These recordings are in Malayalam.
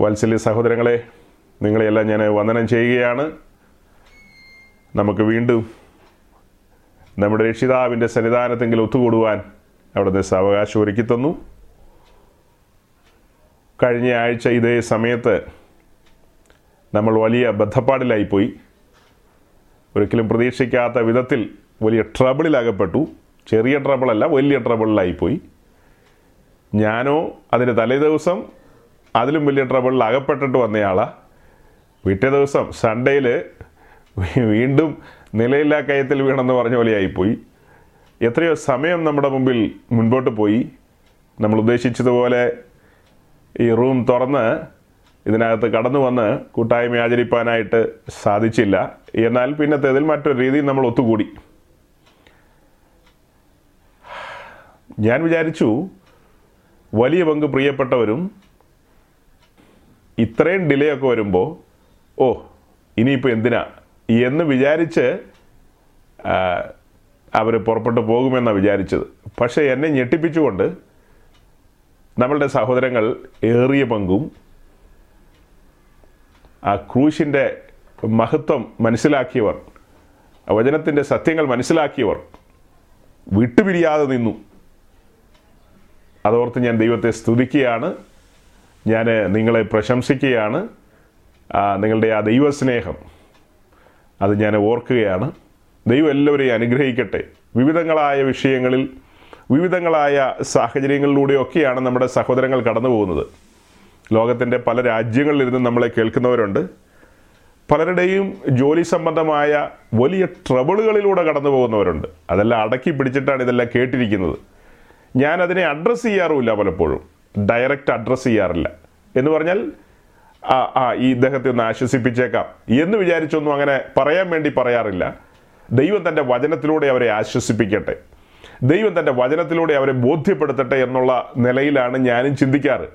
വാത്സല്യ സഹോദരങ്ങളെ, നിങ്ങളെയെല്ലാം ഞാൻ വന്ദനം ചെയ്യുകയാണ്. നമുക്ക് വീണ്ടും നമ്മുടെ രക്ഷിതാവിൻ്റെ സന്നിധാനത്തെങ്കിൽ ഒത്തുകൂടുവാൻ അവിടുന്ന് സാവകാശം ഒരുക്കി തന്നു. കഴിഞ്ഞ ആഴ്ച ഇതേ സമയത്ത് നമ്മൾ വലിയ ബദ്ധപ്പാടിലായിപ്പോയി. ഒരിക്കലും പ്രതീക്ഷിക്കാത്ത വിധത്തിൽ വലിയ ട്രബിളിലകപ്പെട്ടു. ചെറിയ ട്രബിളല്ല, വലിയ ട്രബിളിലായിപ്പോയി. ഞാനോ അതിൻ്റെ തലേദിവസം അതിലും വലിയ ട്രബിളിൽ അകപ്പെട്ടിട്ട് വന്നയാളാണ്. പിറ്റേ ദിവസം സൺഡേയിൽ വീണ്ടും നിലയില്ലാ കയത്തിൽ വീണെന്ന് പറഞ്ഞ പോലെയായിപ്പോയി. എത്രയോ സമയം നമ്മുടെ മുമ്പിൽ മുൻപോട്ട് പോയി. നമ്മൾ ഉദ്ദേശിച്ചതുപോലെ ഈ റൂം തുറന്ന് ഇതിനകത്ത് കടന്നു വന്ന് കൂട്ടായ്മ ആചരിപ്പാനായിട്ട് സാധിച്ചില്ല. എന്നാൽ പിന്നത്തേതിൽ മറ്റൊരു രീതിയിൽ നമ്മൾ ഒത്തുകൂടി. ഞാൻ വിചാരിച്ചു വലിയ പങ്ക് പ്രിയപ്പെട്ടവരും ഇത്രയും ഡിലേ ഒക്കെ വരുമ്പോൾ ഓ ഇനിയിപ്പോൾ എന്തിനാ എന്ന് വിചാരിച്ച് അവർ പുറപ്പെട്ടു പോകുമെന്നാണ് വിചാരിച്ചത്. പക്ഷേ എന്നെ ഞെട്ടിപ്പിച്ചുകൊണ്ട് നമ്മളുടെ സഹോദരങ്ങൾ ഏറിയ പങ്കും ആ ക്രൂശിൻ്റെ മഹത്വം മനസ്സിലാക്കിയവർ, വചനത്തിൻ്റെ സത്യങ്ങൾ മനസ്സിലാക്കിയവർ വിട്ടുപിരിയാതെ നിന്നു. അതോർത്ത് ഞാൻ ദൈവത്തെ സ്തുതിക്കുകയാണ്. ഞാൻ നിങ്ങളെ പ്രശംസിക്കുകയാണ്. നിങ്ങളുടെ ആ ദൈവസ്നേഹം അത് ഞാൻ ഓർക്കുകയാണ്. ദൈവം എല്ലാവരെയും അനുഗ്രഹിക്കട്ടെ. വിവിധങ്ങളായ വിഷയങ്ങളിൽ, വിവിധങ്ങളായ സാഹചര്യങ്ങളിലൂടെയൊക്കെയാണ് നമ്മുടെ സഹോദരങ്ങൾ കടന്നു പോകുന്നത്. ലോകത്തിൻ്റെ പല രാജ്യങ്ങളിലിരുന്ന് നമ്മളെ കേൾക്കുന്നവരുണ്ട്. പലരുടെയും ജോലി സംബന്ധമായ വലിയ ട്രബിളുകളിലൂടെ കടന്നു പോകുന്നവരുണ്ട്. അതെല്ലാം അടക്കി പിടിച്ചിട്ടാണ് ഇതെല്ലാം കേട്ടിരിക്കുന്നത്. ഞാനതിനെ അഡ്രസ്സ് ചെയ്യാറുമില്ല, പലപ്പോഴും ഡയറക്റ്റ് അഡ്രസ്സ് ചെയ്യാറില്ല. എന്ന് പറഞ്ഞാൽ ഈ ഇദ്ദേഹത്തെ ഒന്ന് ആശ്വസിപ്പിച്ചേക്കാം എന്ന് വിചാരിച്ചൊന്നും അങ്ങനെ പറയാൻ വേണ്ടി പറയാറില്ല. ദൈവം തൻ്റെ വചനത്തിലൂടെ അവരെ ആശ്വസിപ്പിക്കട്ടെ, ദൈവം തൻ്റെ വചനത്തിലൂടെ അവരെ ബോധ്യപ്പെടുത്തട്ടെ എന്നുള്ള നിലയിലാണ് ഞാനും ചിന്തിക്കാറ്.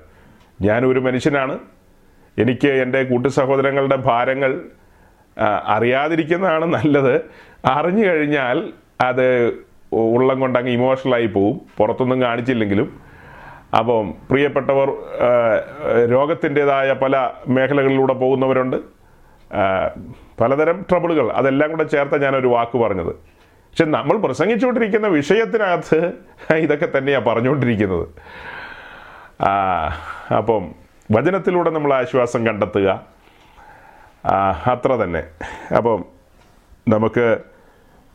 ഞാനൊരു മനുഷ്യനാണ്. എനിക്ക് എൻ്റെ കൂട്ടുസഹോദരങ്ങളുടെ ഭാരങ്ങൾ അറിയാതിരിക്കുന്നതാണ് നല്ലത്. അറിഞ്ഞു കഴിഞ്ഞാൽ അത് ഉള്ളം കൊണ്ടങ്ങ് ഇമോഷണലായി പോവും, പുറത്തൊന്നും കാണിച്ചില്ലെങ്കിലും. അപ്പം പ്രിയപ്പെട്ടവർ, രോഗത്തിൻ്റേതായ പല മേഖലകളിലൂടെ പോകുന്നവരുണ്ട്, പലതരം ട്രബിളുകൾ, അതെല്ലാം കൂടെ ചേർത്ത ഞാനൊരു വാക്ക് പറഞ്ഞത്. പക്ഷെ നമ്മൾ പ്രസംഗിച്ചുകൊണ്ടിരിക്കുന്ന വിഷയത്തിനകത്ത് ഇതൊക്കെ തന്നെയാണ് പറഞ്ഞുകൊണ്ടിരിക്കുന്നത്. അപ്പം വചനത്തിലൂടെ നമ്മൾ ആശ്വാസം കണ്ടെത്തുക, അത്ര തന്നെ. അപ്പം നമുക്ക്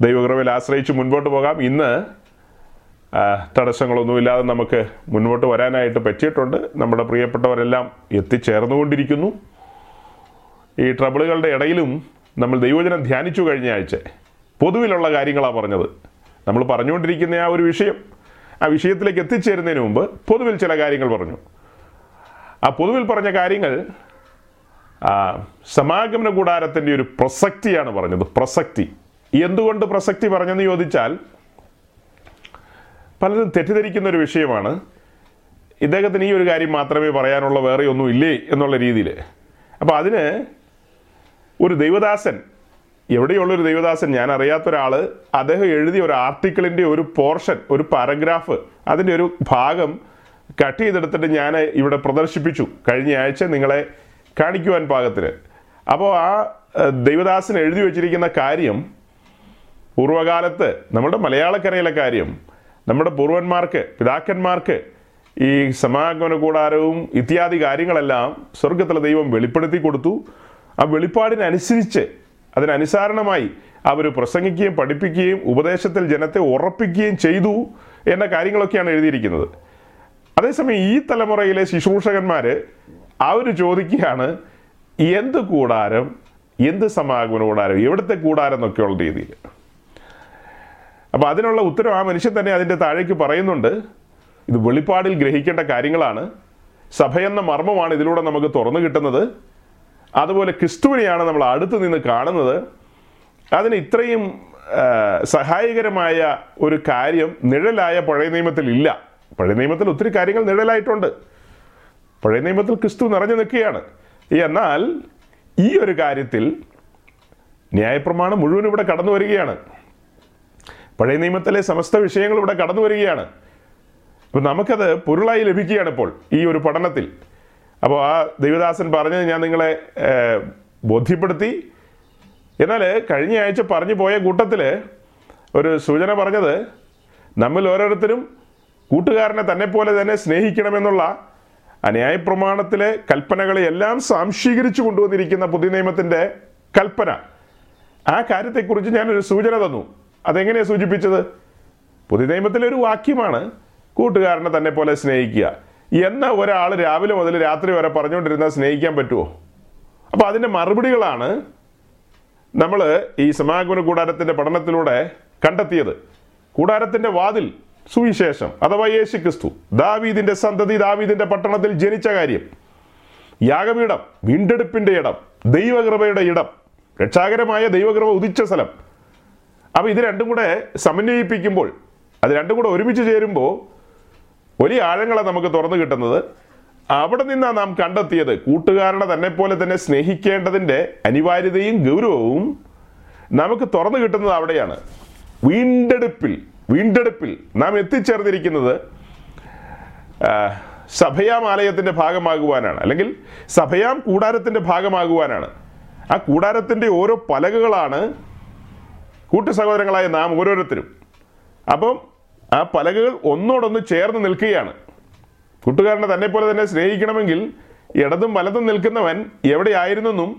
ദൈവകൃപയിൽ ആശ്രയിച്ച് മുൻപോട്ട് പോകാം. ഇന്ന് തടസ്സങ്ങളൊന്നുമില്ലാതെ നമുക്ക് മുൻപോട്ട് വരാനായിട്ട് പറ്റിയിട്ടുണ്ട്. നമ്മുടെ പ്രിയപ്പെട്ടവരെല്ലാം എത്തിച്ചേർന്നുകൊണ്ടിരിക്കുന്നു. ഈ ട്രബിളുകളുടെ ഇടയിലും നമ്മൾ ദൈവവചനം ധ്യാനിച്ചു. കഴിഞ്ഞ ആഴ്ച പൊതുവിലുള്ള കാര്യങ്ങളാണ് പറഞ്ഞത്. നമ്മൾ പറഞ്ഞുകൊണ്ടിരിക്കുന്ന ആ ഒരു വിഷയം, ആ വിഷയത്തിലേക്ക് എത്തിച്ചേരുന്നതിന് മുമ്പ് പൊതുവിൽ ചില കാര്യങ്ങൾ പറഞ്ഞു. ആ പൊതുവിൽ പറഞ്ഞ കാര്യങ്ങൾ, സമാഗമന കൂടാരത്തിൻ്റെ ഒരു പ്രസക്തിയാണ് പറഞ്ഞത്. പ്രസക്തി, എന്തുകൊണ്ട് പ്രസക്തി പറഞ്ഞെന്ന് ചോദിച്ചാൽ പലരും തെറ്റിദ്ധരിക്കുന്ന ഒരു വിഷയമാണ്. ഇദ്ദേഹത്തിന് ഈ ഒരു കാര്യം മാത്രമേ പറയാനുള്ള, വേറെ ഒന്നും ഇല്ലേ എന്നുള്ള രീതിയിൽ. അപ്പോൾ അതിന് ഒരു ദൈവദാസൻ, എവിടെയുള്ളൊരു ദൈവദാസൻ, ഞാൻ അറിയാത്ത ഒരാൾ, അദ്ദേഹം എഴുതിയ ഒരു ആർട്ടിക്കിളിൻ്റെ ഒരു പോർഷൻ, ഒരു പാരഗ്രാഫ്, അതിൻ്റെ ഒരു ഭാഗം കട്ട് ചെയ്തെടുത്തിട്ട് ഞാൻ ഇവിടെ പ്രദർശിപ്പിച്ചു കഴിഞ്ഞ ആഴ്ച നിങ്ങളെ കാണിക്കുവാൻ പാകത്തിന്. അപ്പോൾ ആ ദൈവദാസൻ എഴുതി വച്ചിരിക്കുന്ന കാര്യം, പൂർവ്വകാലത്ത് നമ്മുടെ മലയാളക്കരയിലെ കാര്യം, നമ്മുടെ പൂർവന്മാർക്ക്, പിതാക്കന്മാർക്ക് ഈ സമാഗമന കൂടാരവും ഇത്യാദി കാര്യങ്ങളെല്ലാം സ്വർഗത്തിലെ ദൈവം വെളിപ്പെടുത്തി കൊടുത്തു. ആ വെളിപ്പാടിനനുസരിച്ച്, അതിനനുസരണമായി അവർ പ്രസംഗിക്കുകയും പഠിപ്പിക്കുകയും ഉപദേശത്തിൽ ജനത്തെ ഉറപ്പിക്കുകയും ചെയ്തു എന്ന കാര്യങ്ങളൊക്കെയാണ് എഴുതിയിരിക്കുന്നത്. അതേസമയം ഈ തലമുറയിലെ ശുശ്രൂഷകന്മാർ അവർ ചോദിക്കുകയാണ്, എന്ത് കൂടാരം, എന്ത് സമാഗമന കൂടാരം, എവിടുത്തെ കൂടാരം എന്നൊക്കെയുള്ള രീതിയിൽ. അപ്പോൾ അതിനുള്ള ഉത്തരം ആ മനുഷ്യൻ തന്നെ അതിൻ്റെ താഴേക്ക് പറയുന്നുണ്ട്. ഇത് വെളിപ്പാടിൽ ഗ്രഹിക്കേണ്ട കാര്യങ്ങളാണ്. സഭയെന്ന മർമ്മമാണ് ഇതിലൂടെ നമുക്ക് തുറന്നു കിട്ടുന്നത്. അതുപോലെ ക്രിസ്തുവിനെയാണ് നമ്മൾ അടുത്ത് നിന്ന് കാണുന്നത്. അതിന് ഇത്രയും സഹായകരമായ ഒരു കാര്യം നിഴലായ പഴയ നിയമത്തിൽ ഇല്ല. പഴയ നിയമത്തിൽ ഒത്തിരി കാര്യങ്ങൾ നിഴലായിട്ടുണ്ട്. പഴയ നിയമത്തിൽ ക്രിസ്തു നിറഞ്ഞു നിൽക്കുകയാണ്. എന്നാൽ ഈ ഒരു കാര്യത്തിൽ ന്യായപ്രമാണം മുഴുവൻ ഇവിടെ കടന്നു വരികയാണ്. പഴയ നിയമത്തിലെ സമസ്ത വിഷയങ്ങൾ ഇവിടെ കടന്നു വരികയാണ്. അപ്പം നമുക്കത് പൊരുളായി ലഭിക്കുകയാണ് ഇപ്പോൾ ഈ ഒരു പഠനത്തിൽ. അപ്പോൾ ആ ദേവദാസൻ പറഞ്ഞത് ഞാൻ നിങ്ങളെ ബോധ്യപ്പെടുത്തി. എന്നാൽ കഴിഞ്ഞ ആഴ്ച പറഞ്ഞു പോയ കൂട്ടത്തിൽ ഒരു സൂചന പറഞ്ഞത്, നമ്മൾ ഓരോരുത്തരും കൂട്ടുകാരനെ തന്നെപ്പോലെ തന്നെ സ്നേഹിക്കണമെന്നുള്ള ന്യായപ്രമാണത്തിലെ കൽപ്പനകളെയെല്ലാം സാംശീകരിച്ചു കൊണ്ടുവന്നിരിക്കുന്ന പുതിയ നിയമത്തിൻ്റെ കൽപ്പന, ആ കാര്യത്തെക്കുറിച്ച് ഞാനൊരു സൂചന തന്നു. അതെങ്ങനെയാണ് സൂചിപ്പിച്ചത്? പുതിയ നിയമത്തിലെ ഒരു വാക്യമാണ് കൂട്ടുകാരനെ തന്നെപ്പോലെ സ്നേഹിക്കുക എന്ന. ഒരാൾ രാവിലെ മുതൽ രാത്രി വരെ പറഞ്ഞുകൊണ്ടിരുന്നാൽ സ്നേഹിക്കാൻ പറ്റുമോ? അപ്പോൾ അതിൻ്റെ മറുപടികളാണ് നമ്മൾ ഈ സമാഗമന കൂടാരത്തിൻ്റെ പഠനത്തിലൂടെ കണ്ടെത്തിയത്. കൂടാരത്തിൻ്റെ വാതിൽ സുവിശേഷം അഥവാ യേശു ക്രിസ്തു, ദാവീദിൻ്റെ സന്തതി, ദാവീദിൻ്റെ പട്ടണത്തിൽ ജനിച്ച കാര്യം, യാഗപീഠം വീണ്ടെടുപ്പിൻ്റെ ഇടം, ദൈവകൃപയുടെ ഇടം, രക്ഷാകരമായ ദൈവകൃപ ഉദിച്ച സ്ഥലം. അപ്പോൾ ഇത് രണ്ടും കൂടെ സമന്വയിപ്പിക്കുമ്പോൾ, അത് രണ്ടും കൂടെ ഒരുമിച്ച് ചേരുമ്പോൾ വലിയ ആഴങ്ങളാണ് നമുക്ക് തുറന്നു കിട്ടുന്നത്. അവിടെ നിന്നാണ് നാം കണ്ടെത്തിയത് കൂട്ടുകാരനെ തന്നെപ്പോലെ തന്നെ സ്നേഹിക്കേണ്ടതിൻ്റെ അനിവാര്യതയും ഗൗരവവും നമുക്ക് തുറന്നു കിട്ടുന്നത് അവിടെയാണ്. വീണ്ടെടുപ്പിൽ നാം എത്തിച്ചേർന്നിരിക്കുന്നത് സഭയാം ആലയത്തിൻ്റെ ഭാഗമാകുവാനാണ്, അല്ലെങ്കിൽ സഭയാം കൂടാരത്തിൻ്റെ ഭാഗമാകുവാനാണ്. ആ കൂടാരത്തിൻ്റെ ഓരോ പലകകളാണ് കൂട്ടു സഹോദരങ്ങളായ നാം ഓരോരുത്തരും. അപ്പം ആ പലകകൾ ഒന്നോടൊന്ന് ചേർന്ന് നിൽക്കുകയാണ്. കൂട്ടുകാരനെ തന്നെപ്പോലെ തന്നെ സ്നേഹിക്കണമെങ്കിൽ ഇടതും വലതും നിൽക്കുന്നവൻ എവിടെയായിരുന്നെന്നും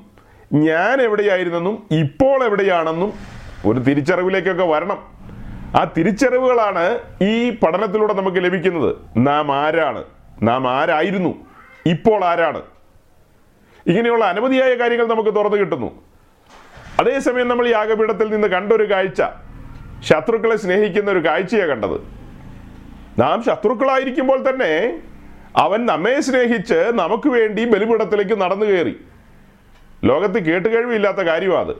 ഞാൻ എവിടെയായിരുന്നെന്നും ഇപ്പോൾ എവിടെയാണെന്നും ഒരു തിരിച്ചറിവിലേക്കൊക്കെ വരണം. ആ തിരിച്ചറിവുകളാണ് ഈ പഠനത്തിലൂടെ നമുക്ക് ലഭിക്കുന്നത്. നാം ആരായിരുന്നു, ഇപ്പോൾ ആരാണ്, ഇങ്ങനെയുള്ള അനവധിയായ കാര്യങ്ങൾ നമുക്ക് തുറന്നു കിട്ടുന്നു. അതേസമയം നമ്മൾ യാഗപീഠത്തിൽ നിന്ന് കണ്ടൊരു കാഴ്ച, ശത്രുക്കളെ സ്നേഹിക്കുന്ന ഒരു കാഴ്ചയാണ് കണ്ടത്. നാം ശത്രുക്കളായിരിക്കുമ്പോൾ തന്നെ അവൻ നമ്മെ സ്നേഹിച്ച് നമുക്ക് വേണ്ടി ബലിപീഠത്തിലേക്ക് നടന്നു കയറി. ലോകത്ത് കേട്ടുകഴിവില്ലാത്ത കാര്യമാണ്.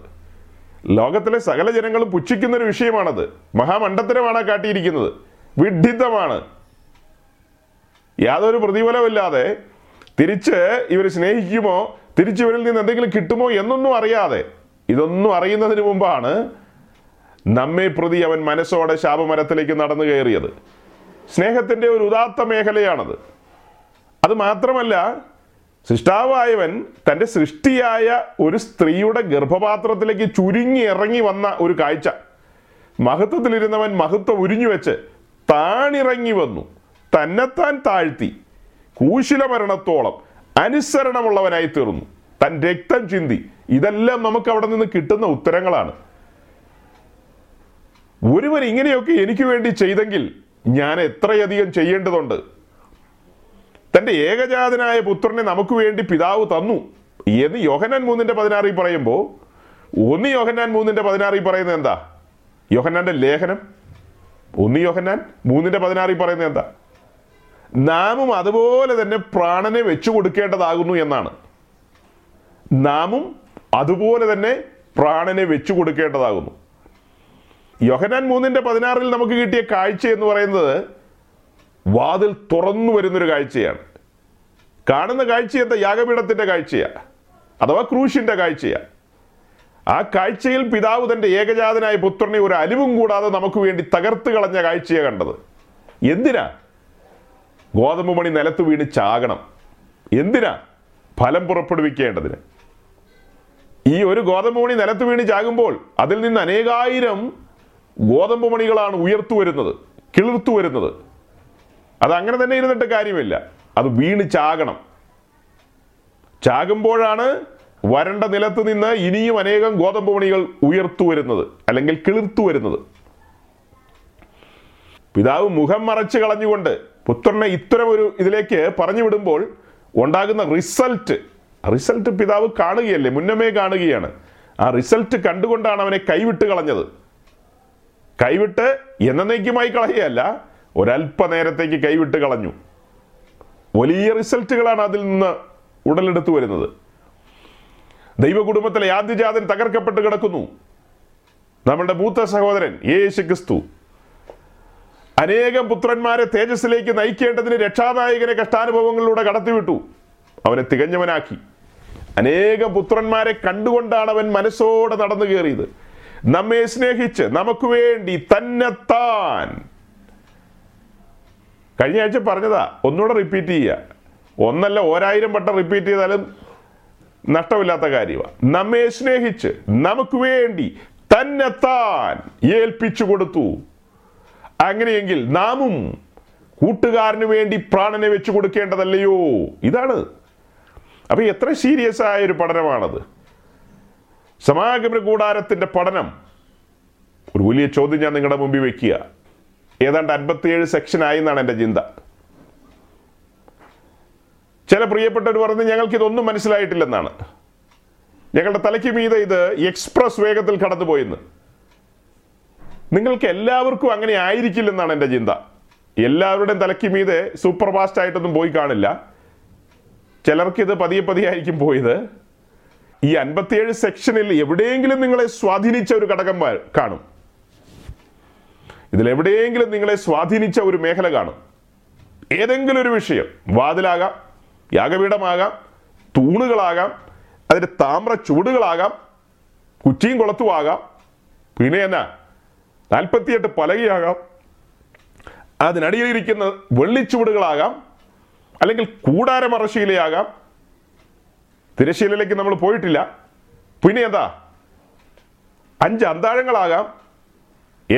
ലോകത്തിലെ സകല ജനങ്ങളും പുച്ഛിക്കുന്നൊരു വിഷയമാണത്. മഹാമണ്ഡത്തരമാണ് കാട്ടിയിരിക്കുന്നത്, വിഡ്ഢിത്തമാണ്. യാതൊരു പ്രതിഫലമില്ലാതെ തിരിച്ച് ഇവർ സ്നേഹിക്കുമോ, തിരിച്ച് ഇവരിൽ നിന്ന് എന്തെങ്കിലും കിട്ടുമോ എന്നൊന്നും അറിയാതെ, ഇതൊന്നും അറിയുന്നതിന് മുമ്പാണ് നമ്മെ പ്രതി അവൻ മനസ്സോടെ ശാപമരത്തിലേക്ക് നടന്നു കയറിയത്. സ്നേഹത്തിൻ്റെ ഒരു ഉദാത്ത മേഖലയാണത്. അത് മാത്രമല്ല, സൃഷ്ടാവായവൻ തൻ്റെ സൃഷ്ടിയായ ഒരു സ്ത്രീയുടെ ഗർഭപാത്രത്തിലേക്ക് ചുരുങ്ങി ഇറങ്ങി വന്ന ഒരു കാഴ്ച. മഹത്വത്തിലിരുന്നവൻ മഹത്വം ഉരിഞ്ഞു വെച്ച് താണിറങ്ങി വന്നു, തന്നെത്താൻ താഴ്ത്തി, കൂശില മരണത്തോളം അനുസരണമുള്ളവനായി തീർന്നു, തൻ രക്തം ചിന്തി. ഇതെല്ലാം നമുക്ക് അവിടെ നിന്ന് കിട്ടുന്ന ഉത്തരങ്ങളാണ്. ഒരുവൻ ഇങ്ങനെയൊക്കെ എനിക്ക് വേണ്ടി ചെയ്തെങ്കിൽ ഞാൻ എത്രയധികം ചെയ്യേണ്ടതുണ്ട്. തൻ്റെ ഏകജാതനായ പുത്രനെ നമുക്ക് വേണ്ടി പിതാവ് തന്നു എന്ന് യോഹന്നാൻ 3:16 പറയുമ്പോൾ, 1 യോഹന്നാൻ 3:16 പറയുന്നത് എന്താ? യോഹന്നാൻ്റെ ലേഖനം 1 യോഹന്നാൻ 3:16 പറയുന്നത് എന്താ? നാമും അതുപോലെ തന്നെ പ്രാണനെ വെച്ചു കൊടുക്കേണ്ടതാകുന്നു എന്നാണ്. യോഹന്നാൻ 3:16 നമുക്ക് കിട്ടിയ കാഴ്ച എന്ന് പറയുന്നത് വാതിൽ തുറന്നു വരുന്നൊരു കാഴ്ചയാണ്. കാണുന്ന കാഴ്ച എന്താ? യാഗപീഠത്തിൻ്റെ കാഴ്ചയാണ്, അഥവാ ക്രൂശിൻ്റെ കാഴ്ചയാണ്. ആ കാഴ്ചയിൽ പിതാവ് തൻ്റെ ഏകജാതനായ പുത്രനെ ഒരു അലിവും കൂടാതെ നമുക്ക് വേണ്ടി തകർത്ത് കളഞ്ഞ കാഴ്ചയാണ് കണ്ടത്. എന്തിനാ? ഗോതമ്പ് മണി നിലത്ത് വീണ് ചാകണം. എന്തിനാ? ഫലം പുറപ്പെടുവിക്കേണ്ടതിന്. ഈ ഒരു ഗോതമ്പ് മണി നിലത്ത് വീണ് ചാകുമ്പോൾ അതിൽ നിന്ന് അനേകായിരം ഗോതമ്പ് മണികളാണ് കിളിർത്തു വരുന്നത്. അതങ്ങനെ തന്നെ ഇരുന്നിട്ട് കാര്യമില്ല, അത് വീണ് ചാകണം. ചാകുമ്പോഴാണ് വരണ്ട നിലത്ത് നിന്ന് ഇനിയും അനേകം ഗോതമ്പ് മണികൾ ഉയർത്തു വരുന്നത്, അല്ലെങ്കിൽ കിളിർത്തു വരുന്നത്. പിതാവ് മുഖം മറച്ചു കളഞ്ഞുകൊണ്ട് പുത്രനെ ഇത്തരമൊരു ഇതിലേക്ക് പറഞ്ഞു വിടുമ്പോൾ ഉണ്ടാകുന്ന റിസൾട്ട് പിതാവ് കാണുകയല്ലേ, മുന്നമേ കാണുകയാണ്. ആ റിസൾട്ട് കണ്ടുകൊണ്ടാണ് അവനെ കൈവിട്ട് കളഞ്ഞത്. കൈവിട്ട് എന്നേക്കുമായി കളയുകയല്ല, ഒരല്പനേരത്തേക്ക് കൈവിട്ട് കളഞ്ഞു. വലിയ റിസൾട്ടുകളാണ് അതിൽ നിന്ന് ഉടലെടുത്തു വരുന്നത്. ദൈവകുടുംബത്തിലെ ആദ്യജാതൻ തകർക്കപ്പെട്ട് കിടക്കുന്നു. നമ്മുടെ മൂത്ത സഹോദരൻ യേശു ക്രിസ്തു അനേകം പുത്രന്മാരെ തേജസ്സിലേക്ക് നയിക്കേണ്ടതിന് രക്ഷാനായകനെ കഷ്ടാനുഭവങ്ങളിലൂടെ കടത്തിവിട്ടു, അവനെ തികഞ്ഞവനാക്കി. അനേകം പുത്രന്മാരെ കണ്ടുകൊണ്ടാണ് അവൻ മനസ്സോടെ നടന്നു കയറിയത്. നമ്മെ സ്നേഹിച്ച് നമുക്ക് വേണ്ടി തന്നെത്താൻ. കഴിഞ്ഞ ആഴ്ച പറഞ്ഞതാ, ഒന്നുകൂടെ റിപ്പീറ്റ് ചെയ്യുക. ഒന്നല്ല 1000 വട്ടം റിപ്പീറ്റ് ചെയ്താലും നഷ്ടമില്ലാത്ത കാര്യമാണ്. നമ്മെ സ്നേഹിച്ച് നമുക്ക് വേണ്ടി തന്നെത്താൻ ഏൽപ്പിച്ചു കൊടുത്തു. അങ്ങനെയെങ്കിൽ നാമും കൂട്ടുകാരന് വേണ്ടി പ്രാണനെ വെച്ചു കൊടുക്കേണ്ടതല്ലയോ? ഇതാണ്. അപ്പം എത്ര സീരിയസ് ആയൊരു പഠനമാണത്. സമാഗമന കൂടാരത്തിൻ്റെ പഠനം ഒരു വലിയ ചോദ്യം ഞാൻ നിങ്ങളുടെ മുമ്പിൽ വയ്ക്കുക. ഏതാണ്ട് 57 സെക്ഷനായി എന്നാണ് എൻ്റെ ചിന്ത. ചില പ്രിയപ്പെട്ടവർ പറഞ്ഞ് ഞങ്ങൾക്കിതൊന്നും മനസ്സിലായിട്ടില്ലെന്നാണ്, ഞങ്ങളുടെ തലയ്ക്ക് മീതെ ഇത് എക്സ്പ്രസ് വേഗത്തിൽ കടന്നുപോയെന്ന്. നിങ്ങൾക്ക് എല്ലാവർക്കും അങ്ങനെ ആയിരിക്കില്ലെന്നാണ് എൻ്റെ ചിന്ത. എല്ലാവരുടെയും തലയ്ക്ക് മീതെ സൂപ്പർ ഫാസ്റ്റായിട്ടൊന്നും പോയി കാണില്ല. ചിലർക്കിത് പതിയെ പതിയെ ആയിരിക്കും പോയത്. ഈ 57 സെക്ഷനിൽ എവിടെയെങ്കിലും നിങ്ങളെ സ്വാധീനിച്ച ഒരു ഘടകം കാണും, ഇതിലെവിടെയെങ്കിലും നിങ്ങളെ സ്വാധീനിച്ച ഒരു മേഖല കാണും. ഏതെങ്കിലും ഒരു വിഷയം, വാതിലാകാം, യാഗപീഠമാകാം, തൂണുകളാകാം, അതിൻ്റെ താമ്ര ചുവടുകളാകാം, കുറ്റിയും കൊളത്തുമാകാം, പിന്നെ എന്നാ 48 പലകയാകാം, അതിനടിയിലിരിക്കുന്ന വെള്ളിച്ചുവടുകളാകാം, അല്ലെങ്കിൽ കൂടാരമറശീലയാകാം. തിരശീലയിലേക്ക് നമ്മൾ പോയിട്ടില്ല. പിന്നെ എന്താ 5 അന്താഴങ്ങളാകാം.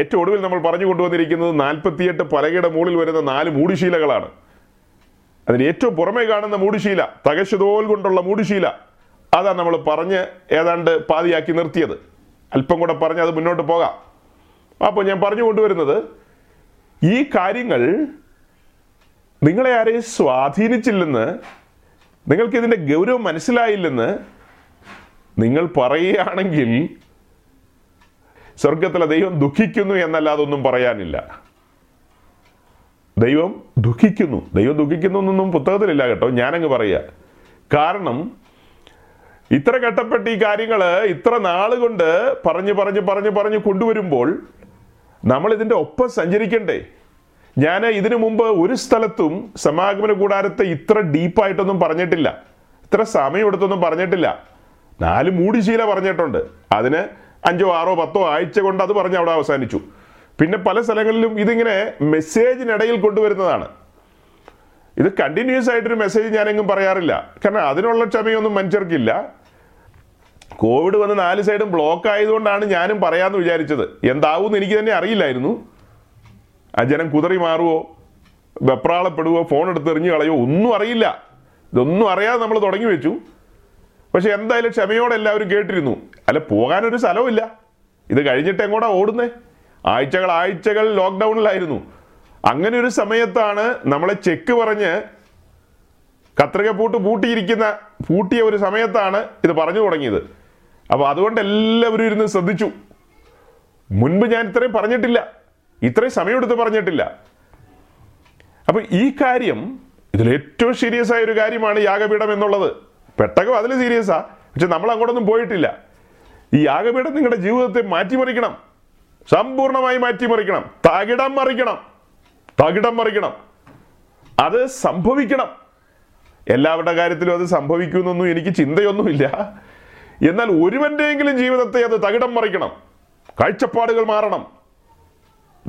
ഏറ്റവും ഒടുവിൽ നമ്മൾ പറഞ്ഞു കൊണ്ടുവന്നിരിക്കുന്നത് 48 പലകയുടെ മുകളിൽ വരുന്ന 4 മൂടുശീലകളാണ്. അതിന് ഏറ്റവും പുറമെ കാണുന്ന മൂടുശീല, തകശുതോൽ കൊണ്ടുള്ള മൂടുശീല, അതാണ് നമ്മൾ പറഞ്ഞ് ഏതാണ്ട് പാതിയാക്കി നിർത്തിയത്. അല്പം കൂടെ പറഞ്ഞ് അത് മുന്നോട്ട് പോകാം. അപ്പോൾ ഞാൻ പറഞ്ഞു കൊണ്ടുവരുന്നത്, ഈ കാര്യങ്ങൾ നിങ്ങളെ ആരെയും സ്വാധീനിച്ചില്ലെന്ന്, നിങ്ങൾക്കിതിൻ്റെ ഗൗരവം മനസ്സിലായില്ലെന്ന് നിങ്ങൾ പറയുകയാണെങ്കിൽ സ്വർഗത്തിലെ ദൈവം ദുഃഖിക്കുന്നു എന്നല്ലാതൊന്നും പറയാനില്ല. ദൈവം ദുഃഖിക്കുന്നു എന്നൊന്നും പുസ്തകത്തിലില്ല കേട്ടോ, ഞാനങ്ങ് പറയുക. കാരണം ഇത്ര ഘട്ടപ്പെട്ട് ഈ കാര്യങ്ങൾ ഇത്ര നാളുകൊണ്ട് പറഞ്ഞ് കൊണ്ടുവരുമ്പോൾ നമ്മൾ ഇതിൻ്റെ ഒപ്പം സഞ്ചരിക്കണ്ടേ? ഞാൻ ഇതിനു മുമ്പ് ഒരു സ്ഥലത്തും സമാഗമന കൂടാരത്തെ ഇത്ര ഡീപ്പായിട്ടൊന്നും പറഞ്ഞിട്ടില്ല, ഇത്ര സമയമെടുത്തൊന്നും പറഞ്ഞിട്ടില്ല. 4 മൂടിശീല പറഞ്ഞിട്ടുണ്ട്, അതിന് 5 or 6 or 10 ആഴ്ച കൊണ്ട് അത് പറഞ്ഞ് അവിടെ അവസാനിച്ചു. പിന്നെ പല സ്ഥലങ്ങളിലും ഇതിങ്ങനെ മെസ്സേജിനിടയിൽ കൊണ്ടുവരുന്നതാണ്. ഇത് കണ്ടിന്യൂസ് ആയിട്ടൊരു മെസ്സേജ് ഞാനെങ്ങും പറയാറില്ല, കാരണം അതിനുള്ള ക്ഷമയൊന്നും മനുഷ്യർക്കില്ല. കോവിഡ് വന്ന് 4 സൈഡും ബ്ലോക്ക് ആയതുകൊണ്ടാണ് ഞാനും പറയാമെന്ന് വിചാരിച്ചത്. എന്താവൂന്ന് എനിക്ക് തന്നെ അറിയില്ലായിരുന്നു. ആ ജനം കുതറി മാറുമോ, വെപ്രാളപ്പെടുവോ, ഫോൺ എടുത്ത് എറിഞ്ഞു കളയുമോ, ഒന്നും അറിയില്ല. ഇതൊന്നും അറിയാതെ നമ്മൾ തുടങ്ങി വെച്ചു. പക്ഷെ എന്തായാലും ക്ഷമയോടെ എല്ലാവരും കേട്ടിരുന്നു. അല്ല, പോകാനൊരു സ്ഥലവുമില്ല, ഇത് കഴിഞ്ഞിട്ട് എങ്ങോട്ടാ ഓടുന്നേ? ആഴ്ചകൾ ലോക്ക്ഡൗണിലായിരുന്നു. അങ്ങനെ ഒരു സമയത്താണ് നമ്മളെ ചെക്ക് പറഞ്ഞ് കത്രിക പൂട്ടിയ ഒരു സമയത്താണ് ഇത് പറഞ്ഞു തുടങ്ങിയത്. അപ്പോൾ അതുകൊണ്ട് എല്ലാവരും ഇരുന്ന് ശ്രദ്ധിച്ചു. മുൻപ് ഞാൻ ഇത്രയും പറഞ്ഞിട്ടില്ല, ഇത്രയും സമയമെടുത്ത് പറഞ്ഞിട്ടില്ല. അപ്പം ഈ കാര്യം, ഇതിലേറ്റവും സീരിയസ് ആയൊരു കാര്യമാണ് യാഗപീഠം എന്നുള്ളത്. പെട്ടകം അതിൽ സീരിയസാണ്, പക്ഷെ നമ്മൾ അങ്ങോട്ടൊന്നും പോയിട്ടില്ല. ഈ യാഗപീഠം നിങ്ങളുടെ ജീവിതത്തെ മാറ്റിമറിക്കണം, സമ്പൂർണമായി മാറ്റിമറിക്കണം, തകിടം മറിക്കണം. അത് സംഭവിക്കണം. എല്ലാവരുടെ കാര്യത്തിലും അത് സംഭവിക്കുമെന്നൊന്നും എനിക്ക് ചിന്തയൊന്നുമില്ല. എന്നാൽ ഒരുവൻ്റെയെങ്കിലും ജീവിതത്തെ അത് തകിടം മറിക്കണം. കാഴ്ചപ്പാടുകൾ മാറണം,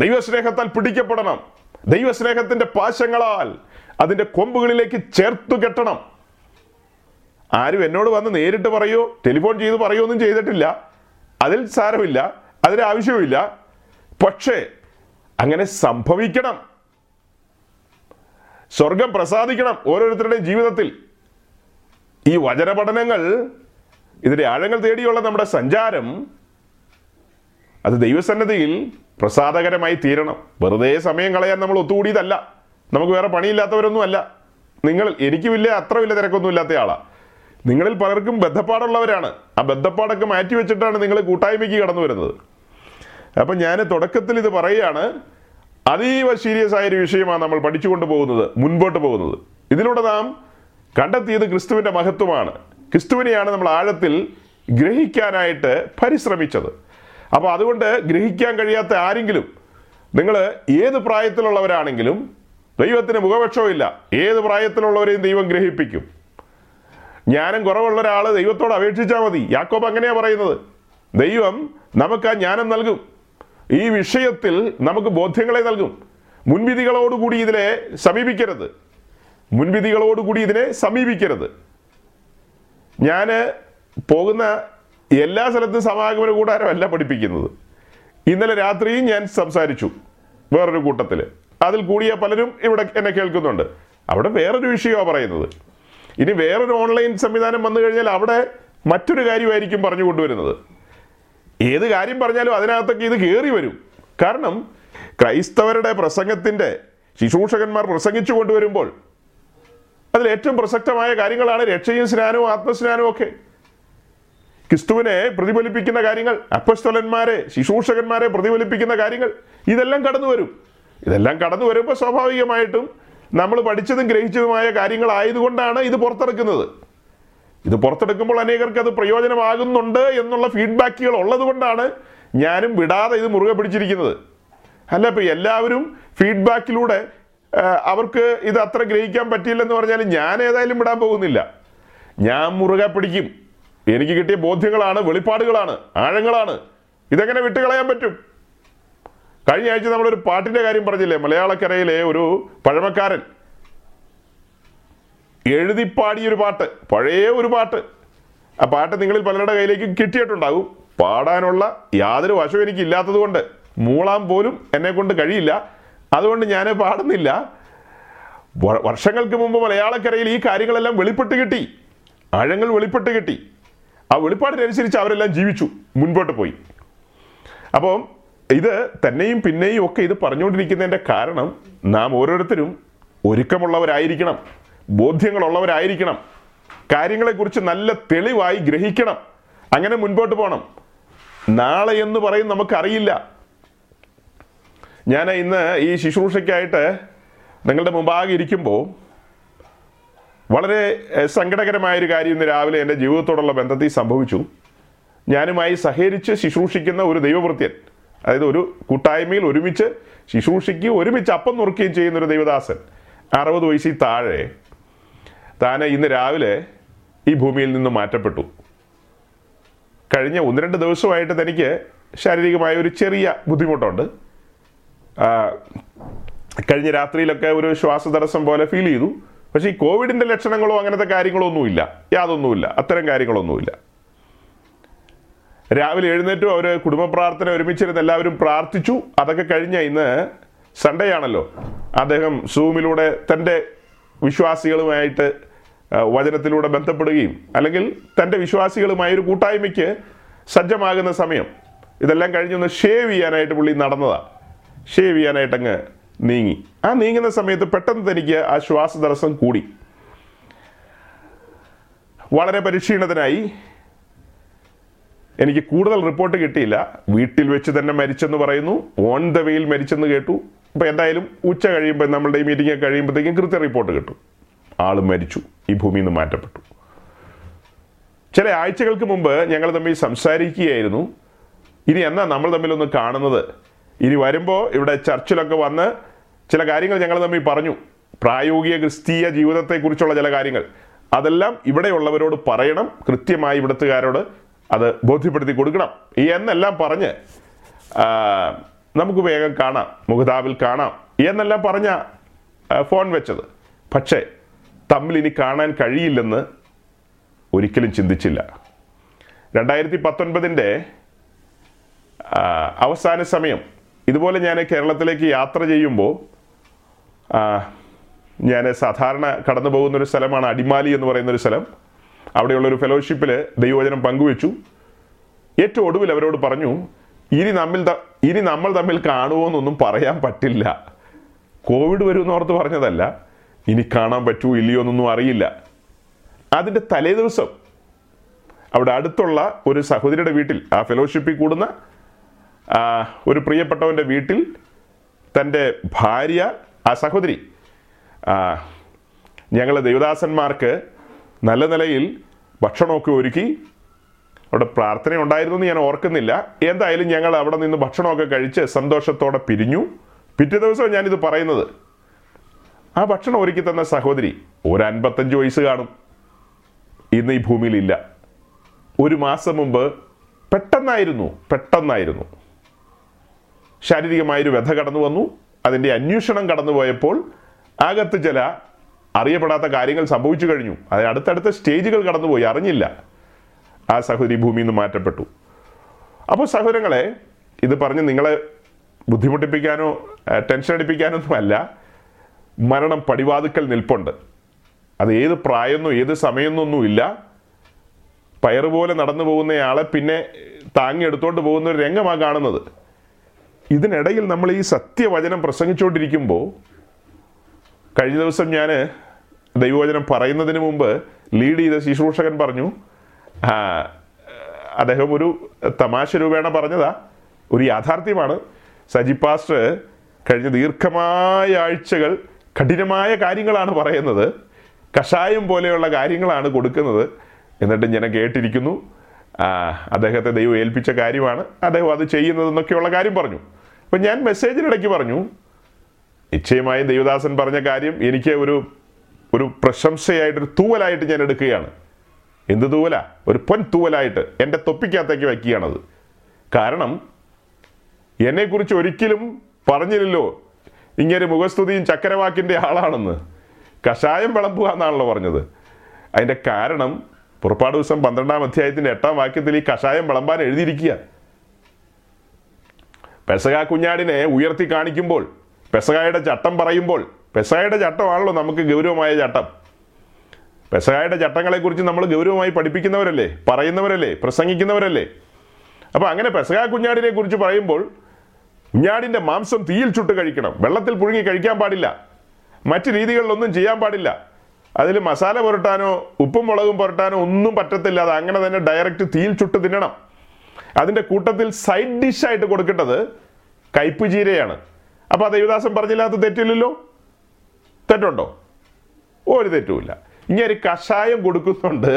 ദൈവസ്നേഹത്താൽ പിടിക്കപ്പെടണം, ദൈവസ്നേഹത്തിൻ്റെ പാശങ്ങളാൽ അതിൻ്റെ കൊമ്പുകളിലേക്ക് ചേർത്തു കെട്ടണം. ആരും എന്നോട് വന്ന് നേരിട്ട് പറയോ ടെലിഫോൺ ചെയ്ത് പറയോ ഒന്നും ചെയ്തിട്ടില്ല, അതിൽ സാരമില്ല, അതിന് ആവശ്യവുമില്ല. പക്ഷേ അങ്ങനെ സംഭവിക്കണം. സ്വർഗം പ്രസാദിക്കണം ഓരോരുത്തരുടെയും ജീവിതത്തിൽ. ഈ വചന പഠനങ്ങൾ, ഇതിൻ്റെ ആഴങ്ങൾ തേടിയുള്ള നമ്മുടെ സഞ്ചാരം, അത് ദൈവസന്നദ്ധിയിൽ പ്രസാദകരമായി തീരണം. വെറുതെ സമയം കളയാൻ നമ്മൾ ഒത്തുകൂടിയതല്ല, നമുക്ക് വേറെ പണിയില്ലാത്തവരൊന്നും അല്ല. നിങ്ങൾ, എനിക്കുമില്ല, അത്ര വലിയ തിരക്കൊന്നും ഇല്ലാത്ത ആളാണ്. നിങ്ങളിൽ പലർക്കും ബന്ധപ്പാടുള്ളവരാണ്. ആ ബന്ധപ്പാടൊക്കെ മാറ്റി വെച്ചിട്ടാണ് നിങ്ങൾ കൂട്ടായ്മയ്ക്ക് കടന്നു വരുന്നത്. അപ്പം ഞാൻ തുടക്കത്തിൽ ഇത് പറയുകയാണ്, അതീവ സീരിയസ് ആയൊരു വിഷയമാണ് നമ്മൾ പഠിച്ചുകൊണ്ട് പോകുന്നത്, മുൻപോട്ട് പോകുന്നത്. ഇതിലൂടെ നാം കണ്ടെത്തിയത് ക്രിസ്തുവിൻ്റെ മഹത്വമാണ്. ക്രിസ്തുവിനെയാണ് നമ്മൾ ആഴത്തിൽ ഗ്രഹിക്കാനായിട്ട് പരിശ്രമിച്ചത്. അപ്പോൾ അതുകൊണ്ട് ഗ്രഹിക്കാൻ കഴിയാത്ത ആരെങ്കിലും, നിങ്ങൾ ഏത് പ്രായത്തിലുള്ളവരാണെങ്കിലും, ദൈവത്തിന് മുഖപക്ഷമില്ല. ഏത് പ്രായത്തിലുള്ളവരെയും ദൈവം ഗ്രഹിപ്പിക്കും. ജ്ഞാനം കുറവുള്ള ഒരാൾ ദൈവത്തോട് അപേക്ഷിച്ചാൽ മതി. യാക്കോബ് അങ്ങനെയാണ് പറയുന്നത്. ദൈവം നമുക്ക് ആ ജ്ഞാനം നൽകും, ഈ വിഷയത്തിൽ നമുക്ക് ബോധ്യങ്ങളെ നൽകും. മുൻവിധികളോടുകൂടി ഇതിനെ സമീപിക്കരുത്. മുൻവിധികളോടുകൂടി ഇതിനെ സമീപിക്കരുത്. ഞാൻ പോകുന്ന എല്ലാ സ്ഥലത്തും സമാഗമന കൂടാരമല്ല പഠിപ്പിക്കുന്നത്. ഇന്നലെ രാത്രിയും ഞാൻ സംസാരിച്ചു വേറൊരു കൂട്ടത്തിൽ, അതിൽ കൂടിയ പലരും ഇവിടെ എന്നെ കേൾക്കുന്നുണ്ട്. അവിടെ വേറൊരു വിഷയമാണ് പറയുന്നത്. ഇനി വേറൊരു ഓൺലൈൻ സംവിധാനം വന്നു കഴിഞ്ഞാൽ അവിടെ മറ്റൊരു കാര്യമായിരിക്കും പറഞ്ഞു കൊണ്ടുവരുന്നത്. ഏത് കാര്യം പറഞ്ഞാലും അതിനകത്തൊക്കെ ഇത് കയറി വരും. കാരണം ക്രൈസ്തവരുടെ പ്രസംഗത്തിൻ്റെ ശുശ്രൂഷകന്മാർ പ്രസംഗിച്ചു കൊണ്ടുവരുമ്പോൾ അതിൽ ഏറ്റവും പ്രസക്തമായ കാര്യങ്ങളാണ് രക്ഷയും സ്നാനവും ആത്മസ്നാനവും ഒക്കെ, ക്രിസ്തുവിനെ പ്രതിഫലിപ്പിക്കുന്ന കാര്യങ്ങൾ, അപ്പസ്തലന്മാരെ ശുശ്രൂഷകന്മാരെ പ്രതിഫലിപ്പിക്കുന്ന കാര്യങ്ങൾ, ഇതെല്ലാം കടന്നു വരും. ഇതെല്ലാം കടന്നു വരുമ്പോൾ സ്വാഭാവികമായിട്ടും നമ്മൾ പഠിച്ചതും ഗ്രഹിച്ചതുമായ കാര്യങ്ങളായതുകൊണ്ടാണ് ഇത് പുറത്തെടുക്കുന്നത്. ഇത് പുറത്തെടുക്കുമ്പോൾ അനേകർക്ക് അത് പ്രയോജനമാകുന്നുണ്ട് എന്നുള്ള ഫീഡ്ബാക്കുകൾ ഉള്ളത് കൊണ്ടാണ് ഞാനും വിടാതെ ഇത് മുറുകെ പിടിച്ചിരിക്കുന്നത്. അല്ല ഇപ്പം എല്ലാവരും ഫീഡ്ബാക്കിലൂടെ അവർക്ക് ഇത് അത്ര ഗ്രഹിക്കാൻ പറ്റിയില്ലെന്ന് പറഞ്ഞാൽ ഞാൻ ഏതായാലും വിടാൻ പോകുന്നില്ല. ഞാൻ മുറുകെ പിടിക്കും. എനിക്ക് കിട്ടിയ ബോധ്യങ്ങളാണ്, വെളിപ്പാടുകളാണ്, ആഴങ്ങളാണ്. ഇതെങ്ങനെ വിട്ടുകളയാൻ പറ്റും? കഴിഞ്ഞ ആഴ്ച നമ്മളൊരു പാട്ടിൻ്റെ കാര്യം പറഞ്ഞില്ലേ, മലയാളക്കരയിലെ ഒരു പഴമക്കാരൻ എഴുതിപ്പാടിയൊരു പാട്ട്, പഴയ ഒരു പാട്ട്. ആ പാട്ട് നിങ്ങളിൽ പലരുടെ കയ്യിലേക്ക് കിട്ടിയിട്ടുണ്ടാകും. പാടാനുള്ള യാതൊരു വശവും എനിക്കില്ലാത്തത് കൊണ്ട് മൂളാൻ പോലും എന്നെ കൊണ്ട് കഴിയില്ല, അതുകൊണ്ട് ഞാൻ പാടുന്നില്ല. വർഷങ്ങൾക്ക് മുമ്പ് മലയാളക്കരയിൽ ഈ കാര്യങ്ങളെല്ലാം വെളിപ്പെട്ട് കിട്ടി, ആഴങ്ങൾ വെളിപ്പെട്ട് കിട്ടി. ആ വെളിപ്പാടിനനുസരിച്ച് അവരെല്ലാം ജീവിച്ചു, മുൻപോട്ട് പോയി. അപ്പം ഇത് തന്നെയും പിന്നെയും ഒക്കെ ഇത് പറഞ്ഞുകൊണ്ടിരിക്കുന്നതിൻ്റെ കാരണം നാം ഓരോരുത്തരും ഒരുക്കമുള്ളവരായിരിക്കണം, ബോധ്യങ്ങളുള്ളവരായിരിക്കണം, കാര്യങ്ങളെക്കുറിച്ച് നല്ല തെളിവായി ഗ്രഹിക്കണം. അങ്ങനെ മുൻപോട്ട് പോകണം. നാളെ എന്ന് പറയും നമുക്കറിയില്ല. ഞാൻ ഇന്ന് ഈ ശുശ്രൂഷയ്ക്കായിട്ട് നിങ്ങളുടെ മുമ്പാകെ ഇരിക്കുമ്പോൾ വളരെ സങ്കടകരമായൊരു കാര്യം ഇന്ന് രാവിലെ എൻ്റെ ജീവിതത്തോടുള്ള ബന്ധത്തിൽ സംഭവിച്ചു. ഞാനുമായി സഹകരിച്ച് ശുശ്രൂഷിക്കുന്ന ഒരു ദൈവവൃത്യൻ, അതായത് ഒരു കൂട്ടായ്മയിൽ ഒരുമിച്ച് ശുശ്രൂഷിക്കുകയും ഒരുമിച്ച് അപ്പം നുറുക്കുകയും ചെയ്യുന്നൊരു ദൈവദാസൻ, 60 വയസ്സിൽ താഴെ, താനെ ഇന്ന് രാവിലെ ഈ ഭൂമിയിൽ നിന്ന് മാറ്റപ്പെട്ടു. കഴിഞ്ഞ 1-2 ദിവസമായിട്ട് തനിക്ക് ശാരീരികമായ ഒരു ചെറിയ ബുദ്ധിമുട്ടുണ്ട്. കഴിഞ്ഞ രാത്രിയിലൊക്കെ ഒരു ശ്വാസതടസ്സം പോലെ ഫീൽ ചെയ്തു. പക്ഷേ ഈ കോവിഡിൻ്റെ ലക്ഷണങ്ങളോ അങ്ങനത്തെ കാര്യങ്ങളോ ഒന്നുമില്ല, യാതൊന്നുമില്ല, അത്തരം കാര്യങ്ങളൊന്നുമില്ല. രാവിലെ എഴുന്നേറ്റും അവർ കുടുംബ പ്രാർത്ഥന ഒരുമിച്ചിരുന്ന് എല്ലാവരും പ്രാർത്ഥിച്ചു. അതൊക്കെ കഴിഞ്ഞ ഇന്ന് സൺഡേ ആണല്ലോ, അദ്ദേഹം സൂമിലൂടെ തൻ്റെ വിശ്വാസികളുമായിട്ട് വചനത്തിലൂടെ ബന്ധപ്പെടുകയും അല്ലെങ്കിൽ തൻ്റെ വിശ്വാസികളുമായി ഒരു കൂട്ടായ്മയ്ക്ക് സജ്ജമാകുന്ന സമയം. ഇതെല്ലാം കഴിഞ്ഞൊന്ന് ഷേവ് ചെയ്യാനായിട്ട് പുള്ളി നടന്നതാണ്. ഷേവ് ചെയ്യാനായിട്ടങ്ങ് നീങ്ങി. ആ നീങ്ങുന്ന സമയത്ത് പെട്ടെന്ന് തനിക്ക് ആ ശ്വാസതടസ്സം കൂടി. വളരെ പരിക്ഷീണതനായി. എനിക്ക് കൂടുതൽ റിപ്പോർട്ട് കിട്ടിയില്ല. വീട്ടിൽ വെച്ച് തന്നെ മരിച്ചെന്ന് പറയുന്നു, ഓൺ ദ വേയിൽ മരിച്ചെന്ന് കേട്ടു. ഇപ്പം എന്തായാലും ഉച്ച കഴിയുമ്പോൾ, നമ്മളുടെ ഈ മീറ്റിംഗ് കഴിയുമ്പോഴത്തേക്കും കൃത്യ റിപ്പോർട്ട് കിട്ടും. ആൾ മരിച്ചു, ഈ ഭൂമിയിൽ നിന്ന് മാറ്റപ്പെട്ടു. ചില ആഴ്ചകൾക്ക് മുമ്പ് ഞങ്ങൾ തമ്മിൽ സംസാരിക്കുകയായിരുന്നു, ഇനി എന്നാ നമ്മൾ തമ്മിലൊന്ന് കാണുന്നത്, ഇനി വരുമ്പോൾ ഇവിടെ ചർച്ചിലൊക്കെ വന്ന് ചില കാര്യങ്ങൾ ഞങ്ങൾ തമ്മിൽ പറഞ്ഞു, പ്രായോഗിക ക്രിസ്തീയ ജീവിതത്തെക്കുറിച്ചുള്ള ചില കാര്യങ്ങൾ. അതെല്ലാം ഇവിടെയുള്ളവരോട് പറയണം, കൃത്യമായി ഇവിടുത്തുകാരോട് അത് ബോധ്യപ്പെടുത്തി കൊടുക്കണം എന്നെല്ലാം പറഞ്ഞ് നമുക്ക് വേഗം കാണാം, മുഖതാവിൽ കാണാം എന്നെല്ലാം പറഞ്ഞ ഫോൺ വെച്ചത്. പക്ഷേ തമ്മിൽ ഇനി കാണാൻ കഴിയില്ലെന്ന് ഒരിക്കലും ചിന്തിച്ചില്ല. 2019 അവസാന സമയം ഇതുപോലെ ഞാൻ കേരളത്തിലേക്ക് യാത്ര ചെയ്യുമ്പോൾ, ഞാൻ സാധാരണ കടന്നു പോകുന്നൊരു സ്ഥലമാണ് അടിമാലി എന്ന് പറയുന്നൊരു സ്ഥലം. അവിടെയുള്ളൊരു ഫെലോഷിപ്പിൽ ദൈവവചനം പങ്കുവെച്ചു. ഏറ്റവും ഒടുവിൽ അവരോട് പറഞ്ഞു, ഇനി നമ്മൾ തമ്മിൽ കാണുമോയെന്നൊന്നും പറയാൻ പറ്റില്ല. കോവിഡ് വരുമെന്നോർത്ത് പറഞ്ഞതല്ല, ഇനി കാണാൻ പറ്റുമോ ഇല്ലയോ എന്നൊന്നും അറിയില്ല. അതിൻ്റെ തലേദിവസം അവിടെ അടുത്തുള്ള ഒരു സഹോദരിയുടെ വീട്ടിൽ, ആ ഫെലോഷിപ്പിൽ കൂടുന്ന ഒരു പ്രിയപ്പെട്ടവൻ്റെ വീട്ടിൽ തൻ്റെ ഭാര്യ, ആ സഹോദരി, ഞങ്ങൾ ദൈവദാസന്മാർക്ക് നല്ല നിലയിൽ ഭക്ഷണമൊക്കെ ഒരുക്കി. അവിടെ പ്രാർത്ഥന ഉണ്ടായിരുന്നു എന്ന് ഞാൻ ഓർക്കുന്നില്ല. എന്തായാലും ഞങ്ങൾ അവിടെ നിന്ന് ഭക്ഷണമൊക്കെ കഴിച്ച് സന്തോഷത്തോടെ പിരിഞ്ഞു. പിറ്റേ ദിവസവും ഞാനിത് പറയുന്നത്. ആ ഭക്ഷണം ഒരുക്കി തന്ന സഹോദരി ഒരു 55 വയസ്സ് കാണും, ഇന്ന് ഈ ഭൂമിയിലില്ല. 1 മാസം മുമ്പ് പെട്ടെന്നായിരുന്നു ശാരീരികമായൊരു വ്യഥ കടന്നു വന്നു. അതിൻ്റെ അന്വേഷണം കടന്നു പോയപ്പോൾ അകത്ത് ചില അറിയപ്പെടാത്ത കാര്യങ്ങൾ സംഭവിച്ചു കഴിഞ്ഞു. അത് അടുത്തടുത്ത സ്റ്റേജുകൾ കടന്നുപോയി, അറിഞ്ഞില്ല. ആ സഹോദരി ഭൂമിയിൽ നിന്ന് മാറ്റപ്പെട്ടു. അപ്പോൾ സഹോദരങ്ങളെ, ഇത് പറഞ്ഞ് നിങ്ങളെ ബുദ്ധിമുട്ടിപ്പിക്കാനോ ടെൻഷൻ അടിപ്പിക്കാനോ ഒന്നുമല്ല. മരണം പടിവാതുക്കൽ നിൽപ്പുണ്ട്. അത് ഏത് പ്രായമൊന്നും ഏത് സമയമൊന്നുമില്ല. പയറുപോലെ നടന്നു പോകുന്നയാളെ പിന്നെ താങ്ങിയെടുത്തോണ്ട് പോകുന്ന ഒരു രംഗമാണ് കാണുന്നത്. ഇതിനിടയിൽ നമ്മൾ ഈ സത്യവചനം പ്രസംഗിച്ചുകൊണ്ടിരിക്കുമ്പോൾ, കഴിഞ്ഞ ദിവസം ഞാൻ ദൈവവചനം പറയുന്നതിന് മുമ്പ് ലീഡ് ചെയ്ത ശുശ്രൂഷകൻ പറഞ്ഞു, അദ്ദേഹം ഒരു തമാശ രൂപേണ പറഞ്ഞതാ, ഒരു യാഥാർത്ഥ്യമാണ്. സജി പാസ്റ്റർ കഴിഞ്ഞ ദീർഘമായ ആഴ്ചകൾ കഠിനമായ കാര്യങ്ങളാണ് പറയുന്നത്, കഷായം പോലെയുള്ള കാര്യങ്ങളാണ് കൊടുക്കുന്നത്. എന്നിട്ടും ഞാൻ കേട്ടിരിക്കുന്നു. അദ്ദേഹത്തെ ദൈവം ഏൽപ്പിച്ച കാര്യമാണ് അദ്ദേഹം അത് ചെയ്യുന്നതെന്നൊക്കെയുള്ള കാര്യം പറഞ്ഞു. അപ്പം ഞാൻ മെസ്സേജിനിടയ്ക്ക് പറഞ്ഞു, നിശ്ചയമായും ദൈവദാസൻ പറഞ്ഞ കാര്യം എനിക്ക് ഒരു പ്രശംസയായിട്ടൊരു തൂവലായിട്ട് ഞാൻ എടുക്കുകയാണ്. എന്ത് തൂവല? ഒരു പൊൻ തൂവലായിട്ട് എൻ്റെ തൊപ്പിക്കകത്തേക്ക് വയ്ക്കുകയാണത്. കാരണം എന്നെക്കുറിച്ച് ഒരിക്കലും പറഞ്ഞില്ലല്ലോ ഇങ്ങനെ മുഖസ്തുതിയും ചക്കരവാക്കിൻ്റെ ആളാണെന്ന്. കഷായം വിളമ്പുക എന്നാണല്ലോ പറഞ്ഞത്. അതിൻ്റെ കാരണം പുറപ്പാട് ദിവസം 12-ാം അധ്യായത്തിൻ്റെ 8-ാം വാക്യത്തിൽ ഈ കഷായം വിളമ്പാൻ എഴുതിയിരിക്കുക. പെസക കുഞ്ഞാടിനെ ഉയർത്തി കാണിക്കുമ്പോൾ, പെസകായുടെ ചട്ടം പറയുമ്പോൾ, പെസകായുടെ ചട്ടമാണല്ലോ നമുക്ക് ഗൗരവമായ ചട്ടം. പെസകായുടെ ചട്ടങ്ങളെക്കുറിച്ച് നമ്മൾ ഗൗരവമായി പഠിപ്പിക്കുന്നവരല്ലേ, പറയുന്നവരല്ലേ, പ്രസംഗിക്കുന്നവരല്ലേ. അപ്പോൾ അങ്ങനെ പെസക കുഞ്ഞാടിനെ കുറിച്ച് പറയുമ്പോൾ, കുഞ്ഞാടിൻ്റെ മാംസം തീയിൽ ചുട്ട് കഴിക്കണം, വെള്ളത്തിൽ പുഴുങ്ങി കഴിക്കാൻ പാടില്ല, മറ്റ് രീതികളിലൊന്നും ചെയ്യാൻ പാടില്ല, അതിൽ മസാല പുരട്ടാനോ ഉപ്പും മുളകും പുരട്ടാനോ ഒന്നും പറ്റത്തില്ല. അത് അങ്ങനെ തന്നെ ഡയറക്റ്റ് തീയിൽ ചുട്ട് തിന്നണം. അതിൻ്റെ കൂട്ടത്തിൽ സൈഡ് ഡിഷായിട്ട് കൊടുക്കേണ്ടത് കയ്പ് ജീരയാണ്. അപ്പോൾ അത് ദേവദാസൻ പറഞ്ഞില്ലാത്ത തെറ്റില്ലല്ലോ. തെറ്റുണ്ടോ? ഒരു തെറ്റുമില്ല. ഇനി ഒരു കഷായം കൊടുക്കുന്നുണ്ട്.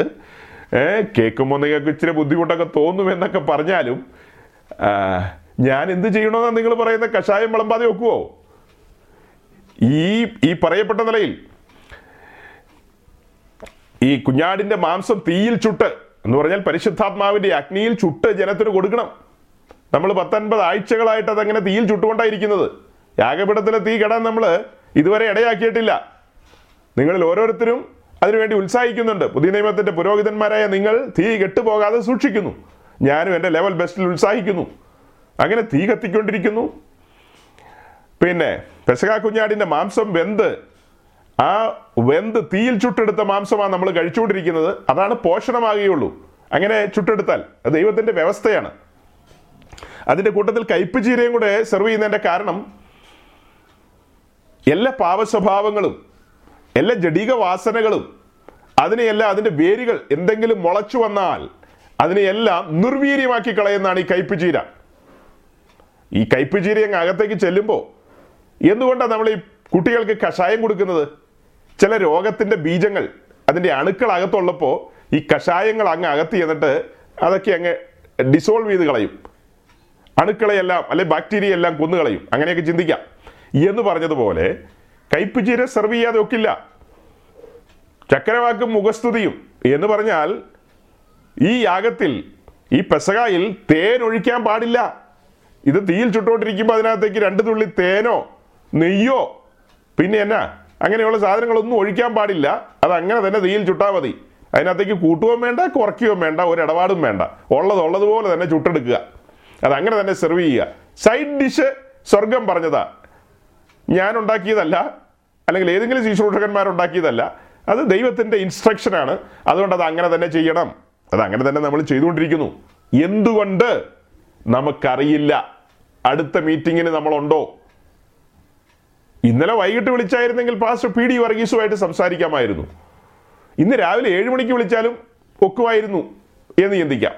കേൾക്കുമ്പോൾ നിങ്ങൾക്ക് ഇച്ചിരി ബുദ്ധിമുട്ടൊക്കെ തോന്നുമെന്നൊക്കെ പറഞ്ഞാലും ഞാൻ എന്ത് ചെയ്യണമെന്നാണ് നിങ്ങൾ പറയുന്ന? കഷായം വിളമ്പാതെ വെക്കുവോ? ഈ പറയപ്പെട്ട നിലയിൽ ഈ കുഞ്ഞാടിൻ്റെ മാംസം തീയിൽ ചുട്ട് എന്ന് പറഞ്ഞാൽ പരിശുദ്ധാത്മാവിൻ്റെ അഗ്നിയിൽ ചുട്ട് ജനത്തിന് കൊടുക്കണം. നമ്മൾ 19 ആഴ്ചകളായിട്ട് അതങ്ങനെ തീയിൽ ചുട്ടുകൊണ്ടായിരിക്കുന്നത്. യാഗപീഠത്തിലെ തീ കെടാൻ നമ്മൾ ഇതുവരെ ഇടയാക്കിയിട്ടില്ല. നിങ്ങളിൽ ഓരോരുത്തരും അതിനുവേണ്ടി ഉത്സാഹിക്കുന്നുണ്ട്. പുതിയ നിയമത്തിൻ്റെ പുരോഹിതന്മാരായ നിങ്ങൾ തീ കെട്ടുപോകാതെ സൂക്ഷിക്കുന്നു. ഞാനും എൻ്റെ ലെവൽ ബെസ്റ്റിൽ ഉത്സാഹിക്കുന്നു. അങ്ങനെ തീ കത്തിക്കൊണ്ടിരിക്കുന്നു. പിന്നെ പെസക കുഞ്ഞാടിൻ്റെ മാംസം വെന്ത്, ആ വെന്ത് തീയിൽ ചുട്ടെടുത്ത മാംസമാണ് നമ്മൾ കഴിച്ചുകൊണ്ടിരിക്കുന്നത്. അതാണ് പോഷണമാകുകയുള്ളൂ അങ്ങനെ ചുട്ടെടുത്താൽ. അത് ദൈവത്തിൻ്റെ വ്യവസ്ഥയാണ്. അതിൻ്റെ കൂട്ടത്തിൽ കയ്പ് ചീരയും കൂടെ സെർവ് ചെയ്യുന്നതിൻ്റെ കാരണം, എല്ലാ പാപസ്വഭാവങ്ങളും എല്ലാ ജഡിക വാസനകളും അതിനെയെല്ലാം അതിൻ്റെ വേരുകൾ എന്തെങ്കിലും മുളച്ചു വന്നാൽ അതിനെയെല്ലാം നിർവീര്യമാക്കി കളയുന്നതാണ് ഈ കയ്പ് ചീര. ഈ കയ്പ് ചീരയങ്ങ് അകത്തേക്ക് ചെല്ലുമ്പോൾ, എന്തുകൊണ്ടാണ് നമ്മൾ ഈ കുട്ടികൾക്ക് കഷായം കൊടുക്കുന്നത്? ചില രോഗത്തിൻ്റെ ബീജങ്ങൾ അതിൻ്റെ അണുക്കൾ അകത്തുള്ളപ്പോൾ ഈ കഷായങ്ങൾ അങ്ങ് അകത്ത് ചെന്നിട്ട് അതൊക്കെ അങ്ങ് ഡിസോൾവ് ചെയ്ത് കളയും. അണുക്കളെയെല്ലാം അല്ലെങ്കിൽ ബാക്ടീരിയ എല്ലാം കൊന്നുകളയും. അങ്ങനെയൊക്കെ ചിന്തിക്കാം. എന്ന് പറഞ്ഞതുപോലെ കയ്പ് ചീര സെർവ് ചെയ്യാതെ ഒക്കില്ല. ചക്കരവാക്കും മുഖസ്തുതിയും എന്ന് പറഞ്ഞാൽ ഈ യാഗത്തിൽ, ഈ പെസകായിൽ തേനൊഴിക്കാൻ പാടില്ല. ഇത് തീയിൽ ചുട്ടോണ്ടിരിക്കുമ്പോൾ അതിനകത്തേക്ക് 2 തുള്ളി തേനോ നെയ്യോ പിന്നെ എന്നാ അങ്ങനെയുള്ള സാധനങ്ങളൊന്നും ഒഴിക്കാൻ പാടില്ല. അത് അങ്ങനെ തന്നെ തീയിൽ ചുട്ടാൽ മതി. അതിനകത്തേക്ക് കൂട്ടുകയും വേണ്ട, കുറയ്ക്കുകയും വേണ്ട, ഒരിടപാടും വേണ്ട. ഉള്ളതുപോലെ തന്നെ ചുട്ടെടുക്കുക. അതങ്ങനെ തന്നെ സെർവ് ചെയ്യുക. സൈഡ് ഡിഷ് സ്വർഗം പറഞ്ഞതാ, ഞാൻ ഉണ്ടാക്കിയതല്ല, അല്ലെങ്കിൽ ഏതെങ്കിലും ശുശ്രൂഷകന്മാരുണ്ടാക്കിയതല്ല. അത് ദൈവത്തിൻ്റെ ഇൻസ്ട്രക്ഷനാണ്. അതുകൊണ്ട് അത് അങ്ങനെ തന്നെ ചെയ്യണം. അത് അങ്ങനെ തന്നെ നമ്മൾ ചെയ്തുകൊണ്ടിരിക്കുന്നു. എന്തുകൊണ്ട് നമുക്കറിയില്ല. അടുത്ത മീറ്റിങ്ങിന് നമ്മളുണ്ടോ? ഇന്നലെ വൈകിട്ട് വിളിച്ചായിരുന്നെങ്കിൽ പാസ്റ്റർ പി ഡി വർഗീസുമായിട്ട് സംസാരിക്കാമായിരുന്നു. ഇന്ന് രാവിലെ 7 മണിക്ക് വിളിച്ചാലും ഒക്കുമായിരുന്നു എന്ന് ചിന്തിക്കാം.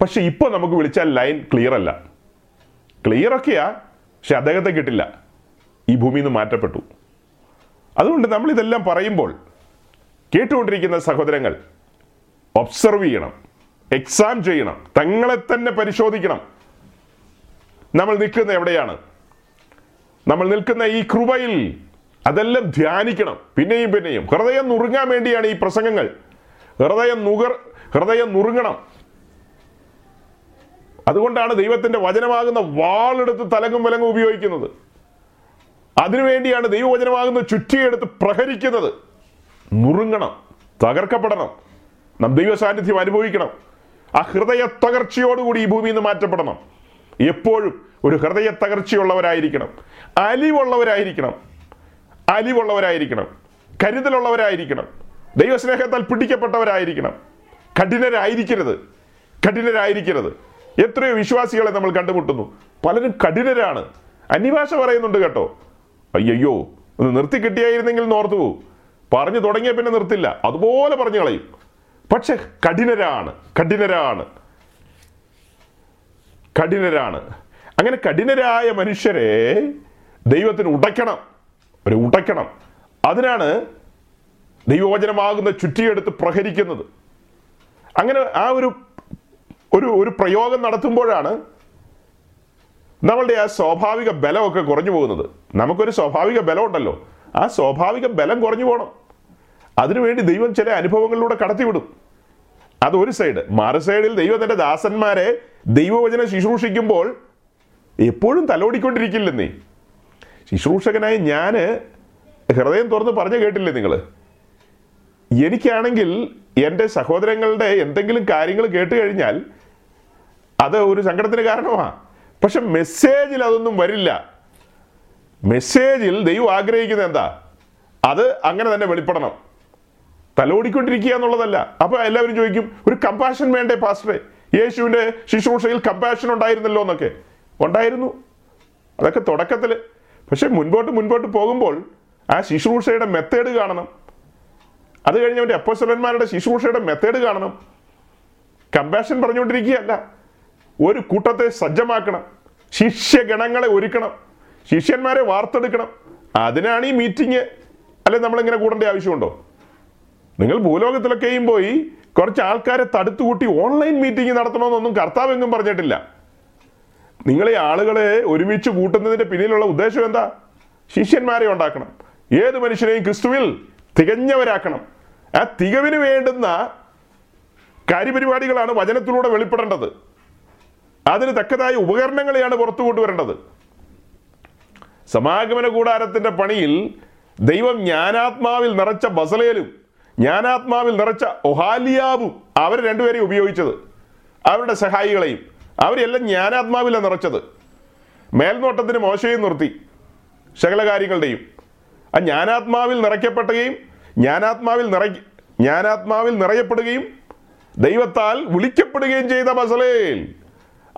പക്ഷെ ഇപ്പോൾ നമുക്ക് വിളിച്ചാൽ ലൈൻ ക്ലിയർ അല്ല. ക്ലിയറൊക്കെയാ, പക്ഷെ അദ്ദേഹത്തെ കിട്ടില്ല. ഈ ഭൂമിയിൽ നിന്ന് മാറ്റപ്പെട്ടു. അതുകൊണ്ട് നമ്മളിതെല്ലാം പറയുമ്പോൾ കേട്ടുകൊണ്ടിരിക്കുന്ന സഹോദരങ്ങൾ ഒബ്സർവ് ചെയ്യണം, എക്സാം ചെയ്യണം, തങ്ങളെ തന്നെ പരിശോധിക്കണം. നമ്മൾ നിൽക്കുന്ന എവിടെയാണ്? നമ്മൾ നിൽക്കുന്ന ഈ കൃപയിൽ അതെല്ലാം ധ്യാനിക്കണം. പിന്നെയും പിന്നെയും ഹൃദയം നുറുങ്ങാൻ വേണ്ടിയാണ് ഈ പ്രസംഗങ്ങൾ. ഹൃദയം നുറുങ്ങണം. അതുകൊണ്ടാണ് ദൈവത്തിൻ്റെ വചനമാകുന്ന വാളെടുത്ത് തലങ്ങും വിലങ്ങും ഉപയോഗിക്കുന്നത്. അതിനുവേണ്ടിയാണ് ദൈവവചനമാകുന്ന ചുറ്റിയെടുത്ത് പ്രഹരിക്കുന്നത്. നുറുങ്ങണം, തകർക്കപ്പെടണം, നാം ദൈവ സാന്നിധ്യം അനുഭവിക്കണം. ആ ഹൃദയ തകർച്ചയോടുകൂടി ഈ ഭൂമിയിൽ നിന്ന് മാറ്റപ്പെടണം. എപ്പോഴും ഒരു ഹൃദയ തകർച്ചയുള്ളവരായിരിക്കണം, അലിവുള്ളവരായിരിക്കണം, അലിവുള്ളവരായിരിക്കണം, കരുതലുള്ളവരായിരിക്കണം, ദൈവസ്നേഹത്താൽ പിടിക്കപ്പെട്ടവരായിരിക്കണം. കഠിനരായിരിക്കരുത്, കഠിനരായിരിക്കരുത്. എത്രയോ വിശ്വാസികളെ നമ്മൾ കണ്ടുമുട്ടുന്നു, പലരും കഠിനരാണ്, അന്യഭാഷ പറയുന്നുണ്ട് കേട്ടോ. അയ്യോ, ഒന്ന് നിർത്തി കിട്ടിയായിരുന്നെങ്കിൽ ഓർത്തു പോകും. പറഞ്ഞു തുടങ്ങിയ പിന്നെ നിർത്തില്ല, അതുപോലെ പറഞ്ഞു കളയും. പക്ഷെ കഠിനരാണ്, കഠിനരാണ്, കഠിനരാണ്. അങ്ങനെ കഠിനരായ മനുഷ്യരെ ദൈവത്തിന് ഉടയ്ക്കണം, അവരെ ഉടയ്ക്കണം. അതിനാണ് ദൈവവചനമാകുന്ന ചുറ്റിയെടുത്ത് പ്രഹരിക്കുന്നത്. അങ്ങനെ ആ ഒരു ഒരു ഒരു പ്രയോഗം നടത്തുമ്പോഴാണ് നമ്മളുടെ ആ സ്വാഭാവിക ബലമൊക്കെ കുറഞ്ഞു പോകുന്നത്. നമുക്കൊരു സ്വാഭാവിക ബലം ഉണ്ടല്ലോ, ആ സ്വാഭാവിക ബലം കുറഞ്ഞു പോകണം. അതിനുവേണ്ടി ദൈവം ചില അനുഭവങ്ങളിലൂടെ കടത്തിവിടും. അതൊരു സൈഡ്. മറു സൈഡിൽ ദൈവം തൻ്റെ ദാസന്മാരെ ദൈവവചനം ശുശ്രൂഷിക്കുമ്പോൾ എപ്പോഴും തലോടിക്കൊണ്ടിരിക്കില്ലെന്നേ. ശുശ്രൂഷകനായ ഞാൻ ഹൃദയം തുറന്ന് പറഞ്ഞു കേട്ടില്ലേ നിങ്ങൾ? എനിക്കാണെങ്കിൽ എൻ്റെ സഹോദരങ്ങളുടെ എന്തെങ്കിലും കാര്യങ്ങൾ കേട്ട് കഴിഞ്ഞാൽ അത് ഒരു സങ്കടത്തിന് കാരണമാണ്. പക്ഷെ മെസ്സേജിൽ അതൊന്നും വരില്ല. മെസ്സേജിൽ ദൈവം ആഗ്രഹിക്കുന്നത് എന്താ? അത് അങ്ങനെ തന്നെ വെളിപ്പെടണം, തലോടിക്കൊണ്ടിരിക്കുക എന്നുള്ളതല്ല. അപ്പോൾ എല്ലാവരും ചോദിക്കും, ഒരു കമ്പാഷൻ വേണ്ടേ പാസ്റ്ററെ? യേശുവിൻ്റെ ശുശ്രൂഷയിൽ കമ്പാഷൻ ഉണ്ടായിരുന്നല്ലോ എന്നൊക്കെ. ഉണ്ടായിരുന്നു, അതൊക്കെ തുടക്കത്തിൽ. പക്ഷെ മുൻപോട്ട് മുൻപോട്ട് പോകുമ്പോൾ ആ ശുശ്രൂഷയുടെ മെത്തേഡ് കാണണം. അത് കഴിഞ്ഞ് അവൻ്റെ അപ്പോസ്തലന്മാരുടെ ശുശ്രൂഷയുടെ മെത്തേഡ് കാണണം. കമ്പാഷൻ പറഞ്ഞുകൊണ്ടിരിക്കുകയല്ല, ഒരു കൂട്ടത്തെ സജ്ജമാക്കണം, ശിഷ്യഗണങ്ങളെ ഒരുക്കണം, ശിഷ്യന്മാരെ വാർത്തെടുക്കണം. അതിനാണ് ഈ മീറ്റിങ്. അല്ലെ, നമ്മളിങ്ങനെ കൂടേണ്ട ആവശ്യമുണ്ടോ? നിങ്ങൾ ഭൂലോകത്തിലൊക്കെയും പോയി കുറച്ച് ആൾക്കാരെ തടുത്തുകൂട്ടി ഓൺലൈൻ മീറ്റിംഗ് നടത്തണമെന്നൊന്നും കർത്താവ് എങ്ങും പറഞ്ഞിട്ടില്ല. നിങ്ങൾ ഈ ആളുകളെ ഒരുമിച്ച് കൂട്ടുന്നതിൻ്റെ പിന്നിലുള്ള ഉദ്ദേശം എന്താ? ശിഷ്യന്മാരെ ഉണ്ടാക്കണം, ഏത് മനുഷ്യനെയും ക്രിസ്തുവിൽ തികഞ്ഞവരാക്കണം. ആ തികവിന് വേണ്ടുന്ന കാര്യപരിപാടികളാണ് വചനത്തിലൂടെ വെളിപ്പെടേണ്ടത്. അതിന് തക്കതായ ഉപകരണങ്ങളെയാണ് പുറത്തു കൊണ്ടുവരേണ്ടത്. സമാഗമന കൂടാരത്തിൻ്റെ പണിയിൽ ദൈവം ജ്ഞാനാത്മാവിൽ നിറച്ച ബസലേലും ജ്ഞാനാത്മാവിൽ നിറച്ച ഒഹാലിയാവും അവർ രണ്ടുപേരെയും ഉപയോഗിച്ചത്, അവരുടെ സഹായികളെയും. അവരെല്ലാം ജ്ഞാനാത്മാവിലാണ് നിറച്ചത്. മേൽനോട്ടത്തിന് മോശയും നിർത്തി സകല കാര്യങ്ങളുടെയും. ആ ജ്ഞാനാത്മാവിൽ നിറയ്ക്കപ്പെടുകയും ജ്ഞാനാത്മാവിൽ നിറയപ്പെടുകയും ദൈവത്താൽ വിളിക്കപ്പെടുകയും ചെയ്ത ബസലേൽ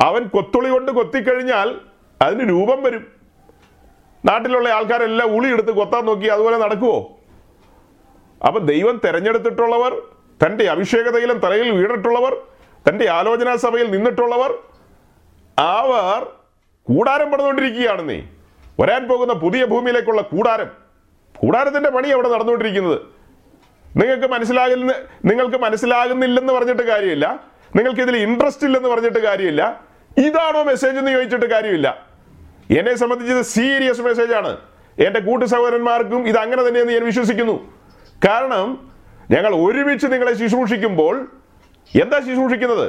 അവൻ കൊത്തുളി കൊണ്ട് കൊത്തിക്കഴിഞ്ഞാൽ അതിന് രൂപം വരും. നാട്ടിലുള്ള ആൾക്കാരെല്ലാം ഉളി എടുത്ത് കൊത്താൻ നോക്കി, അതുപോലെ നടക്കുമോ? അപ്പം ദൈവം തിരഞ്ഞെടുത്തിട്ടുള്ളവർ, തൻ്റെ അഭിഷേകതയിലും തലയിൽ വീണിട്ടുള്ളവർ, തൻ്റെ ആലോചനാ സഭയിൽ നിന്നിട്ടുള്ളവർ, അവർ കൂടാരം പണിതുകൊണ്ടിരിക്കുകയാണെന്നേ. വരാൻ പോകുന്ന പുതിയ ഭൂമിയിലേക്കുള്ള കൂടാരത്തിൻ്റെ പണി അവിടെ നടന്നുകൊണ്ടിരിക്കുന്നത്. നിങ്ങൾക്ക് മനസ്സിലാകുന്നില്ലെന്ന് പറഞ്ഞിട്ട് കാര്യമില്ല, നിങ്ങൾക്ക് ഇതിൽ ഇൻട്രസ്റ്റ് ഇല്ലെന്ന് പറഞ്ഞിട്ട് കാര്യമില്ല, ഇതാണോ മെസ്സേജ് എന്ന് ചോദിച്ചിട്ട് കാര്യമില്ല. എന്നെ സംബന്ധിച്ചത് സീരിയസ് മെസ്സേജാണ്. എൻ്റെ കൂട്ടു സഹോദരന്മാർക്കും ഇത് അങ്ങനെ തന്നെയെന്ന് ഞാൻ വിശ്വസിക്കുന്നു. കാരണം ഞങ്ങൾ ഒരുമിച്ച് നിങ്ങളെ ശുശ്രൂഷിക്കുമ്പോൾ എന്താ ശുശ്രൂഷിക്കുന്നത്?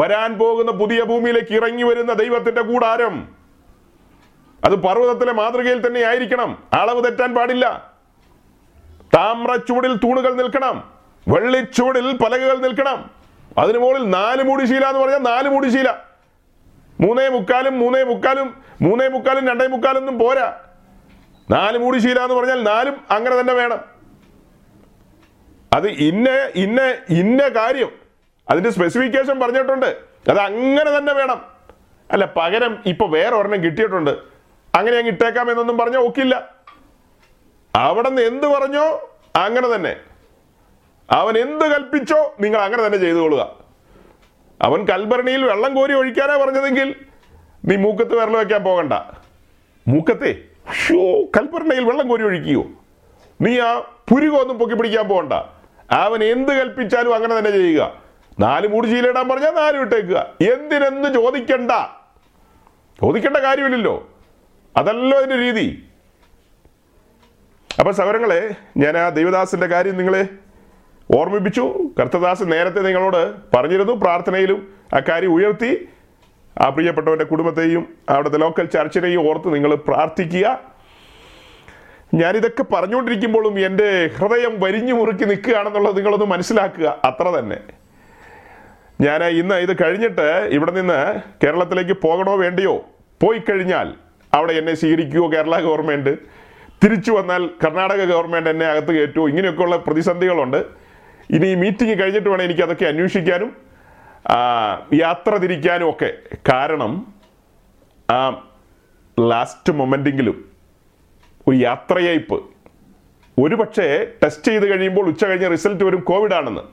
വരാൻ പോകുന്ന പുതിയ ഭൂമിയിലേക്ക് ഇറങ്ങി വരുന്ന ദൈവത്തിൻ്റെ കൂടാരം. അത് പർവ്വതത്തിലെ മാതൃകയിൽ തന്നെ ആയിരിക്കണം, അളവ് തെറ്റാൻ പാടില്ല. താമ്രച്ചുവടിൽ തൂണുകൾ നിൽക്കണം, വെള്ളിച്ചുവടിൽ പലകകൾ നിൽക്കണം. അതിനു മുകളിൽ 4 മൂടിശീല എന്ന് പറഞ്ഞാൽ 4 മൂടിശീല. 3.75 2.75 ഒന്നും പോരാ. 4 മൂടിശീല എന്ന് പറഞ്ഞാൽ 4 അങ്ങനെ തന്നെ വേണം. അത് ഇന്ന ഇന്ന ഇന്ന കാര്യം അതിൻ്റെ സ്പെസിഫിക്കേഷൻ പറഞ്ഞിട്ടുണ്ട്, അത് അങ്ങനെ തന്നെ വേണം. അല്ല പകരം ഇപ്പൊ വേറെ ഒരെണ്ണം കിട്ടിയിട്ടുണ്ട്, അങ്ങനെ അങ്ങ് ഇട്ടേക്കാം എന്നൊന്നും പറഞ്ഞാൽ ഒക്കില്ല. അവിടെ നിന്ന് എന്ത് പറഞ്ഞോ അങ്ങനെ തന്നെ, അവൻ എന്ത് കൽപ്പിച്ചോ നിങ്ങൾ അങ്ങനെ തന്നെ ചെയ്തുകൊള്ളുക. അവൻ കൽഭരണിയിൽ വെള്ളം കോരി ഒഴിക്കാനാ പറഞ്ഞതെങ്കിൽ നീ മൂക്കത്ത് വിരൽ വയ്ക്കാൻ പോകണ്ട. മൂക്കത്തെ കൽഭരണിയിൽ വെള്ളം കോരി ഒഴിക്കുകയോ, നീ ആ പുരുകൊന്നും പൊക്കി പിടിക്കാൻ പോകണ്ട. അവൻ എന്ത് കൽപ്പിച്ചാലും അങ്ങനെ തന്നെ ചെയ്യുക. 4 മൂടിശീല ഇടാൻ പറഞ്ഞാൽ 4 ഇട്ടേക്കുക. എന്തിനെന്ന് ചോദിക്കേണ്ട കാര്യമില്ലല്ലോ. അതല്ലോ അതിൻ്റെ രീതി. അപ്പം സഹോദരങ്ങളെ, ഞാൻ ആ ദൈവദാസൻ്റെ കാര്യം നിങ്ങളെ ഓർമ്മിപ്പിച്ചു. കർത്തദാസൻ നേരത്തെ നിങ്ങളോട് പറഞ്ഞിരുന്നു, പ്രാർത്ഥനയിലും ആ കാര്യം ഉയർത്തി. ആ പ്രിയപ്പെട്ടവൻ്റെ കുടുംബത്തെയും അവിടുത്തെ ലോക്കൽ ചർച്ചിനെയും ഓർത്ത് നിങ്ങൾ പ്രാർത്ഥിക്കുക. ഞാനിതൊക്കെ പറഞ്ഞുകൊണ്ടിരിക്കുമ്പോഴും എൻ്റെ ഹൃദയം വരിഞ്ഞു മുറുക്കി നിൽക്കുകയാണെന്നുള്ളത് നിങ്ങളൊന്ന് മനസ്സിലാക്കുക, അത്ര തന്നെ. ഞാൻ ഇന്ന് ഇത് കഴിഞ്ഞിട്ട് ഇവിടെ നിന്ന് കേരളത്തിലേക്ക് പോകണോ വേണ്ടിയോ, പോയി കഴിഞ്ഞാൽ അവിടെ എന്നെ സ്വീകരിക്കുമോ കേരള ഗവൺമെൻറ്, തിരിച്ചു വന്നാൽ കർണാടക ഗവൺമെൻറ് എന്നെ അകത്ത് കയറ്റുമോ, ഇങ്ങനെയൊക്കെയുള്ള പ്രതിസന്ധികളുണ്ട്. ഇനി ഈ മീറ്റിംഗ് കഴിഞ്ഞിട്ട് വേണം എനിക്കതൊക്കെ അന്വേഷിക്കാനും യാത്ര തിരിക്കാനും ഒക്കെ. കാരണം ആ ലാസ്റ്റ് മൊമെൻറ്റെങ്കിലും ഒരു യാത്രയയപ്പ്, ഒരു പക്ഷേ ടെസ്റ്റ് ചെയ്ത് കഴിയുമ്പോൾ ഉച്ച കഴിഞ്ഞ് റിസൾട്ട് വരും കോവിഡ് ആണെന്ന്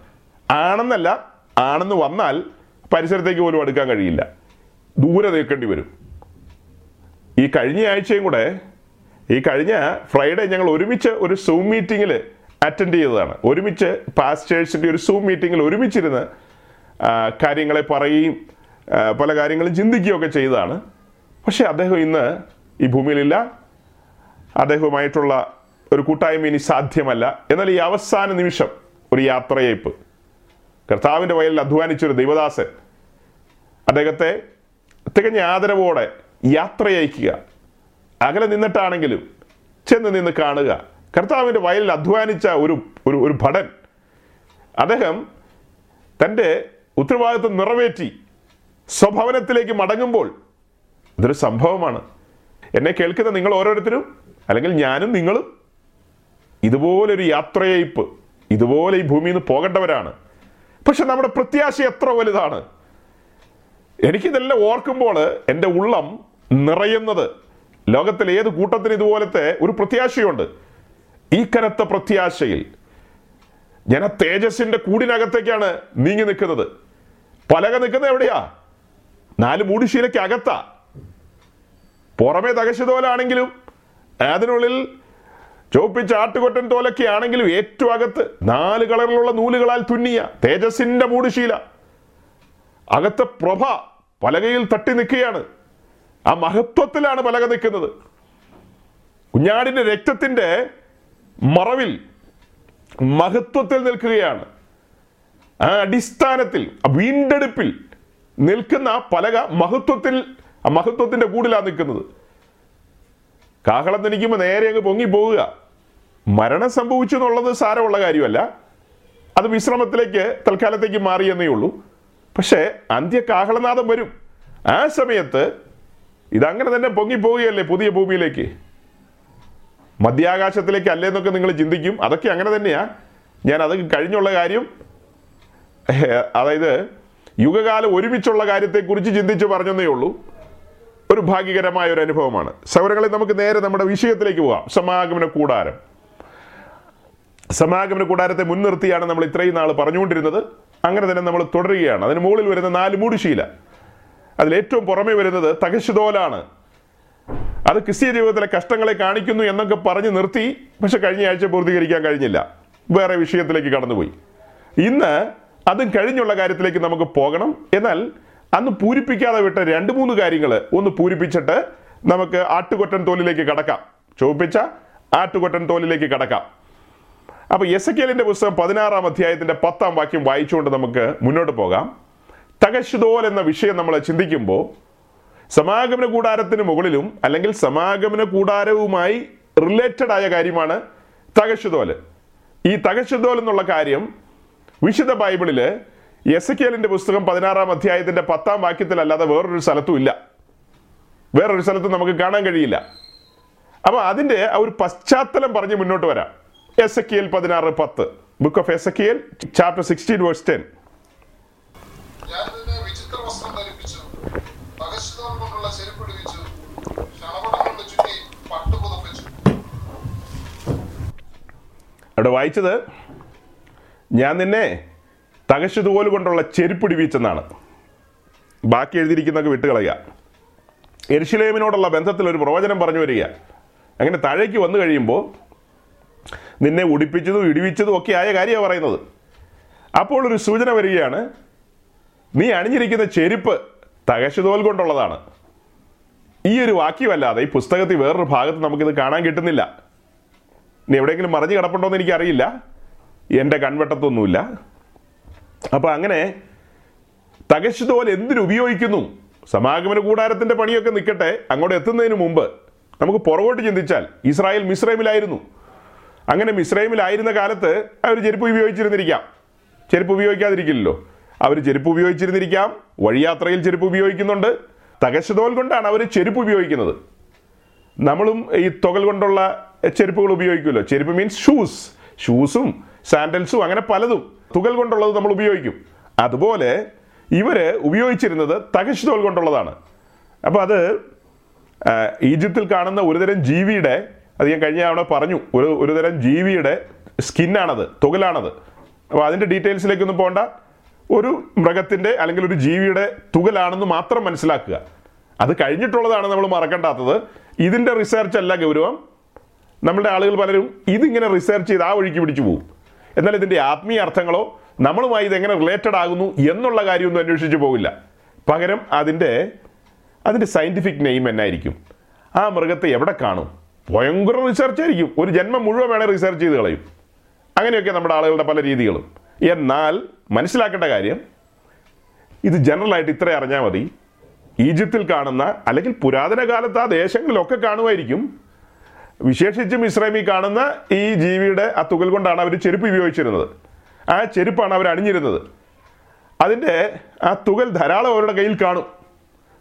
വന്നാൽ പരിസരത്തേക്ക് പോലും അടുക്കാൻ കഴിയില്ല, ദൂരെ നിൽക്കേണ്ടി വരും. ഈ കഴിഞ്ഞ ആഴ്ചയും കൂടെ, ഈ കഴിഞ്ഞ ഫ്രൈഡേ ഞങ്ങൾ ഒരുമിച്ച് ഒരു സൂം മീറ്റിങ്ങിൽ അറ്റൻഡ് ചെയ്തതാണ്. ഒരുമിച്ച് പാസ്റ്റേഴ്സിൻ്റെ ഒരു സൂം മീറ്റിങ്ങിൽ ഒരുമിച്ചിരുന്ന് കാര്യങ്ങളെ പറയുകയും പല കാര്യങ്ങളും ചിന്തിക്കുകയൊക്കെ ചെയ്തതാണ്. പക്ഷേ അദ്ദേഹം ഇന്ന് ഈ ഭൂമിയിലില്ല, അദ്ദേഹവുമായിട്ടുള്ള ഒരു കൂട്ടായ്മ ഇനി സാധ്യമല്ല. എന്നാൽ ഈ അവസാന നിമിഷം ഒരു യാത്രയയപ്പ്, കർത്താവിൻ്റെ വയലിൽ അധ്വാനിച്ചൊരു ദൈവദാസൻ അദ്ദേഹത്തെ തികഞ്ഞ ആദരവോടെ യാത്രയയക്കുക, അകലെ നിന്നിട്ടാണെങ്കിലും ചെന്ന് നിന്ന് കാണുക. കർത്താവിൻ്റെ വയലിൽ അധ്വാനിച്ച ഒരു ഭടൻ, അദ്ദേഹം തൻ്റെ ഉത്തരവാദിത്വം നിറവേറ്റി സ്വഭവനത്തിലേക്ക് മടങ്ങുമ്പോൾ അതൊരു സംഭവമാണ്. എന്നെ കേൾക്കുന്ന നിങ്ങൾ ഓരോരുത്തരും, അല്ലെങ്കിൽ ഞാനും നിങ്ങളും ഇതുപോലൊരു യാത്രയയപ്പ്, ഇതുപോലെ ഈ ഭൂമിയിൽ നിന്ന് പോകേണ്ടവരാണ്. പക്ഷെ നമ്മുടെ പ്രത്യാശ എത്ര വലുതാണ്! എനിക്കിതെല്ലാം ഓർക്കുമ്പോൾ എൻ്റെ ഉള്ളം നിറയുന്നത്, ലോകത്തിലെ ഏത് കൂട്ടത്തിന് ഇതുപോലത്തെ ഒരു പ്രത്യാശയുണ്ട്. ഈ കനത്ത പ്രത്യാശയിൽ ഞാൻ ആ തേജസ്സിൻ്റെ കൂടിനകത്തേക്കാണ് നീങ്ങി നിൽക്കുന്നത്. പലക നിൽക്കുന്നത് എവിടെയാ? നാല് മൂടിശീലയ്ക്ക് അകത്താ. പുറമേ തകശുതോലാണെങ്കിലും അതിനുള്ളിൽ ചോപ്പിച്ച ആട്ടുകൊറ്റൻ തോലൊക്കെ ആണെങ്കിലും ഏറ്റവും അകത്ത് നാല് കളറിലുള്ള നൂലുകളാൽ തുന്നിയ തേജസ്സിൻ്റെ മൂടുശീല. അകത്തെ പ്രഭ പലകയിൽ തട്ടി നിൽക്കുകയാണ്. ആ മഹത്വത്തിലാണ് പലക നിൽക്കുന്നത്. കുഞ്ഞാടിൻ്റെ രക്തത്തിൻ്റെ മറവിൽ മഹത്വത്തിൽ നിൽക്കുകയാണ്. ആ അടിസ്ഥാനത്തിൽ, ആ വീണ്ടെടുപ്പിൽ നിൽക്കുന്ന പലക മഹത്വത്തിൽ, ആ മഹത്വത്തിൻ്റെ കൂടിലാണ് നിൽക്കുന്നത്. കാഹളം തിരിക്കുമ്പോൾ നേരെ അങ്ങ് പൊങ്ങിപ്പോവുക. മരണം സംഭവിച്ചു എന്നുള്ളത് സാരമുള്ള കാര്യമല്ല, അത് വിശ്രമത്തിലേക്ക് തൽക്കാലത്തേക്ക് മാറിയെന്നേ ഉള്ളൂ. പക്ഷേ അന്ത്യ കാഹളനാദം വരും. ആ സമയത്ത് ഇതങ്ങനെ തന്നെ പൊങ്ങിപ്പോവുകയല്ലേ പുതിയ ഭൂമിയിലേക്ക്, മധ്യാകാശത്തിലേക്ക് അല്ലേ എന്നൊക്കെ നിങ്ങൾ ചിന്തിക്കും. അതൊക്കെ അങ്ങനെ തന്നെയാണ്. ഞാൻ അത് കഴിഞ്ഞുള്ള കാര്യം, അതായത് യുഗകാലം ഒരുമിച്ചുള്ള കാര്യത്തെക്കുറിച്ച് ചിന്തിച്ച് പറഞ്ഞതേ ഉള്ളൂ. ഒരു ഭാഗ്യകരമായ ഒരു അനുഭവമാണ്. സൗരങ്ങളെ നമുക്ക് നേരെ നമ്മുടെ വിഷയത്തിലേക്ക് പോകാം. സമാഗമന കൂടാരം. സമാഗമന കൂടാരത്തെ മുൻനിർത്തിയാണ് നമ്മൾ ഇത്രയും നാൾ പറഞ്ഞുകൊണ്ടിരുന്നത്. അങ്ങനെ തന്നെ നമ്മൾ തുടരുകയാണ്. അതിന് മുകളിൽ വരുന്ന നാല് മൂടുശീല, അതിലേറ്റവും പുറമേ വരുന്നത് തകശുതോലാണ്. അത് ക്രിസ്തീയ ജീവിതത്തിലെ കഷ്ടങ്ങളെ കാണിക്കുന്നു എന്നൊക്കെ പറഞ്ഞ് നിർത്തി. പക്ഷെ കഴിഞ്ഞ ആഴ്ച പൂർത്തീകരിക്കാൻ കഴിഞ്ഞില്ല, വേറെ വിഷയത്തിലേക്ക് കടന്നുപോയി. ഇന്ന് അതും കഴിഞ്ഞുള്ള കാര്യത്തിലേക്ക് നമുക്ക് പോകണം. എന്നാൽ അന്ന് പൂരിപ്പിക്കാതെ വിട്ട രണ്ട് മൂന്ന് കാര്യങ്ങൾ ഒന്ന് പൂരിപ്പിച്ചിട്ട് നമുക്ക് ആട്ടുകൊറ്റൻ തോലിലേക്ക് കടക്കാം, ചോദിപ്പിച്ച ആട്ടുകൊറ്റൻ തോലിലേക്ക് കടക്കാം. അപ്പോൾ എസെക്കിയേലിൻ്റെ പുസ്തകം 16-ാം അധ്യായത്തിൻ്റെ 10-ാം വാക്യം വായിച്ചുകൊണ്ട് നമുക്ക് മുന്നോട്ട് പോകാം. തകശുതോൽ എന്ന വിഷയം നമ്മൾ ചിന്തിക്കുമ്പോൾ സമാഗമന കൂടാരത്തിന് മുകളിലും അല്ലെങ്കിൽ സമാഗമന കൂടാരവുമായി റിലേറ്റഡ് ആയ കാര്യമാണ് തകശുതോൽ. ഈ തകശുതോൽ എന്നുള്ള കാര്യം വിശുദ്ധ ബൈബിളിൽ എസെക്കിയേലിന്റെ പുസ്തകം 16-ാം അധ്യായത്തിൻ്റെ 10-ാം വാക്യത്തിൽ അല്ലാതെ വേറൊരു സ്ഥലത്തും ഇല്ല, വേറൊരു സ്ഥലത്തും നമുക്ക് കാണാൻ കഴിയില്ല. അപ്പോൾ അതിൻ്റെ ആ ഒരു പശ്ചാത്തലം പറഞ്ഞ് മുന്നോട്ട് വരാം. Ezekiel 16:10, book of Ezekiel chapter 16 verse 10. അവിടെ വായിച്ചത് ഞാൻ നിന്നെ തകശുതോൽ കൊണ്ടുള്ള ചെരുപ്പിടിവീച്ചെന്നാണ്. ബാക്കി എഴുതിയിരിക്കുന്നതൊക്കെ വിട്ടുകളയുക. യെരുശലേമിനോടുള്ള ബന്ധത്തിൽ ഒരു പ്രവചനം പറഞ്ഞു വരിക. അങ്ങനെ താഴേക്ക് വന്നു കഴിയുമ്പോൾ നിന്നെ ഉടിപ്പിച്ചതും ഇടിവിച്ചതും ഒക്കെ ആയ കാര്യമാണ് പറയുന്നത്. അപ്പോൾ ഒരു സൂചന വരികയാണ്, നീ അണിഞ്ഞിരിക്കുന്ന ചെരുപ്പ് തകശുതോൽ കൊണ്ടുള്ളതാണ്. ഈ ഒരു വാക്യമല്ലാതെ ഈ പുസ്തകത്തിൽ വേറൊരു ഭാഗത്ത് നമുക്കിത് കാണാൻ കിട്ടുന്നില്ല. നീ എവിടെയെങ്കിലും മറിഞ്ഞ് കിടപ്പുണ്ടോ എന്ന് എനിക്കറിയില്ല, എൻ്റെ കൺവെട്ടത്തൊന്നുമില്ല. അപ്പോൾ അങ്ങനെ തകശുതോൽ എന്തിനുപയോഗിക്കുന്നു സമാഗമന കൂടാരത്തിൻ്റെ പണിയൊക്കെ നിൽക്കട്ടെ, അങ്ങോട്ട് എത്തുന്നതിന് മുമ്പ് നമുക്ക് പുറകോട്ട് ചിന്തിച്ചാൽ ഇസ്രായേൽ മിസ്രൈമിലായിരുന്നു. അങ്ങനെ മിസ്രൈമിലായിരുന്ന കാലത്ത് അവർ ചെരുപ്പ് ഉപയോഗിച്ചിരുന്നിരിക്കാം, ചെരുപ്പ് ഉപയോഗിക്കാതിരിക്കില്ലല്ലോ, അവർ ചെരുപ്പ് ഉപയോഗിച്ചിരുന്നിരിക്കാം. വഴിയാത്രയിൽ ചെരുപ്പ് ഉപയോഗിക്കുന്നുണ്ട്. തകശ്ശതോൽ കൊണ്ടാണ് അവർ ചെരുപ്പ് ഉപയോഗിക്കുന്നത്. നമ്മളും ഈ തുകൽ കൊണ്ടുള്ള ചെരുപ്പുകൾ ഉപയോഗിക്കുമല്ലോ. ചെരുപ്പ് മീൻസ് ഷൂസ്, ഷൂസും സാൻഡൽസും അങ്ങനെ പലതും തുകൽ കൊണ്ടുള്ളത് നമ്മൾ ഉപയോഗിക്കും. അതുപോലെ ഇവർ ഉപയോഗിച്ചിരുന്നത് തകശ്തോൽ കൊണ്ടുള്ളതാണ്. അപ്പോൾ അത് ഈജിപ്തിൽ കാണുന്ന ഒരുതരം ജീവിയുടെ, അത് ഞാൻ കഴിഞ്ഞ തവണ പറഞ്ഞു, ഒരുതരം ജീവിയുടെ സ്കിന്നാണത്, തുകലാണത്. അപ്പോൾ അതിൻ്റെ ഡീറ്റെയിൽസിലേക്കൊന്നും പോകണ്ട. ഒരു മൃഗത്തിൻ്റെ അല്ലെങ്കിൽ ഒരു ജീവിയുടെ തുകലാണെന്ന് മാത്രം മനസ്സിലാക്കുക. അത് കഴിഞ്ഞിട്ടുള്ളതാണ് നമ്മൾ മറക്കണ്ടാത്തത്. ഇതിൻ്റെ റിസർച്ച് അല്ല ഗൗരവം. നമ്മുടെ ആളുകൾ പലരും ഇതിങ്ങനെ റിസർച്ച് ചെയ്ത് ആ വഴിക്ക് പിടിച്ചു പോകും. എന്നാൽ ഇതിൻ്റെ ആത്മീയ അർത്ഥങ്ങളോ നമ്മളുമായി ഇതെങ്ങനെ റിലേറ്റഡ് ആകുന്നു എന്നുള്ള കാര്യമൊന്നും അന്വേഷിച്ച് പോകില്ല. പകരം അതിൻ്റെ സയൻറ്റിഫിക് നെയിം എന്നായിരിക്കും, ആ മൃഗത്തെ എവിടെ കാണും, ഭയങ്കര റിസർച്ച് ആയിരിക്കും, ഒരു ജന്മം മുഴുവൻ വേണേൽ റിസർച്ച് ചെയ്ത് കളയും. അങ്ങനെയൊക്കെ നമ്മുടെ ആളുകളുടെ പല രീതികളും. എന്നാൽ മനസ്സിലാക്കേണ്ട കാര്യം, ഇത് ജനറലായിട്ട് ഇത്ര അറിഞ്ഞാൽ മതി. ഈജിപ്തിൽ കാണുന്ന അല്ലെങ്കിൽ പുരാതന കാലത്ത് ആ ദേശങ്ങളിലൊക്കെ കാണുമായിരിക്കും, വിശേഷിച്ചും ഇസ്രായേലിൽ കാണുന്ന ഈ ജീവിയുടെ ആ തുകൽ കൊണ്ടാണ് അവർ ചെരുപ്പ് ഉപയോഗിച്ചിരുന്നത്. ആ ചെരുപ്പാണ് അവർ അണിഞ്ഞിരുന്നത്. അതിൻ്റെ ആ തുകൽ ധാരാളം അവരുടെ കയ്യിൽ കാണും.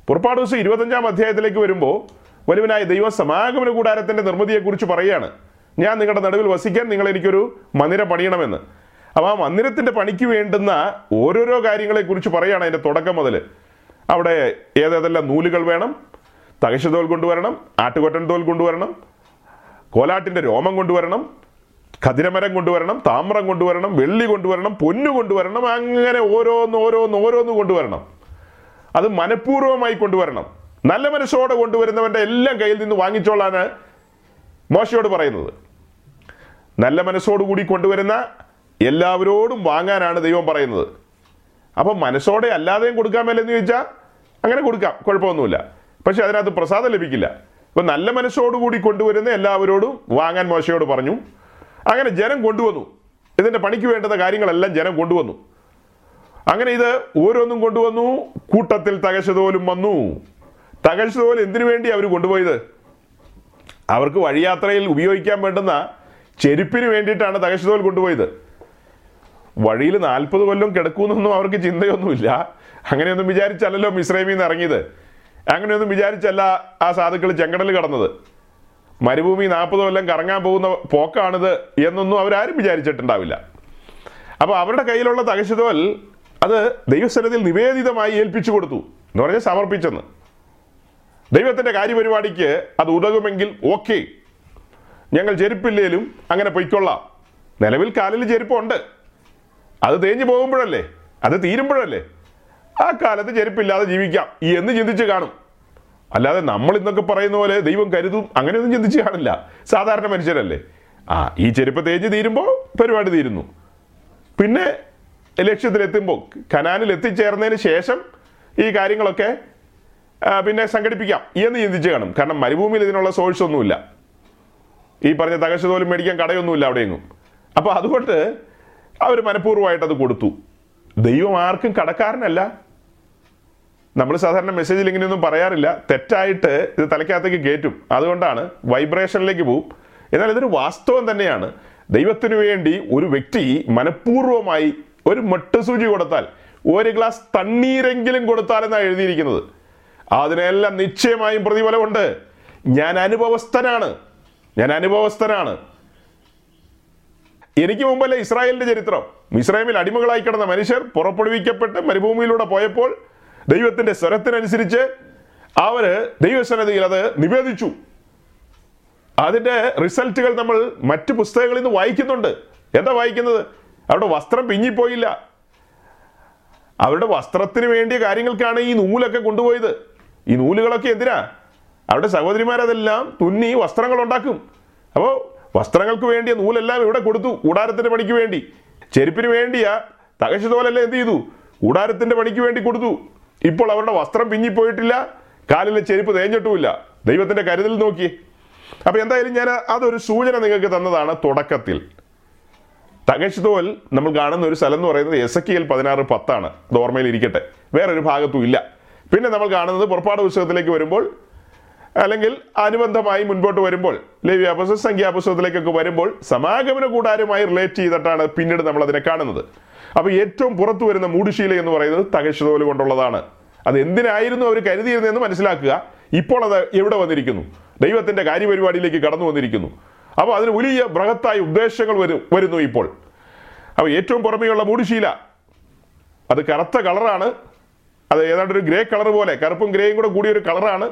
പുറപ്പാട് ദിവസം 25-ാം അധ്യായത്തിലേക്ക് വരുമ്പോൾ വലുവനായ ദൈവ സമാഗമന കൂടാരത്തിൻ്റെ നിർമ്മിതിയെക്കുറിച്ച് പറയുകയാണ്. ഞാൻ നിങ്ങളുടെ നടുവിൽ വസിക്കാൻ നിങ്ങളെനിക്കൊരു മന്ദിരം പണിയണമെന്ന്. അപ്പോൾ ആ മന്ദിരത്തിൻ്റെ പണിക്ക് വേണ്ടുന്ന ഓരോരോ കാര്യങ്ങളെക്കുറിച്ച് പറയുകയാണ് അതിൻ്റെ തുടക്കം മുതൽ. അവിടെ ഏതെല്ലാം നൂലുകൾ വേണം, തകശ്ശതോൽ കൊണ്ടുവരണം, ആട്ടുകൊറ്റൻ തോൽ കൊണ്ടുവരണം, കോലാട്ടിൻ്റെ രോമം കൊണ്ടുവരണം, ഖദിരമരം കൊണ്ടുവരണം, താമ്രം കൊണ്ടുവരണം, വെള്ളി കൊണ്ടുവരണം, പൊന്നു കൊണ്ടുവരണം, അങ്ങനെ ഓരോന്ന് കൊണ്ടുവരണം. അത് മനഃപൂർവ്വമായി കൊണ്ടുവരണം. നല്ല മനസ്സോടെ കൊണ്ടുവരുന്നവൻ്റെ എല്ലാം കയ്യിൽ നിന്ന് വാങ്ങിച്ചോളാണ് മോശയോട് പറയുന്നത്. നല്ല മനസ്സോടുകൂടി കൊണ്ടുവരുന്ന എല്ലാവരോടും വാങ്ങാനാണ് ദൈവം പറയുന്നത്. അപ്പം മനസ്സോടെ അല്ലാതെയും കൊടുക്കാൻ മേലെന്ന് ചോദിച്ചാൽ അങ്ങനെ കൊടുക്കാം, കുഴപ്പമൊന്നുമില്ല. പക്ഷെ അതിനകത്ത് പ്രസാദം ലഭിക്കില്ല. അപ്പം നല്ല മനസ്സോടുകൂടി കൊണ്ടുവരുന്ന എല്ലാവരോടും വാങ്ങാൻ മോശയോട് പറഞ്ഞു. അങ്ങനെ ജനം കൊണ്ടുവന്നു. ഇതിൻ്റെ പണിക്ക് വേണ്ടുന്ന കാര്യങ്ങളെല്ലാം ജനം കൊണ്ടുവന്നു. അങ്ങനെ ഇത് ഓരോന്നും കൊണ്ടുവന്നു. കൂട്ടത്തിൽ തകശ്ശതോലും വന്നു. തകശ്ശതോൽ എന്തിനു വേണ്ടി അവർ കൊണ്ടുപോയത്? അവർക്ക് വഴിയാത്രയിൽ ഉപയോഗിക്കാൻ വേണ്ടുന്ന ചെരുപ്പിന് വേണ്ടിയിട്ടാണ് തകശ്ശതോൽ കൊണ്ടുപോയത്. വഴിയിൽ 40 കൊല്ലം കിടക്കുമെന്നൊന്നും അവർക്ക് ചിന്തയൊന്നുമില്ല. അങ്ങനെയൊന്നും വിചാരിച്ചല്ലോ മിസ്രൈമിൽ നിന്ന് ഇറങ്ങിയത്. അങ്ങനെയൊന്നും വിചാരിച്ചല്ല ആ സാധുക്കൾ ചെങ്കടൽ കടന്നത്. മരുഭൂമി 40 കൊല്ലം കറങ്ങാൻ പോകുന്ന പോക്കാണിത് എന്നൊന്നും അവരാരും വിചാരിച്ചിട്ടുണ്ടാവില്ല. അപ്പോൾ അവരുടെ കയ്യിലുള്ള തകശ്ശതോൽ അത് ദൈവസ്ഥലത്തിൽ നിവേദിതമായി ഏൽപ്പിച്ചു കൊടുത്തു എന്ന് പറഞ്ഞാൽ സമർപ്പിച്ചെന്ന്. ദൈവത്തിൻ്റെ കാര്യപരിപാടിക്ക് അത് ഉതകുമെങ്കിൽ ഓക്കെ, ഞങ്ങൾ ചെരുപ്പില്ലേലും അങ്ങനെ പൊയ്ക്കൊള്ളാം. നിലവിൽ കാലിൽ ചെരുപ്പുണ്ട്, അത് തേഞ്ഞു പോകുമ്പോഴല്ലേ, അത് തീരുമ്പോഴല്ലേ ആ കാലത്ത് ചെരുപ്പില്ലാതെ ജീവിക്കാം എന്ന് ചിന്തിച്ച് കാണും. അല്ലാതെ നമ്മൾ ഇന്നൊക്കെ പറയുന്ന പോലെ ദൈവം കരുതും അങ്ങനെയൊന്നും ചിന്തിച്ച് കാണില്ല. സാധാരണ മനുഷ്യരല്ലേ. ഈ ചെരുപ്പ് തേഞ്ഞ് തീരുമ്പോൾ പരിപാടി തീരുന്നു. പിന്നെ ലക്ഷ്യത്തിലെത്തുമ്പോൾ, കനാനിൽ എത്തിച്ചേർന്നതിന് ശേഷം ഈ കാര്യങ്ങളൊക്കെ പിന്നെ സംഘടിപ്പിക്കാം എന്ന് ചിന്തിച്ച് കാണും. കാരണം മരുഭൂമിയിൽ ഇതിനുള്ള സോഴ്സ് ഒന്നുമില്ല. ഈ പറഞ്ഞ തകശ്ശതോലും മേടിക്കാൻ കടയൊന്നുമില്ല അവിടെയെങ്ങും. അപ്പോൾ അതുകൊണ്ട് അവർ മനഃപൂർവ്വമായിട്ടത് കൊടുത്തു. ദൈവം ആർക്കും കടക്കാരനല്ല. നമ്മൾ സാധാരണ മെസ്സേജിൽ ഇങ്ങനെയൊന്നും പറയാറില്ല. തെറ്റായിട്ട് ഇത് തലയ്ക്കകത്തേക്ക് കയറ്റും. അതുകൊണ്ടാണ് വൈബ്രേഷനിലേക്ക് പോവും. എന്നാൽ ഇതൊരു വാസ്തവം തന്നെയാണ്. ദൈവത്തിനു വേണ്ടി ഒരു വ്യക്തി മനഃപൂർവ്വമായി ഒരു മട്ടുസൂചി കൊടുത്താൽ, ഒരു ഗ്ലാസ് തണ്ണീരെങ്കിലും കൊടുത്താലെന്നാണ് എഴുതിയിരിക്കുന്നത്. അതിനെല്ലാം നിശ്ചയമായും പ്രതിഫലമുണ്ട്. ഞാൻ അനുഭവസ്ഥനാണ്. എനിക്ക് മുമ്പല്ലേ ഇസ്രായേലിൻ്റെ ചരിത്രം? ഇസ്രായേലിൽ അടിമകളായി കിടന്ന മനുഷ്യർ പുറപ്പെടുവിക്കപ്പെട്ട് മരുഭൂമിയിലൂടെ പോയപ്പോൾ ദൈവത്തിൻ്റെ സ്വരത്തിനനുസരിച്ച് അവർ ദൈവസന്നിധിയിൽ അത് നിവേദിച്ചു. അതിൻ്റെ റിസൾട്ടുകൾ നമ്മൾ മറ്റ് പുസ്തകങ്ങളിൽ നിന്ന് വായിക്കുന്നുണ്ട്. എന്താ വായിക്കുന്നത്? അവരുടെ വസ്ത്രം പിഞ്ഞിപ്പോയില്ല. അവരുടെ വസ്ത്രത്തിന് വേണ്ടിയ കാര്യങ്ങൾക്കാണ് ഈ നൂലൊക്കെ കൊണ്ടുപോയത്. ഈ നൂലുകളൊക്കെ എന്തിനാ? അവരുടെ സഹോദരിമാരതെല്ലാം തുന്നി വസ്ത്രങ്ങൾ ഉണ്ടാക്കും. അപ്പോൾ വസ്ത്രങ്ങൾക്ക് വേണ്ടിയ നൂലെല്ലാം ഇവിടെ കൊടുത്തു, കൂടാരത്തിൻ്റെ പണിക്ക് വേണ്ടി. ചെരുപ്പിന് വേണ്ടിയ തകശ്ശതോലെല്ലാം എന്ത് ചെയ്തു? കൂടാരത്തിൻ്റെ പണിക്ക് വേണ്ടി കൊടുത്തു. ഇപ്പോൾ അവരുടെ വസ്ത്രം പിഞ്ഞിപ്പോയിട്ടില്ല, കാലിലെ ചെരുപ്പ് തേഞ്ഞിട്ടുമില്ല. ദൈവത്തിൻ്റെ കരുതൽ നോക്കി. അപ്പോൾ എന്തായാലും ഞാൻ അതൊരു സൂചന നിങ്ങൾക്ക് തന്നതാണ് തുടക്കത്തിൽ. തകശ്ശതോൽ നമ്മൾ കാണുന്ന ഒരു സ്ഥലം എന്ന് പറയുന്നത് എസക്കിയേൽ 16:10 ആണ്. അത് ഓർമ്മയിലിരിക്കട്ടെ. വേറൊരു ഭാഗത്തും ഇല്ല. പിന്നെ നമ്മൾ കാണുന്നത് പുറപ്പാട് പുസ്തകത്തിലേക്ക് വരുമ്പോൾ അല്ലെങ്കിൽ അനുബന്ധമായി മുൻപോട്ട് വരുമ്പോൾ ലേവ്യ പുസ്തകം സംഖ്യാ പുസ്തകത്തിലേക്കൊക്കെ വരുമ്പോൾ സമാഗമന കൂടാരുമായി റിലേറ്റ് ചെയ്തിട്ടാണ് പിന്നീട് നമ്മൾ അതിനെ കാണുന്നത്. അപ്പോൾ ഏറ്റവും പുറത്തു വരുന്ന മൂടുശീല എന്ന് പറയുന്നത് തകശ്ശുതോല് കൊണ്ടുള്ളതാണ്. അത് എന്തിനായിരുന്നു അവർ കരുതിയിരുന്നതെന്ന് മനസ്സിലാക്കുക. ഇപ്പോൾ അത് എവിടെ വന്നിരിക്കുന്നു? ദൈവത്തിൻ്റെ കാര്യപരിപാടിയിലേക്ക് കടന്നു വന്നിരിക്കുന്നു. അപ്പോൾ അതിന് വലിയ ബൃഹത്തായ ഉദ്ദേശങ്ങൾ വരുന്നു ഇപ്പോൾ. അപ്പോൾ ഏറ്റവും പുറമേയുള്ള മൂടുശീല, അത് കറുത്ത കളറാണ്. അത് ഏതാണ്ട് ഒരു ഗ്രേ കളർ പോലെ, കറുപ്പും ഗ്രേയും കൂടെ കൂടിയൊരു കളറാണ്.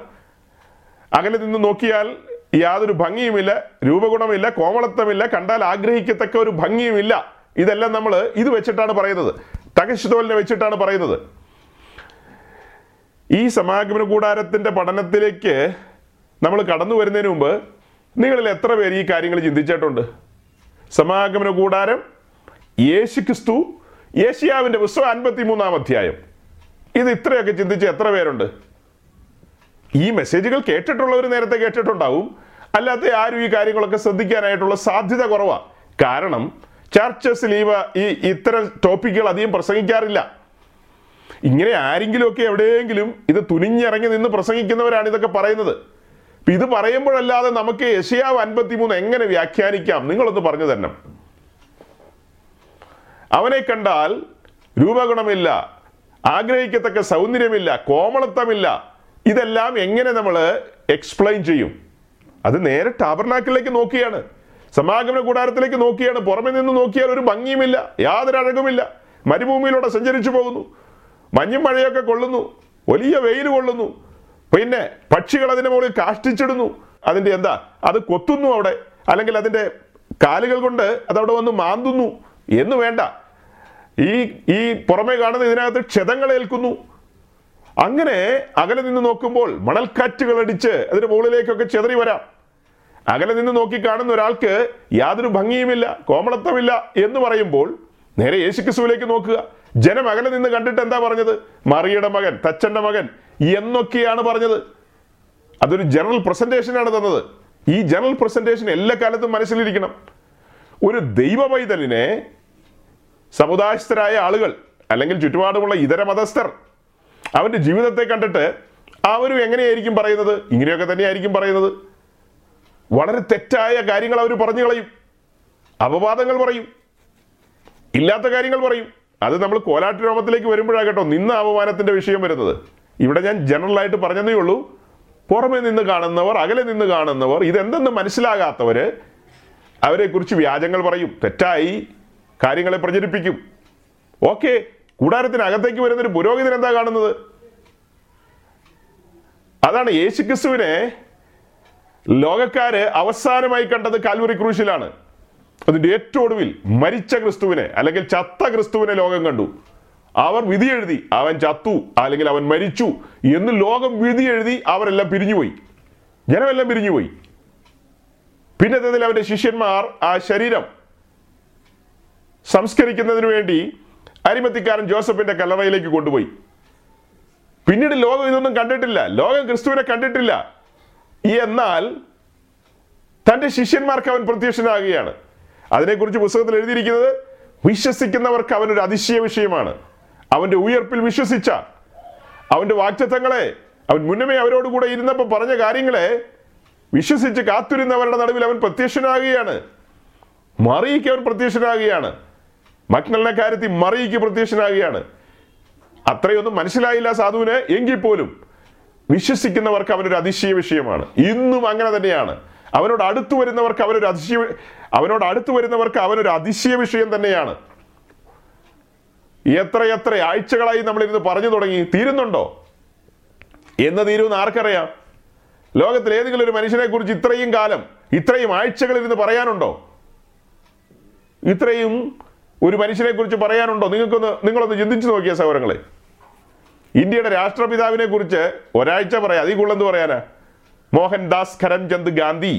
അകലെ നിന്ന് നോക്കിയാൽ യാതൊരു ഭംഗിയുമില്ല, രൂപഗുണമില്ല, കോമളത്വമില്ല, കണ്ടാൽ ആഗ്രഹിക്കത്തക്ക ഒരു ഭംഗിയുമില്ല. ഇതെല്ലാം നമ്മൾ ഇത് വെച്ചിട്ടാണ് പറയുന്നത്, തകശ്തോലിനെ വെച്ചിട്ടാണ് പറയുന്നത്. ഈ സമാഗമന കൂടാരത്തിൻ്റെ പഠനത്തിലേക്ക് നമ്മൾ കടന്നു വരുന്നതിന് മുമ്പ് നിങ്ങളിൽ എത്ര പേര് ഈ കാര്യങ്ങൾ ചിന്തിച്ചിട്ടുണ്ട്? സമാഗമന കൂടാരം, യേശുക്രിസ്തു, യേശയ്യാവിൻ്റെ പുസ്തകം 53-ാം അധ്യായം. ഇത് ഇത്രയൊക്കെ ചിന്തിച്ച് എത്ര പേരുണ്ട്? ഈ മെസ്സേജുകൾ കേട്ടിട്ടുള്ളവർ നേരത്തെ കേട്ടിട്ടുണ്ടാവും, അല്ലാത്ത ആരും ഈ കാര്യങ്ങളൊക്കെ ശ്രദ്ധിക്കാനായിട്ടുള്ള സാധ്യത കുറവാണ്. കാരണം ചർച്ചസിൽ ഈ ഇത്തരം ടോപ്പിക്കുകൾ അധികം പ്രസംഗിക്കാറില്ല. ഇങ്ങനെ ആരെങ്കിലുമൊക്കെ എവിടെയെങ്കിലും ഇത് തുനിഞ്ഞിറങ്ങി നിന്ന് പ്രസംഗിക്കുന്നവരാണ് ഇതൊക്കെ പറയുന്നത്. ഇത് പറയുമ്പോഴല്ലാതെ നമുക്ക് യെശയ്യാവ് 53 എങ്ങനെ വ്യാഖ്യാനിക്കാം? നിങ്ങളൊന്ന് പറഞ്ഞു തന്നെ. അവനെ കണ്ടാൽ രൂപഗുണമില്ല, ആഗ്രഹിക്കത്തക്ക സൗന്ദര്യമില്ല, കോമളത്വമില്ല. ഇതെല്ലാം എങ്ങനെ നമ്മൾ എക്സ്പ്ലെയിൻ ചെയ്യും? അത് നേരെ ടാബർനാക്കിലേക്ക് നോക്കിയാണ്, സമാഗമന കൂടാരത്തിലേക്ക് നോക്കിയാണ്. പുറമെ നിന്ന് നോക്കിയാൽ ഒരു ഭംഗിയുമില്ല, യാതൊരു അഴകുമില്ല. മരുഭൂമിയിലൂടെ സഞ്ചരിച്ചു പോകുന്നു, മഞ്ഞും മഴയൊക്കെ കൊള്ളുന്നു, വലിയ വെയിൽ കൊള്ളുന്നു, പിന്നെ പക്ഷികൾ അതിൻ്റെ മുകളിൽ കാഷ്ടിച്ചിടുന്നു. അതിൻ്റെ അത് കൊത്തുന്നു അവിടെ, അല്ലെങ്കിൽ അതിൻ്റെ കാലുകൾ കൊണ്ട് അതവിടെ വന്ന് മാന്തുന്നു എന്ന് വേണ്ട. ഈ പുറമെ കാണുന്ന ഇതിനകത്ത് ക്ഷതങ്ങളേൽക്കുന്നു. അങ്ങനെ അകലെ നിന്ന് നോക്കുമ്പോൾ മണൽക്കാറ്റുകൾ അടിച്ച് അതിന് മുകളിലേക്കൊക്കെ ചെതറി വരാം. അകലെ നിന്ന് നോക്കി കാണുന്ന ഒരാൾക്ക് യാതൊരു ഭംഗിയുമില്ല, കോമളത്വമില്ല എന്ന് പറയുമ്പോൾ നേരെ യേശുക്രിസ്തുവിലേക്ക് നോക്കുക. ജനം അകലെ നിന്ന് കണ്ടിട്ട് എന്താ പറഞ്ഞത്? മറിയുടെ മകൻ, തച്ചൻ്റെ മകൻ എന്നൊക്കെയാണ് പറഞ്ഞത്. അതൊരു ജനറൽ പ്രസന്റേഷനാണ് തന്നത്. ഈ ജനറൽ പ്രസന്റേഷൻ എല്ലാ കാലത്തും മനസ്സിലിരിക്കണം. ഒരു ദൈവ പൈതലിനെ സമുദായസ്ഥരായ ആളുകൾ അല്ലെങ്കിൽ ചുറ്റുപാടുമുള്ള ഇതര മതസ്ഥർ അവൻ്റെ ജീവിതത്തെ കണ്ടിട്ട് അവരും എങ്ങനെയായിരിക്കും പറയുന്നത്? ഇങ്ങനെയൊക്കെ തന്നെയായിരിക്കും പറയുന്നത്. വളരെ തെറ്റായ കാര്യങ്ങൾ അവർ പറഞ്ഞു കളയും, അപവാദങ്ങൾ പറയും, ഇല്ലാത്ത കാര്യങ്ങൾ പറയും. അത് നമ്മൾ കോലാട്ട് രോമത്തിലേക്ക് വരുമ്പോഴാണ് കേട്ടോ നിന്ന അപമാനത്തിൻ്റെ വിഷയം വരുന്നത്. ഇവിടെ ഞാൻ ജനറലായിട്ട് പറഞ്ഞതേ ഉള്ളൂ. പുറമെ നിന്ന് കാണുന്നവർ, അകലെ നിന്ന് കാണുന്നവർ, ഇതെന്തെന്ന് മനസ്സിലാകാത്തവർ അവരെക്കുറിച്ച് വ്യാജങ്ങൾ പറയും, തെറ്റായി കാര്യങ്ങളെ പ്രചരിപ്പിക്കും. ഓക്കെ, കൂടാരത്തിനകത്തേക്ക് വരുന്നൊരു പുരോഹിതൻ എന്താ കാണുന്നത്? അതാണ് യേശുക്രിസ്തുവിനെ ലോകക്കാര് അവസാനമായി കണ്ടത് കാൽവറി ക്രൂശിലാണ്. അതിൻ്റെ ഏറ്റവും ഒടുവിൽ മരിച്ച ക്രിസ്തുവിനെ അല്ലെങ്കിൽ ചത്ത ക്രിസ്തുവിനെ ലോകം കണ്ടു. അവർ വിധി എഴുതി, അവൻ ചത്തു അല്ലെങ്കിൽ അവൻ മരിച്ചു എന്ന് ലോകം വിധി എഴുതി. അവരെല്ലാം പിരിഞ്ഞുപോയി, ജനമെല്ലാം പിരിഞ്ഞുപോയി. പിന്നത്തേതിൽ അവൻ്റെ ശിഷ്യന്മാർ ആ ശരീരം സംസ്കരിക്കുന്നതിന് വേണ്ടി അരിമത്തിക്കാരൻ ജോസഫിന്റെ കല്ലറയിലേക്ക് കൊണ്ടുപോയി. പിന്നീട് ലോകം ഇതൊന്നും കണ്ടിട്ടില്ല, ലോകം ക്രിസ്തുവിനെ കണ്ടിട്ടില്ല. എന്നാൽ തൻ്റെ ശിഷ്യന്മാർക്ക് അവൻ പ്രത്യക്ഷനാകുകയാണ്. അതിനെക്കുറിച്ച് പുസ്തകത്തിൽ എഴുതിയിരിക്കുന്നത്, വിശ്വസിക്കുന്നവർക്ക് അവനൊരു അതിശയ വിഷയമാണ്. അവൻ്റെ ഉയർപ്പിൽ വിശ്വസിച്ച, അവൻ്റെ വാഗ്ദത്തങ്ങളെ, അവൻ മുന്നമേ അവരോടുകൂടെ ഇരുന്നപ്പോൾ പറഞ്ഞ കാര്യങ്ങളെ വിശ്വസിച്ച് കാത്തിരുന്നവരുടെ നടുവിൽ അവൻ പ്രത്യക്ഷനാകുകയാണ്. മറിയയ്ക്ക് അവൻ പ്രത്യക്ഷനാകുകയാണ്. മക്നലിനെ കാര്യത്തിൽ മറിയയ്ക്ക് പ്രത്യക്ഷനാകുകയാണ്. അത്രയൊന്നും മനസ്സിലായില്ല സാധുവിന് എങ്കിൽ പോലും വിശ്വസിക്കുന്നവർക്ക് അവനൊരു അതിശയ വിഷയമാണ്. ഇന്നും അങ്ങനെ തന്നെയാണ്. അവനോട് അടുത്തു വരുന്നവർക്ക് അവനൊരു അതിശയ വിഷയം തന്നെയാണ്. എത്ര ആഴ്ചകളായി നമ്മളിരുന്ന് പറഞ്ഞു തുടങ്ങി, തീരുന്നുണ്ടോ? എന്ന് തീരുമെന്ന് ആർക്കറിയാം? ലോകത്തിൽ ഏതെങ്കിലും ഒരു മനുഷ്യനെ കുറിച്ച് ഇത്രയും കാലം, ഇത്രയും ആഴ്ചകളിരുന്ന് പറയാനുണ്ടോ? ഇത്രയും ഒരു മനുഷ്യനെ കുറിച്ച് പറയാനുണ്ടോ? നിങ്ങളൊന്ന് ചിന്തിച്ചു നോക്കിയ സഹോദരങ്ങളെ. ഇന്ത്യയുടെ രാഷ്ട്രപിതാവിനെ കുറിച്ച് ഒരാഴ്ച പറയാം, അതിൽ കൂടുതലെന്ന് പറയാനാ? മോഹൻദാസ് കരംചന്ദ് ഗാന്ധി.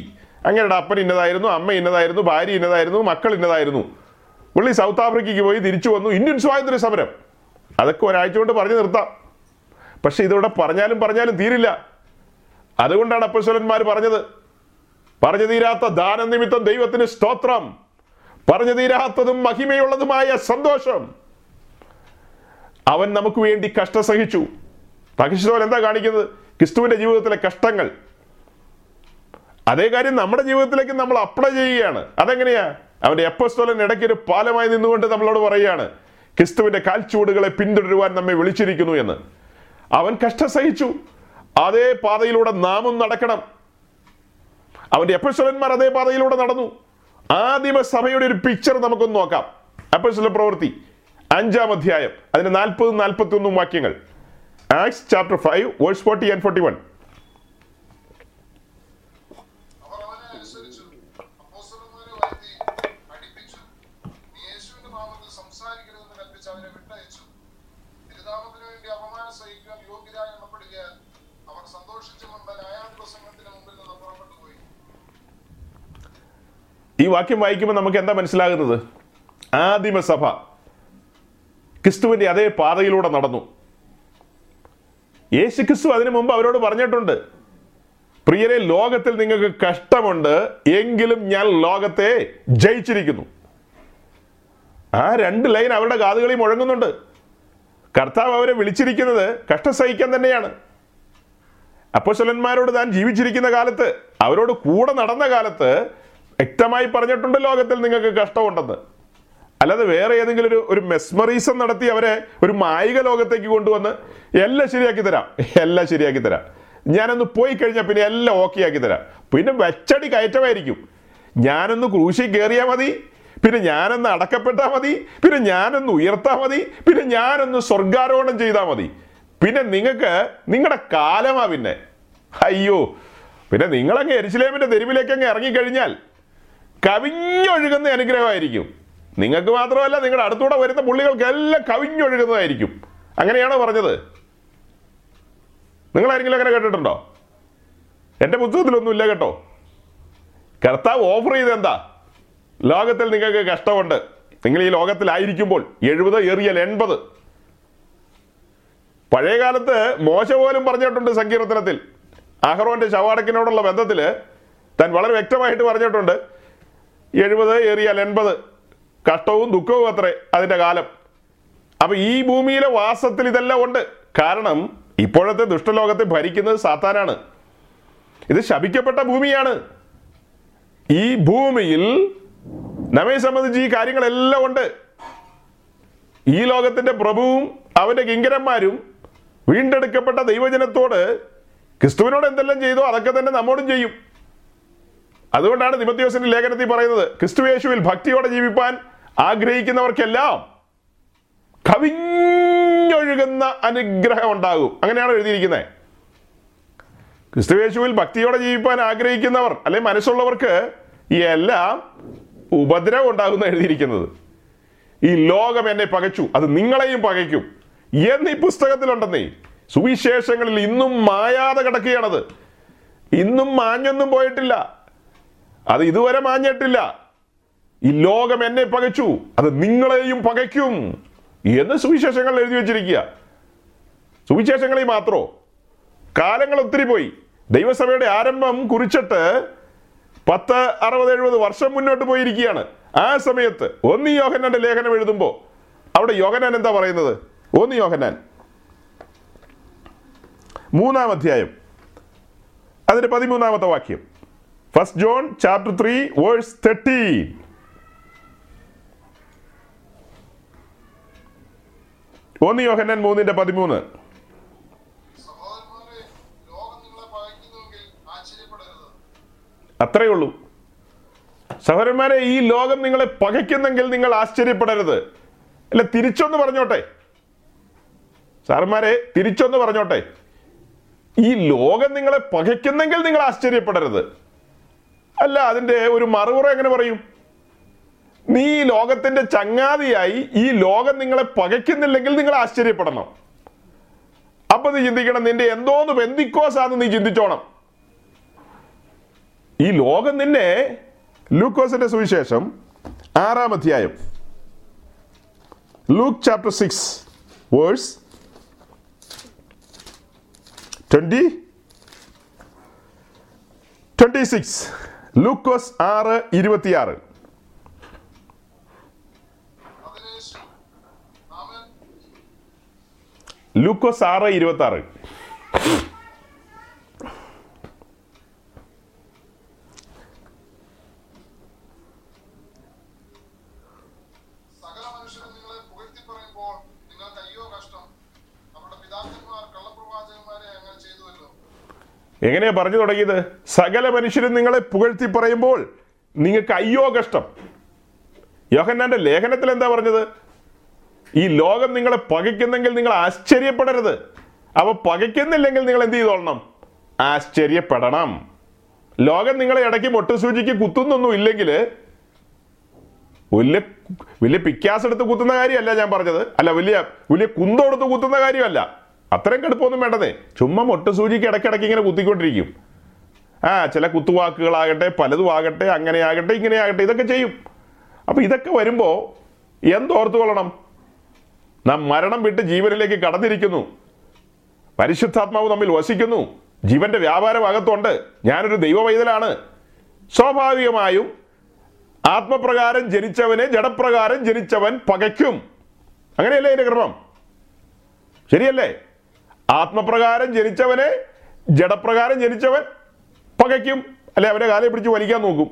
അങ്ങനെയുടെ അപ്പൻ ഇന്നതായിരുന്നു, അമ്മ ഇന്നതായിരുന്നു, ഭാര്യ ഇന്നതായിരുന്നു, മക്കൾ ഇന്നതായിരുന്നു. പുള്ളി സൗത്ത് ആഫ്രിക്കയ്ക്ക് പോയി തിരിച്ചു വന്നു. ഇന്ത്യൻ സ്വാതന്ത്ര്യ സമരം, അതൊക്കെ ഒരാഴ്ച കൊണ്ട് പറഞ്ഞു നിർത്താം. പക്ഷെ ഇതിവിടെ പറഞ്ഞാലും തീരില്ല. അതുകൊണ്ടാണ് അപ്പോസ്തലന്മാർ പറഞ്ഞു തീരാത്ത ദാനനിമിത്തം ദൈവത്തിന് സ്തോത്രം, പറഞ്ഞു തീരാത്തതും മഹിമയുള്ളതുമായ സന്തോഷം. അവൻ നമുക്ക് വേണ്ടി കഷ്ടസഹിച്ചു, പരീക്ഷിച്ചവൻ എന്താ കാണിക്കുന്നത്? ക്രിസ്തുവിൻ്റെ ജീവിതത്തിലെ കഷ്ടങ്ങൾ. അതേ കാര്യം നമ്മുടെ ജീവിതത്തിലേക്ക് നമ്മൾ അപ്ലൈ ചെയ്യുകയാണ്. അതെങ്ങനെയാ? അവൻ്റെ അപ്പോസ്തലൻ ഇടയ്ക്കൊരു പാലമായി നിന്നുകൊണ്ട് നമ്മളോട് പറയുകയാണ്, ക്രിസ്തുവിൻ്റെ കാൽച്ചുവടുകളെ പിന്തുടരുവാൻ നമ്മെ വിളിച്ചിരിക്കുന്നു എന്ന്. അവൻ കഷ്ടം സഹിച്ചു, അതേ പാതയിലൂടെ നാമും നടക്കണം. അവൻ്റെ അപ്പോസ്തലന്മാർ അതേ പാതയിലൂടെ നടന്നു. ആദിമ സഭയുടെ ഒരു പിക്ചർ നമുക്കൊന്ന് നോക്കാം. അപ്പോസ്തല പ്രവൃത്തി 5-ാം അധ്യായം അതിന് 40-41 വാക്യങ്ങൾ. Acts chapter 5 verse 40 and 41. ഈ വാക്യം വായിക്കുമ്പോൾ നമുക്ക് എന്താ മനസ്സിലാകുന്നത്? ആദിമസഭ ക്രിസ്തുവിൻ്റെ അതേ പാതയിലൂടെ നടന്നു. യേശു ക്രിസ്തു അതിനു മുമ്പ് അവരോട് പറഞ്ഞിട്ടുണ്ട്, പ്രിയരെ, ലോകത്തിൽ നിങ്ങൾക്ക് കഷ്ടമുണ്ട്, എങ്കിലും ഞാൻ ലോകത്തെ ജയിച്ചിരിക്കുന്നു. ആ രണ്ട് ലൈൻ അവരുടെ കാതുകളിൽ മുഴങ്ങുന്നുണ്ട്. കർത്താവ് അവരെ വിളിച്ചിരിക്കുന്നത് കഷ്ടം സഹിക്കാൻ തന്നെയാണ്. അപ്പോസ്തലന്മാരോട് താൻ ജീവിച്ചിരിക്കുന്ന കാലത്ത്, അവരോട് കൂടെ നടന്ന കാലത്ത് വ്യക്തമായി പറഞ്ഞിട്ടുണ്ട് ലോകത്തിൽ നിങ്ങൾക്ക് കഷ്ടമുണ്ടെന്ന്. അല്ലാതെ വേറെ ഏതെങ്കിലും ഒരു മെസ്മറീസം നടത്തി അവരെ ഒരു മായിക ലോകത്തേക്ക് കൊണ്ടുവന്ന് എല്ലാം ശരിയാക്കി തരാം, ഞാനൊന്ന് പോയി കഴിഞ്ഞാൽ പിന്നെ എല്ലാം ഓക്കെ ആക്കി തരാം, പിന്നെ വെച്ചടി കയറ്റമായിരിക്കും, ഞാനൊന്ന് ക്രൂശി കയറിയാൽ മതി, പിന്നെ ഞാനൊന്ന് അടക്കപ്പെട്ടാൽ മതി, പിന്നെ ഞാനൊന്ന് ഉയർത്താൽ മതി, പിന്നെ ഞാനൊന്ന് സ്വർഗാരോഹണം ചെയ്താൽ മതി, പിന്നെ നിങ്ങൾക്ക് നിങ്ങളുടെ കാലമാ, പിന്നെ അയ്യോ, പിന്നെ നിങ്ങളങ്ങ് യെരുശലേമിൻ്റെ തെരുവിലേക്ക് അങ്ങ് ഇറങ്ങിക്കഴിഞ്ഞാൽ കവിഞ്ഞൊഴുകുന്ന അനുഗ്രഹമായിരിക്കും. നിങ്ങൾക്ക് മാത്രമല്ല, നിങ്ങളുടെ അടുത്തൂടെ വരുന്ന പുള്ളികൾക്കെല്ലാം കവിഞ്ഞൊഴുകുന്നതായിരിക്കും. അങ്ങനെയാണോ പറഞ്ഞത്? നിങ്ങളാരെങ്കിലും അങ്ങനെ കേട്ടിട്ടുണ്ടോ? എൻ്റെ പുസ്തകത്തിലൊന്നുമില്ല കേട്ടോ. കർത്താവ് ഓഫർ ചെയ്തെന്താ? ലോകത്തിൽ നിങ്ങൾക്ക് കഷ്ടമുണ്ട്, നിങ്ങൾ ഈ ലോകത്തിലായിരിക്കുമ്പോൾ 70 ഏറിയാൽ 80. പഴയകാലത്ത് മോശ പോലും പറഞ്ഞിട്ടുണ്ട് സങ്കീർത്തനത്തിൽ, അഹ്റോന്റെ ശവാടക്കിനോടുള്ള ബന്ധത്തിൽ താൻ വളരെ വ്യക്തമായിട്ട് പറഞ്ഞിട്ടുണ്ട്, 70 ഏറിയാൽ 80 കഷ്ടവും ദുഃഖവും അത്രേ അതിൻ്റെ കാലം. അപ്പം ഈ ഭൂമിയിലെ വാസത്തിൽ ഇതെല്ലാം ഉണ്ട്. കാരണം ഇപ്പോഴത്തെ ദുഷ്ടലോകത്തെ ഭരിക്കുന്നത് സാത്താനാണ്. ഇത് ശപിക്കപ്പെട്ട ഭൂമിയാണ്. ഈ ഭൂമിയിൽ നമ്മെ സംബന്ധിച്ച് ഈ കാര്യങ്ങളെല്ലാം ഉണ്ട്. ഈ ലോകത്തിൻ്റെ പ്രഭുവും അവൻ്റെ കിങ്കരന്മാരും വീണ്ടെടുക്കപ്പെട്ട ദൈവജനത്തോട്, ക്രിസ്തുവിനോട് എന്തെല്ലാം ചെയ്തോ അതൊക്കെ തന്നെ നമ്മോടും ചെയ്യും. അതുകൊണ്ടാണ് തിമോഥെയോസിന്റെ ലേഖനത്തിൽ പറയുന്നത്, ക്രിസ്തുയേശുവിൽ ഭക്തിയോടെ ജീവിപ്പാൻ ആഗ്രഹിക്കുന്നവർക്കെല്ലാം കവിഞ്ഞൊഴുകുന്ന അനുഗ്രഹം ഉണ്ടാകും. അങ്ങനെയാണ് എഴുതിയിരിക്കുന്നത്. ക്രിസ്തുയേശുവിൽ ഭക്തിയോടെ ജീവിപ്പാൻ ആഗ്രഹിക്കുന്നവർ അല്ലെങ്കിൽ മനസ്സുള്ളവർക്ക് എല്ലാം ഉപദ്രവം ഉണ്ടാകുന്ന എഴുതിയിരിക്കുന്നത്. ഈ ലോകം എന്നെ പകച്ചു, അത് നിങ്ങളെയും പകയ്ക്കും എന്നീ പുസ്തകത്തിലുണ്ടെന്നേ. സുവിശേഷങ്ങളിൽ ഇന്നും മായാതെ കിടക്കുകയാണത്. ഇന്നും മാഞ്ഞൊന്നും പോയിട്ടില്ല, അത് ഇതുവരെ മാഞ്ഞിട്ടില്ല. ഈ ലോകം എന്നെ പകച്ചു, അത് നിങ്ങളെയും പകയ്ക്കും എന്ന് സുവിശേഷങ്ങൾ എഴുതി വച്ചിരിക്കുക. സുവിശേഷങ്ങളിൽ മാത്രോ? കാലങ്ങൾ ഒത്തിരി പോയി. ദൈവസഭയുടെ ആരംഭം കുറിച്ചിട്ട് 10, 60, 70 വർഷം മുന്നോട്ട് പോയിരിക്കുകയാണ്. ആ സമയത്ത് 1 യോഹന്നാന്റെ ലേഖനം എഴുതുമ്പോൾ അവിടെ യോഹന്നാൻ എന്താ പറയുന്നത്? 1 യോഹന്നാൻ 3-ാം അധ്യായം അതിൻ്റെ 13-മത്തെ വാക്യം. 1 John chapter 3 verse 13. John 3:13. അത്രയേ ഉള്ളൂ. സഹോദരന്മാരെ, ഈ ലോകം നിങ്ങളെ പകയ്ക്കുന്നെങ്കിൽ നിങ്ങൾ ആശ്ചര്യപ്പെടരുത്. അല്ല, തിരിച്ചൊന്ന് പറഞ്ഞോട്ടെ സാറന്മാരെ, തിരിച്ചൊന്ന് പറഞ്ഞോട്ടെ, ഈ ലോകം നിങ്ങളെ പകയ്ക്കുന്നെങ്കിൽ നിങ്ങൾ ആശ്ചര്യപ്പെടരുത്. അല്ല, അതിൻ്റെ ഒരു മറുപടി എങ്ങനെ പറയും? നീ ലോകത്തിൻ്റെ ചങ്ങാതിയായി ഈ ലോകം നിങ്ങളെ പകയ്ക്കുന്നില്ലെങ്കിൽ നിങ്ങൾ ആശ്ചര്യപ്പെടണം. അപ്പം നീ ചിന്തിക്കണം, നിന്റെ എന്തോന്ന് ബെന്തിക്കോസാന്ന് നീ ചിന്തിച്ചോണം. ഈ ലോകം നിന്നെ, ലൂക്കോസിന്റെ സുവിശേഷം 6-ാം അധ്യായം Luke chapter 6 verse 26. Luke 6:26. Luke 6:26. എങ്ങനെയാ പറഞ്ഞു തുടങ്ങിയത്? സകല മനുഷ്യരും നിങ്ങളെ പുകഴ്ത്തി പറയുമ്പോൾ നിങ്ങൾക്ക് അയ്യോ കഷ്ടം. യോഹന്നാന്റെ ലേഖനത്തിൽ എന്താ പറഞ്ഞത്? ഈ ലോകം നിങ്ങളെ പകയ്ക്കുന്നെങ്കിൽ നിങ്ങൾ ആശ്ചര്യപ്പെടരുത്, അവ പകയ്ക്കുന്നില്ലെങ്കിൽ നിങ്ങൾ എന്ത് ചെയ്തോളണം? ആശ്ചര്യപ്പെടണം. ലോകം നിങ്ങളെ ഇടയ്ക്ക് മൊട്ടുസൂചിക്ക് കുത്തുന്നൊന്നും ഇല്ലെങ്കിൽ, വലിയ വലിയ പിക്കാസെടുത്ത് കുത്തുന്ന കാര്യമല്ല ഞാൻ പറഞ്ഞത്, അല്ല വലിയ വലിയ കുന്തെടുത്ത് കുത്തുന്ന കാര്യമല്ല, അത്രയും കടുപ്പൊന്നും വേണ്ടതേ. ചുമ്മാ മൊട്ടുസൂചിക്ക് ഇടയ്ക്കിടയ്ക്ക് ഇങ്ങനെ കുത്തിക്കൊണ്ടിരിക്കും. ചില കുത്തുവാക്കുകളാകട്ടെ, പലതും ആകട്ടെ, അങ്ങനെയാകട്ടെ ഇങ്ങനെയാകട്ടെ, ഇതൊക്കെ ചെയ്യും. അപ്പം ഇതൊക്കെ വരുമ്പോൾ എന്തോർത്തു കൊള്ളണം? നാം മരണം വിട്ട് ജീവനിലേക്ക് കടന്നിരിക്കുന്നു, പരിശുദ്ധാത്മാവ് നമ്മിൽ വസിക്കുന്നു, ജീവന്റെ വ്യാപാരം അകത്തുണ്ട്, ഞാനൊരു ദൈവവൈതലാണ്. സ്വാഭാവികമായും ആത്മപ്രകാരം ജനിച്ചവനെ ജഡപ്രകാരം ജനിച്ചവൻ പകയ്ക്കും. അങ്ങനെയല്ലേ ഇതിന്റെ ക്രമം? ശരിയല്ലേ? ആത്മപ്രകാരം ജനിച്ചവനെ ജഡപ്രകാരം ജനിച്ചവൻ പകയ്ക്കും, അല്ലെ? അവരെ കാലം പിടിച്ച് വലിക്കാൻ നോക്കും.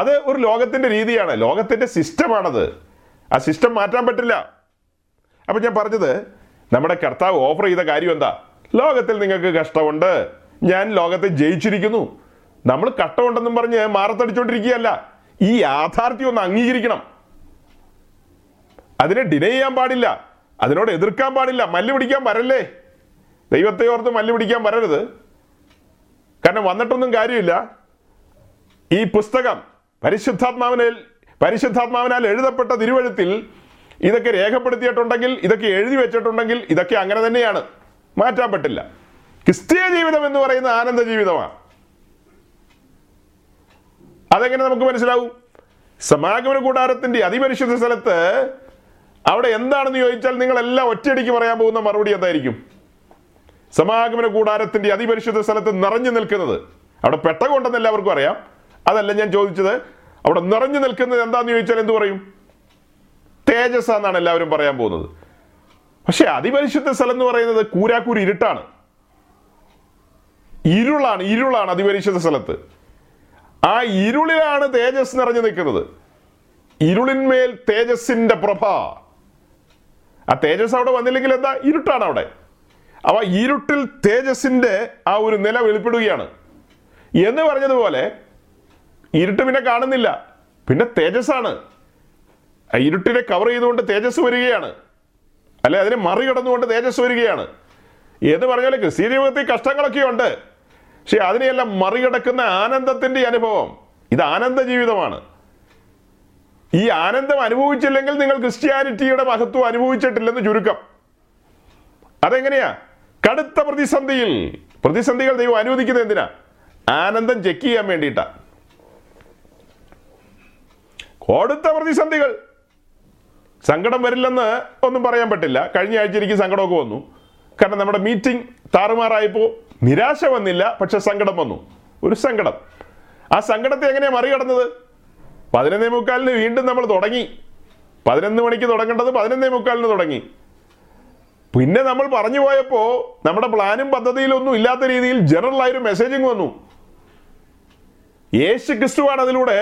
അത് ഒരു ലോകത്തിന്റെ രീതിയാണ്, ലോകത്തിന്റെ സിസ്റ്റമാണത്. ആ സിസ്റ്റം മാറ്റാൻ പറ്റില്ല. അപ്പം ഞാൻ പറഞ്ഞത്, നമ്മുടെ കർത്താവ് ഓഫർ ചെയ്ത കാര്യം എന്താ? ലോകത്തിൽ നിങ്ങൾക്ക് കഷ്ടമുണ്ട്, ഞാൻ ലോകത്തെ ജയിച്ചിരിക്കുന്നു. നമ്മൾ കഷ്ടമുണ്ടെന്നും പറഞ്ഞ് മാറത്തടിച്ചുകൊണ്ടിരിക്കുകയല്ല. ഈ യാഥാർത്ഥ്യം ഒന്ന് അംഗീകരിക്കണം, അതിനെ ഡിനൈ ചെയ്യാൻ പാടില്ല, അതിനോട് എതിർക്കാൻ പാടില്ല, മല്ല് പിടിക്കാൻ വരല്ലേ. ദൈവത്തെ ഓർത്ത് മല്ല് പിടിക്കാൻ വരരുത്, കാരണം വന്നിട്ടൊന്നും കാര്യമില്ല. ഈ പുസ്തകം പരിശുദ്ധാത്മാവിനാൽ എഴുതപ്പെട്ട തിരുവെഴുത്തിൽ ഇതൊക്കെ രേഖപ്പെടുത്തിയിട്ടുണ്ടെങ്കിൽ, ഇതൊക്കെ എഴുതി വെച്ചിട്ടുണ്ടെങ്കിൽ, ഇതൊക്കെ അങ്ങനെ തന്നെയാണ്, മാറ്റാൻ പറ്റില്ല. ക്രിസ്തീയ ജീവിതം എന്ന് പറയുന്ന ആനന്ദ ജീവിതമാണ്. അതെങ്ങനെ നമുക്ക് മനസ്സിലാവും? സമാഗമന കൂടാരത്തിന്റെ അതിപരിശുദ്ധ സ്ഥലത്ത് അവിടെ എന്താണെന്ന് ചോദിച്ചാൽ നിങ്ങളെല്ലാം ഒറ്റയടിക്ക് പറയാൻ പോകുന്ന മറുപടി എന്തായിരിക്കും? സമാഗമന കൂടാരത്തിന്റെ അതിപരിശുദ്ധ സ്ഥലത്ത് നിറഞ്ഞു നിൽക്കുന്നത്, അവിടെ പെട്ടകമുണ്ടെന്ന് എല്ലാവർക്കും അറിയാം. അതല്ല ഞാൻ ചോദിച്ചത്, അവിടെ നിറഞ്ഞു നിൽക്കുന്നത് എന്താന്ന് ചോദിച്ചാൽ എന്തു പറയും? തേജസ് എന്നാണ് എല്ലാവരും പറയാൻ പോകുന്നത്. പക്ഷെ അതിപരിശുദ്ധ സ്ഥലം എന്ന് പറയുന്നത് കൂരാക്കൂരി ഇരുട്ടാണ്, ഇരുളാണ് അതിപരിശുദ്ധ സ്ഥലത്ത്. ആ ഇരുളിലാണ് തേജസ് നിറഞ്ഞു നിൽക്കുന്നത്. ഇരുളിന്മേൽ തേജസ്സിന്റെ പ്രഭ. ആ തേജസ് അവിടെ വന്നില്ലെങ്കിൽ എന്താ? ഇരുട്ടാണ് അവിടെ. അവ ഇരുട്ടിൽ തേജസ്സിന്റെ ആ ഒരു നില വെളിപ്പെടുകയാണ് എന്ന് പറഞ്ഞതുപോലെ ഇരുട്ട് പിന്നെ കാണുന്നില്ല, പിന്നെ തേജസ്സാണ്. ഇരുട്ടിനെ കവർ ചെയ്തുകൊണ്ട് തേജസ് വരികയാണ്, അല്ലെ? അതിനെ മറികടന്നുകൊണ്ട് തേജസ് വരികയാണ് എന്ന് പറഞ്ഞാൽ ക്രിസ്തീയ ജീവിതത്തിൽ കഷ്ടങ്ങളൊക്കെ ഉണ്ട്, പക്ഷെ അതിനെയെല്ലാം മറികടക്കുന്ന ആനന്ദത്തിന്റെ അനുഭവം. ഇത് ആനന്ദ ജീവിതമാണ്. ഈ ആനന്ദം അനുഭവിച്ചില്ലെങ്കിൽ നിങ്ങൾ ക്രിസ്ത്യാനിറ്റിയുടെ മഹത്വം അനുഭവിച്ചിട്ടില്ലെന്ന് ചുരുക്കം. അതെങ്ങനെയാ? കടുത്ത പ്രതിസന്ധികൾ ദൈവം അനുവദിക്കുന്നത് എന്തിനാ? ആനന്ദം ചെക്ക് ചെയ്യാൻ വേണ്ടിയിട്ടാണ്. കൊടുത്ത പ്രതിസന്ധികൾ, സങ്കടം വരില്ലെന്ന് ഒന്നും പറയാൻ പറ്റില്ല. കഴിഞ്ഞ ആഴ്ച എനിക്ക് സങ്കടമൊക്കെ വന്നു, കാരണം നമ്മുടെ മീറ്റിംഗ് താറുമാറായപ്പോൾ. നിരാശ വന്നില്ല, പക്ഷെ സങ്കടം വന്നു, ഒരു സങ്കടം. ആ സങ്കടത്തെ എങ്ങനെയാണ് മറികടന്നത്? 11:45 വീണ്ടും നമ്മൾ തുടങ്ങി. 11 മണിക്ക് തുടങ്ങേണ്ടത് 11:45 തുടങ്ങി. പിന്നെ നമ്മൾ പറഞ്ഞു പോയപ്പോൾ നമ്മുടെ പ്ലാനും പദ്ധതിയിലൊന്നും ഇല്ലാത്ത രീതിയിൽ ജനറലായൊരു മെസ്സേജിങ് വന്നു. യേശു ക്രിസ്തുവാണ് അതിലൂടെ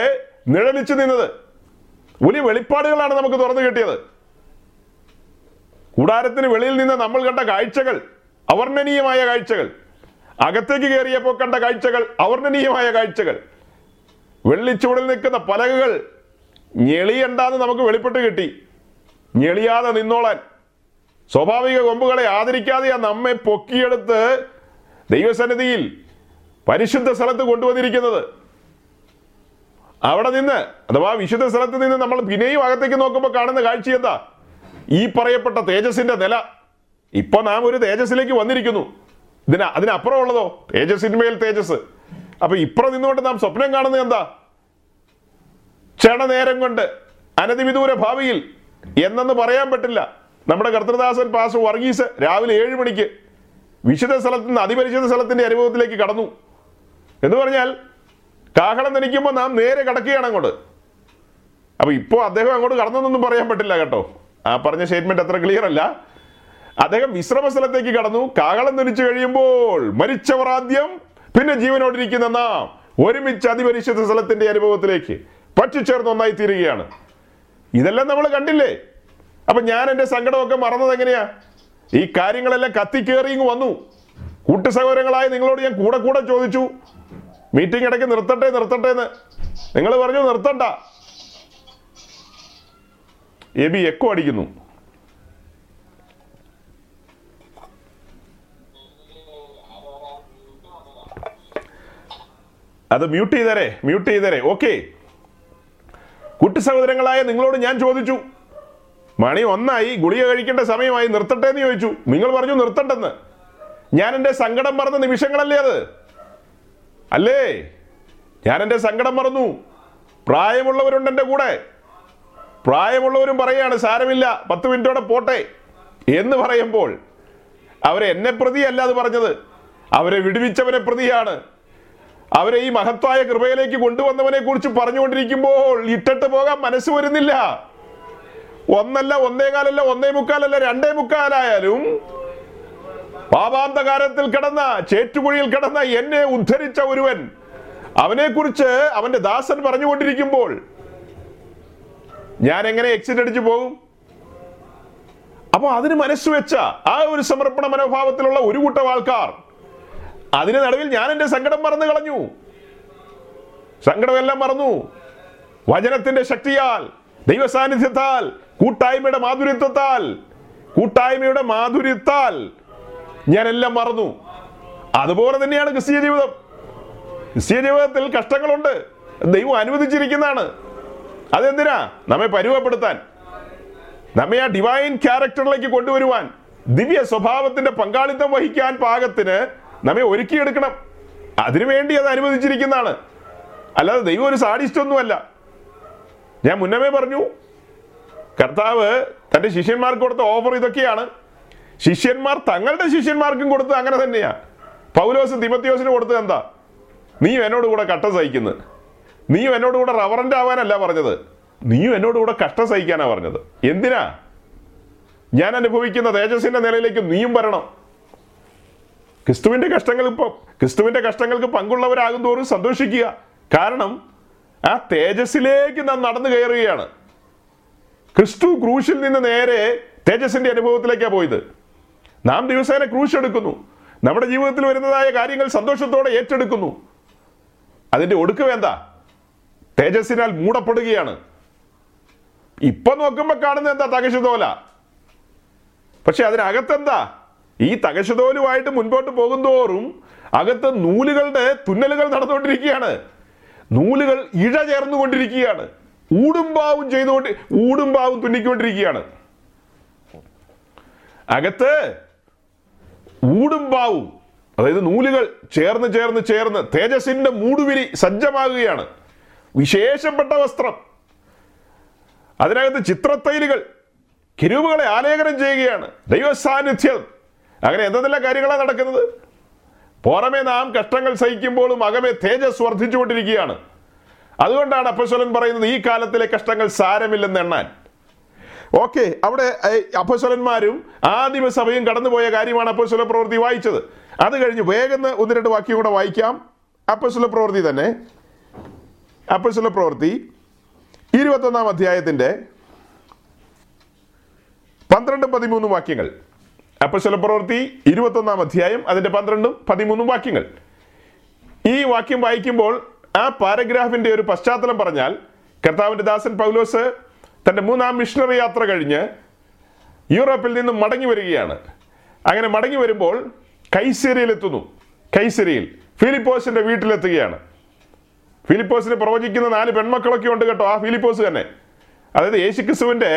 നിഴലിച്ചു നിന്നത്. വലിയ വെളിപ്പാടുകളാണ് നമുക്ക് തുറന്നു കിട്ടിയത്. കൂടാരത്തിന് വെളിയിൽ നിന്ന് നമ്മൾ കണ്ട കാഴ്ചകൾ അവർണ്ണനീയമായ കാഴ്ചകൾ, അകത്തേക്ക് കയറിയപ്പോൾ കണ്ട കാഴ്ചകൾ അവർണ്ണനീയമായ കാഴ്ചകൾ. വെള്ളിച്ചൂടിൽ നിൽക്കുന്ന പലകകൾ ഞെളിയണ്ടാന്ന് നമുക്ക് വെളിപ്പെട്ട് കിട്ടി. ഞെളിയാതെ നിന്നോളാൻ, സ്വാഭാവിക കൊമ്പുകളെ ആദരിക്കാതെ നമ്മെ പൊക്കിയെടുത്ത് ദൈവസന്നിധിയിൽ പരിശുദ്ധ സ്ഥലത്ത് കൊണ്ടുവന്നിരിക്കുന്നത്. അവിടെ നിന്ന്, അഥവാ വിശുദ്ധ സ്ഥലത്ത് നിന്ന് നമ്മൾ പിന്നെയും അകത്തേക്ക് നോക്കുമ്പോൾ കാണുന്ന കാഴ്ച എന്താ? ഈ പറയപ്പെട്ട തേജസ്സിന്റെ നില. ഇപ്പൊ നാം ഒരു തേജസ്സിലേക്ക് വന്നിരിക്കുന്നു. അതിനപ്പുറം ഉള്ളതോ? തേജസ്സിന്മേൽ തേജസ്. അപ്പൊ ഇപ്പുറം നിന്നുകൊണ്ട് നാം സ്വപ്നം കാണുന്നത് എന്താ? ക്ഷണനേരം കൊണ്ട്, അനതിവിദൂര ഭാവിയിൽ എന്നു പറയാൻ പറ്റില്ല. നമ്മുടെ കർത്തൃദാസൻ പാസ്റ്റർ വർഗീസ് രാവിലെ 7 മണിക്ക് വിശുദ്ധ സ്ഥലത്ത് നിന്ന് അതിപരിശുദ്ധ സ്ഥലത്തിന്റെ അനുഭവത്തിലേക്ക് കടന്നു. എന്ന് പറഞ്ഞാൽ കാഹളം നനിക്കുമ്പോൾ നാം നേരെ കിടക്കുകയാണ് അങ്ങോട്ട്. അപ്പൊ ഇപ്പോൾ അദ്ദേഹം അങ്ങോട്ട് കടന്നൊന്നും പറയാൻ പറ്റില്ല കേട്ടോ, ആ പറഞ്ഞ സ്റ്റേറ്റ്മെന്റ് അത്ര ക്ലിയർ അല്ല. അദ്ദേഹം വിശ്രമ സ്ഥലത്തേക്ക് കടന്നു. കാഹളം നനിച്ചു കഴിയുമ്പോൾ മരിച്ചവർ ആദ്യം, പിന്നെ ജീവനോടിരിക്കുന്ന നാം ഒരുമിച്ച് അതിപരിശുദ്ധ സ്ഥലത്തിന്റെ അനുഭവത്തിലേക്ക് പറ്റിച്ചേർന്ന് ഒന്നായി തീരുകയാണ്. ഇതെല്ലാം നമ്മൾ കണ്ടില്ലേ? അപ്പൊ ഞാൻ എന്റെ സങ്കടമൊക്കെ മറന്നത് എങ്ങനെയാ? ഈ കാര്യങ്ങളെല്ലാം കത്തിക്കേറി ഇങ്ങ് വന്നു. കൂട്ടു സഹോദരങ്ങളായ നിങ്ങളോട് ഞാൻ കൂടെ കൂടെ ചോദിച്ചു, മീറ്റിംഗ് ഇടയ്ക്ക് നിർത്തട്ടെ എന്ന്. നിങ്ങൾ പറഞ്ഞു നിർത്തണ്ട. എബി എക്കോ അടിക്കുന്നു. അത് മ്യൂട്ട് ചെയ്തരേ. ഓക്കെ, കുട്ടി സഹോദരങ്ങളായ നിങ്ങളോട് ഞാൻ ചോദിച്ചു, മണി ഒന്നായി, ഗുളിക കഴിക്കേണ്ട സമയമായി, നിർത്തട്ടെ എന്ന് ചോദിച്ചു. നിങ്ങൾ പറഞ്ഞു നിർത്തട്ടെന്ന്. ഞാൻ എൻ്റെ സങ്കടം മറന്ന നിമിഷങ്ങളല്ലേ അത്? അല്ലേ? ഞാൻ എൻ്റെ സങ്കടം മറന്നു. പ്രായമുള്ളവരുണ്ട് എൻ്റെ കൂടെ. പ്രായമുള്ളവരും പറയാണ് സാരമില്ല 10 മിനിറ്റോടെ പോട്ടെ എന്ന് പറയുമ്പോൾ അവരെന്നെ പ്രതിയല്ല അത് പറഞ്ഞത്, അവരെ വിടുവിച്ചവനെ പ്രതിയാണ്. അവരെ ഈ മഹത്തായ കൃപയിലേക്ക് കൊണ്ടുവന്നവനെ കുറിച്ച് പറഞ്ഞുകൊണ്ടിരിക്കുമ്പോൾ ഇട്ടിട്ട് പോകാൻ മനസ്സ് വരുന്നില്ല. ഒന്നല്ല, 1.25, 1.25, 2.25 പാപാന്തകാരത്തിൽ കിടന്ന, ചേറ്റുകുഴിയിൽ കിടന്ന എന്നെ ഉദ്ധരിച്ച ഒരുവൻ, അവനെ കുറിച്ച് അവന്റെ ദാസൻ പറഞ്ഞുകൊണ്ടിരിക്കുമ്പോൾ ഞാൻ എങ്ങനെ എക്സിറ്റ് അടിച്ചു പോകും? അപ്പൊ അതിന് മനസ്സുവെച്ച ആ ഒരു സമർപ്പണ മനോഭാവത്തിലുള്ള ഒരു കൂട്ടം ആൾക്കാർ, അതിന് നടുവിൽ ഞാൻ എൻ്റെ സങ്കടം മറന്നു കളഞ്ഞു. സങ്കടമെല്ലാം മറന്നു. വചനത്തിന്റെ ശക്തിയാൽ, ദൈവസാന്നിധ്യത്താൽ, കൂട്ടായ്മയുടെ മാധുര്യത്താൽ ഞാൻ എല്ലാം മറന്നു. അതുപോലെ തന്നെയാണ് ക്രിസ്തീയ ജീവിതം. ക്രിസ്തീയ ജീവിതത്തിൽ കഷ്ടങ്ങളുണ്ട്, ദൈവം അനുവദിച്ചിരിക്കുന്നതാണ്. അതെന്തിനാ? നമ്മെ പരുവപ്പെടുത്താൻ, നമ്മെ ആ ഡിവൈൻ ക്യാരക്ടറിലേക്ക് കൊണ്ടുവരുവാൻ, ദിവ്യ സ്വഭാവത്തിന്റെ പങ്കാളിത്തം വഹിക്കാൻ പാകത്തിന് നമ്മെ ഒരുക്കിയെടുക്കണം. അതിനുവേണ്ടി അത് അനുവദിച്ചിരിക്കുന്നതാണ്. അല്ലാതെ ദൈവം ഒരു സാഡിസ്റ്റൊന്നുമല്ല. ഞാൻ മുന്നമേ പറഞ്ഞു, കർത്താവ് തൻ്റെ ശിഷ്യന്മാർക്ക് കൊടുത്ത ഓഫർ ഇതൊക്കെയാണ്. ശിഷ്യന്മാർ തങ്ങളുടെ ശിഷ്യന്മാർക്കും കൊടുത്തത് അങ്ങനെ തന്നെയാണ്. പൗലോസ് തിമത്യോസിന് കൊടുത്തത് എന്താ? നീയും എന്നോട് കൂടെ കഷ്ടം സഹിക്കുന്നത്. നീയും എന്നോട് കൂടെ റവറൻ്റ് ആവാനല്ല പറഞ്ഞത്, നീയും എന്നോട് കൂടെ കഷ്ടം സഹിക്കാനാണ് പറഞ്ഞത്. എന്തിനാ? ഞാൻ അനുഭവിക്കുന്ന തേജസ്സിൻ്റെ നിലയിലേക്ക് നീയും വരണം. ക്രിസ്തുവിൻ്റെ കഷ്ടങ്ങൾക്ക് പങ്കുള്ളവരാകും തോറും സന്തോഷിക്കുക. കാരണം ആ തേജസ്സിലേക്ക് നാം നടന്നു കയറുകയാണ്. ക്രിസ്തു ക്രൂശിൽ നിന്ന് നേരെ തേജസ്സിൻ്റെ അനുഭവത്തിലേക്കാണ് പോയത്. നാം ദിവസേന ക്രൂശ് എടുക്കുന്നു. നമ്മുടെ ജീവിതത്തിൽ വരുന്നതായ കാര്യങ്ങൾ സന്തോഷത്തോടെ ഏറ്റെടുക്കുന്നു. അതിൻ്റെ ഒടുക്ക് വേണ്ട തേജസ്സിനാൽ മൂടപ്പെടുകയാണ്. ഇപ്പം നോക്കുമ്പോൾ കാണുന്നത് എന്താ? തകശുതോല. പക്ഷെ അതിനകത്തെന്താ? ഈ തകശുതോലുമായിട്ട് മുൻപോട്ട് പോകുന്തോറും അകത്ത് നൂലുകളുടെ തുന്നലുകൾ നടന്നുകൊണ്ടിരിക്കുകയാണ്. നൂലുകൾ ഇഴ ചേർന്നുകൊണ്ടിരിക്കുകയാണ്. ഊടുംപാവും തുന്നിക്കൊണ്ടിരിക്കുകയാണ്. അകത്ത് ഊടുംപാവും, അതായത് നൂലുകൾ ചേർന്ന് തേജസ്സിന്റെ മൂടുവിരി സജ്ജമാകുകയാണ്. വിശേഷപ്പെട്ട വസ്ത്രം, അതിനകത്ത് ചിത്രത്തൈലുകൾ, കിരൂബുകളെ ആലേഖനം ചെയ്യുകയാണ്. ദൈവസാന്നിധ്യം, അങ്ങനെ എന്തെല്ലാം കാര്യങ്ങളാണ് നടക്കുന്നത്. പുറമെ നാം കഷ്ടങ്ങൾ സഹിക്കുമ്പോഴും അകമേ തേജസ് വർദ്ധിച്ചുകൊണ്ടിരിക്കുകയാണ്. അതുകൊണ്ടാണ് അപ്പോസ്തലൻ പറയുന്നത് ഈ കാലത്തിലെ കഷ്ടങ്ങൾ സാരമില്ലെന്ന് എണ്ണാൻ. ഓക്കെ, അവിടെ അപ്പോസ്തലന്മാരും ആദിമസഭയും കടന്നുപോയ കാര്യമാണ് അപ്പോസ്തല പ്രവൃത്തി വായിച്ചത്. അത് കഴിഞ്ഞ് വേഗം 1-2 വാക്യം കൂടെ വായിക്കാം. അപ്പോസ്തല പ്രവൃത്തി 21-ാം അധ്യായത്തിൻ്റെ 12-13 വാക്യങ്ങൾ. അപ്പോസ്തല പ്രവൃത്തി 21-ാം അധ്യായം അതിൻ്റെ 12-13 വാക്യങ്ങൾ. ഈ വാക്യം വായിക്കുമ്പോൾ ആ പാരഗ്രാഫിന്റെ ഒരു പശ്ചാത്തലം പറഞ്ഞാൽ, കർത്താവിന്റെ ദാസൻ പൗലോസ് തൻ്റെ 3ാം മിഷണറി യാത്ര കഴിഞ്ഞ് യൂറോപ്പിൽ നിന്നും മടങ്ങി വരികയാണ്. അങ്ങനെ മടങ്ങി വരുമ്പോൾ കൈസരിയിലെത്തുന്നു. കൈസരിയിൽ ഫിലിപ്പോസിന്റെ വീട്ടിലെത്തുകയാണ്. ഫിലിപ്പോസിന് പ്രവചിക്കുന്ന 4 പെൺമക്കളൊക്കെ ഉണ്ട് കേട്ടോ. ആ ഫിലിപ്പോസ് തന്നെ, അതായത് യേശുക്രിസ്തുവിന്റെ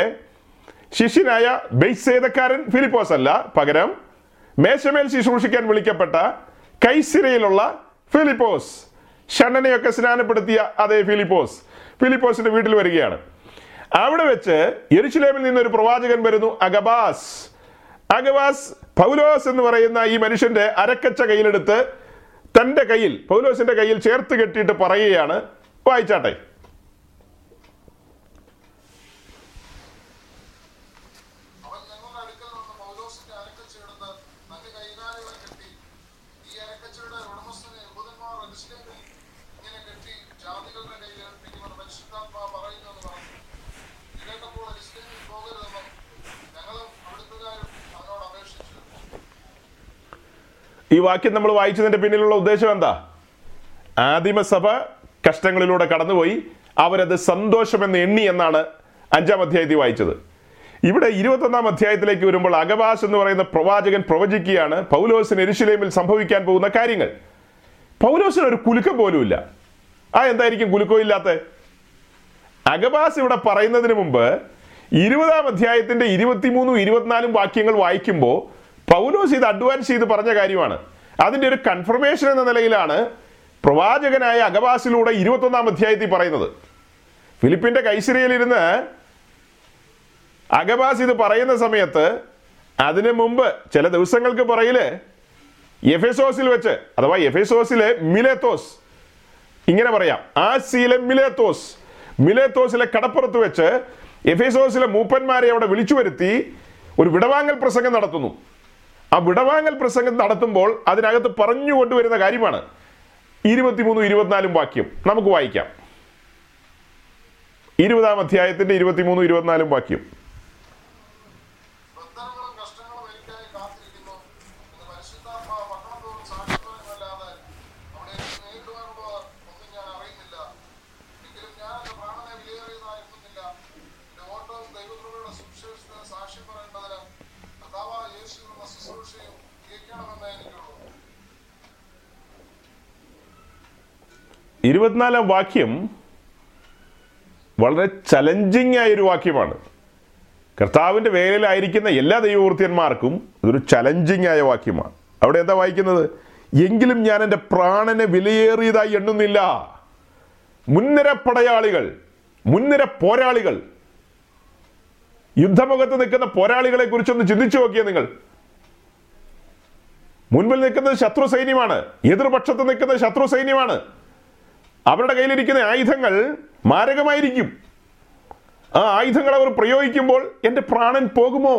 ശിഷ്യനായ ബെയ്ത്സേദക്കാരൻ ഫിലിപ്പോസ് അല്ല, പകരം മേശമേൽ ശുശ്രൂഷിക്കാൻ വിളിക്കപ്പെട്ട കൈസരിയിലുള്ള ഫിലിപ്പോസ്, ഷണ്ണനെയൊക്കെ സ്നാനപ്പെടുത്തിയ അതേ ഫിലിപ്പോസിന്റെ വീട്ടിൽ വരികയാണ്. അവിടെ വെച്ച് യെരുശലേമിൽ നിന്നൊരു പ്രവാചകൻ വരുന്നു, അഗബാസ്. പൗലോസ് എന്ന് പറയുന്ന ഈ മനുഷ്യന്റെ അരക്കച്ച കയ്യിലെടുത്ത് തൻ്റെ കയ്യിൽ, പൗലോസിന്റെ കയ്യിൽ ചേർത്ത് കെട്ടിയിട്ട് പറയുകയാണ്. വായിച്ചാട്ടെ. ഈ വാക്യം നമ്മൾ വായിച്ചതിന്റെ പിന്നിലുള്ള ഉദ്ദേശം എന്താ? ആദിമസഭ കഷ്ടങ്ങളിലൂടെ കടന്നുപോയി, അവരത് സന്തോഷമെന്ന് എണ്ണി എന്നാണ് 5-ാം അധ്യായത്തിൽ വായിച്ചത്. ഇവിടെ 21-ാം അധ്യായത്തിലേക്ക് വരുമ്പോൾ അഗബാസ് എന്ന് പറയുന്ന പ്രവാചകൻ പ്രവചിക്കുകയാണ് പൗലോസിന് യെരുശലേമിൽ സംഭവിക്കാൻ പോകുന്ന കാര്യങ്ങൾ. പൗലോസിന് ഒരു കുലുക്കം പോലുമില്ല. എന്തായിരിക്കും കുലുക്കം ഇല്ലാത്ത? അഗബാസ് ഇവിടെ പറയുന്നതിന് മുമ്പ് 20-ാം അധ്യായത്തിന്റെ 23-24 വാക്യങ്ങൾ വായിക്കുമ്പോൾ പൗലോസ് ഇത് അഡ്വാൻസ് ചെയ്ത് പറഞ്ഞ കാര്യമാണ്. അതിന്റെ ഒരു കൺഫർമേഷൻ എന്ന നിലയിലാണ് പ്രവാചകനായ അഗബാസിലൂടെ 21-ാം അധ്യായത്തിൽ പറയുന്നത്. ഫിലിപ്പിന്റെ കൈസരിയിലിരുന്ന് അഗബാസ് ഇത് പറയുന്ന സമയത്ത് അതിനു മുമ്പ് ചില ദിവസങ്ങൾക്ക് പുറകില് എഫേസോസിൽ വെച്ച്, അഥവാ എഫേസോസിലെ മിലേത്തോസ്, ഇങ്ങനെ പറയാം, ആസിയിലെ മിലേത്തോസിലെ കടപ്പുറത്ത് വെച്ച് എഫേസോസിലെ മൂപ്പന്മാരെ അവിടെ വിളിച്ചു വരുത്തി ഒരു വിടവാങ്ങൽ പ്രസംഗം നടത്തുന്നു. ആ വിടവാങ്ങൽ പ്രസംഗം നടത്തുമ്പോൾ അതിനകത്ത് പറഞ്ഞു കൊണ്ടുവരുന്ന കാര്യമാണ് 23-24 വാക്യം. നമുക്ക് വായിക്കാം. 20-ാം അധ്യായത്തിന്റെ 23-24 വാക്യം. ഇരുപത്തിനാലാം വാക്യം വളരെ ചലഞ്ചിങ് ആയൊരു വാക്യമാണ്. കർത്താവിൻ്റെ വേലയിലായിരിക്കുന്ന എല്ലാ ദൈവവൃത്തിയന്മാർക്കും ഇതൊരു ചലഞ്ചിങ് ആയ വാക്യമാണ്. അവിടെ എന്താ വായിക്കുന്നത്? എങ്കിലും ഞാൻ എൻ്റെ പ്രാണനെ വിലയേറിയതായി എണ്ണുന്നില്ല. മുൻനിര പോരാളികൾ, യുദ്ധമുഖത്ത് നിൽക്കുന്ന പോരാളികളെ കുറിച്ചൊന്ന് ചിന്തിച്ചു നോക്കിയേ നിങ്ങൾ. മുൻപിൽ നിൽക്കുന്നത് ശത്രു സൈന്യമാണ്, എതിർപക്ഷത്ത് നിൽക്കുന്നത് ശത്രു സൈന്യമാണ്. അവരുടെ കയ്യിലിരിക്കുന്ന ആയുധങ്ങൾ മാരകമായിരിക്കും. ആ ആയുധങ്ങൾ അവർ പ്രയോഗിക്കുമ്പോൾ എൻ്റെ പ്രാണൻ പോകുമോ?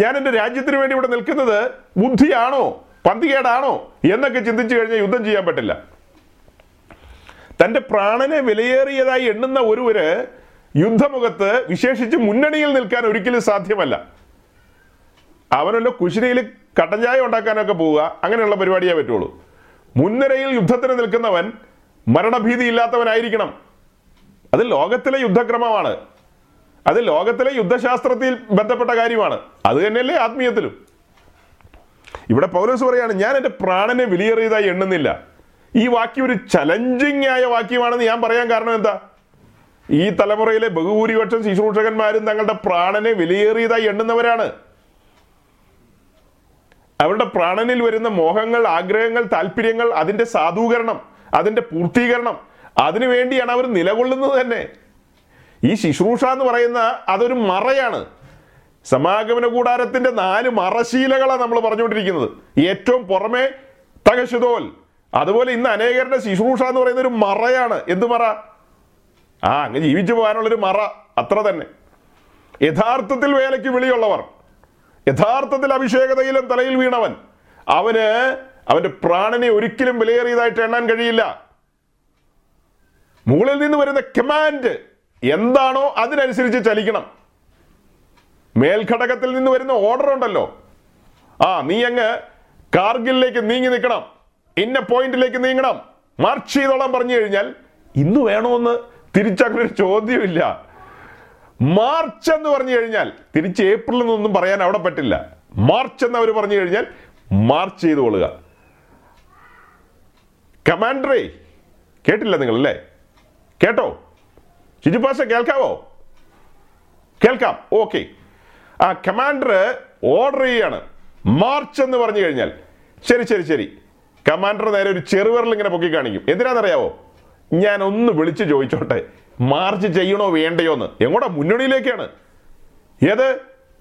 ഞാൻ എൻ്റെ രാജ്യത്തിന് വേണ്ടി ഇവിടെ നിൽക്കുന്നത് ബുദ്ധിയാണോ, പന്തികേടാണോ എന്നൊക്കെ ചിന്തിച്ചു കഴിഞ്ഞാൽ യുദ്ധം ചെയ്യാൻ പറ്റില്ല. തൻ്റെ പ്രാണനെ വിലയേറിയതായി എണ്ണുന്ന ഒരുവര് യുദ്ധമുഖത്ത്, വിശേഷിച്ച് മുന്നണിയിൽ നിൽക്കാൻ ഒരിക്കലും സാധ്യമല്ല. അവനല്ലോ കുശിനിയിൽ കട്ടഞ്ചായ ഉണ്ടാക്കാനൊക്കെ പോവുക, അങ്ങനെയുള്ള പരിപാടിയേ പറ്റുള്ളൂ. മുൻനിരയിൽ യുദ്ധത്തിന് നിൽക്കുന്നവൻ മരണഭീതി ഇല്ലാത്തവനായിരിക്കണം. അത് ലോകത്തിലെ യുദ്ധക്രമമാണ്. അത് ലോകത്തിലെ യുദ്ധശാസ്ത്രത്തിൽ ബന്ധപ്പെട്ട കാര്യമാണ്. അത് തന്നെയല്ലേ ആത്മീയത്തിലും. ഇവിടെ പൗലോസ് പറയാണ്, ഞാൻ എൻ്റെ പ്രാണനെ വിലയേറിയതായി എണ്ണുന്നില്ല. ഈ വാക്യം ഒരു ചലഞ്ചിങ് ആയ വാക്യമാണെന്ന് ഞാൻ പറയാൻ കാരണം എന്താ? ഈ തലമുറയിലെ ബഹുഭൂരിപക്ഷം ശുശ്രൂഷകന്മാരും തങ്ങളുടെ പ്രാണനെ വിലയേറിയതായി എണ്ണുന്നവരാണ്. അവരുടെ പ്രാണനിൽ വരുന്ന മോഹങ്ങൾ, ആഗ്രഹങ്ങൾ, താല്പര്യങ്ങൾ, അതിൻ്റെ സാധൂകരണം, അതിൻ്റെ പൂർത്തീകരണം, അതിനുവേണ്ടിയാണ് അവർ നിലകൊള്ളുന്നത് തന്നെ. ഈ ശുശ്രൂഷ എന്ന് പറയുന്ന അതൊരു മറയാണ്. സമാഗമന കൂടാരത്തിൻ്റെ 4 മറശീലകളാണ് നമ്മൾ പറഞ്ഞുകൊണ്ടിരിക്കുന്നത്. ഏറ്റവും പുറമെ തകശുതോൽ. അതുപോലെ ഇന്ന് അനേകരുടെ ശുശ്രൂഷ എന്ന് പറയുന്ന ഒരു മറയാണ്. എന്ത് മറ? അങ്ങ് ജീവിച്ചു പോകാനുള്ളൊരു മറ, അത്ര തന്നെ. യഥാർത്ഥത്തിൽ വേലയ്ക്ക് വിളിയുള്ളവർ, യഥാർത്ഥത്തിൽ അഭിഷേകതയിലും തലയിൽ വീണവൻ, അവന് അവൻ്റെ പ്രാണനെ ഒരിക്കലും വിലയേറിയതായിട്ട് എണ്ണാൻ കഴിയില്ല. മുകളിൽ നിന്ന് വരുന്ന കമാൻഡ് എന്താണോ അതിനനുസരിച്ച് ചലിക്കണം. മേൽഘടകത്തിൽ നിന്ന് വരുന്ന ഓർഡർ ഉണ്ടല്ലോ, നീ അങ്ങ് കാർഗിലേക്ക് നീങ്ങി നിൽക്കണം, ഇന്ന പോയിന്റിലേക്ക് നീങ്ങണം, മാർച്ച് ചെയ്തോളാം പറഞ്ഞു കഴിഞ്ഞാൽ ഇന്ന് വേണമെന്ന് തിരിച്ചങ്ങനൊരു ചോദ്യമില്ല. മാർച്ച് എന്ന് പറഞ്ഞു കഴിഞ്ഞാൽ തിരിച്ച് ഏപ്രിൽ എന്നൊന്നും പറയാൻ അവിടെ പറ്റില്ല. മാർച്ച് എന്നവർ പറഞ്ഞു കഴിഞ്ഞാൽ മാർച്ച് ചെയ്തുകൊള്ളുക. കമാൻഡറെ കേട്ടില്ല നിങ്ങളല്ലേ? കേട്ടോ ഷിജുപാഷ, കേൾക്കാവോ? കേൾക്കാം, ഓക്കെ. ആ കമാൻഡർ ഓർഡർ ചെയ്യാണ് മാർച്ച് എന്ന് പറഞ്ഞു കഴിഞ്ഞാൽ. ശരി, കമാൻഡർ നേരെ ഒരു ചെറുവിരൽ ഇങ്ങനെ പൊക്കി കാണിക്കും. എന്തിനാണെന്നറിയാവോ? ഞാൻ ഒന്ന് വിളിച്ച് ചോദിച്ചോട്ടെ, മാർച്ച് ചെയ്യണോ വേണ്ടയോന്ന്. എങ്ങോട്ടാ? മുന്നണിയിലേക്കാണ്. ഏത്?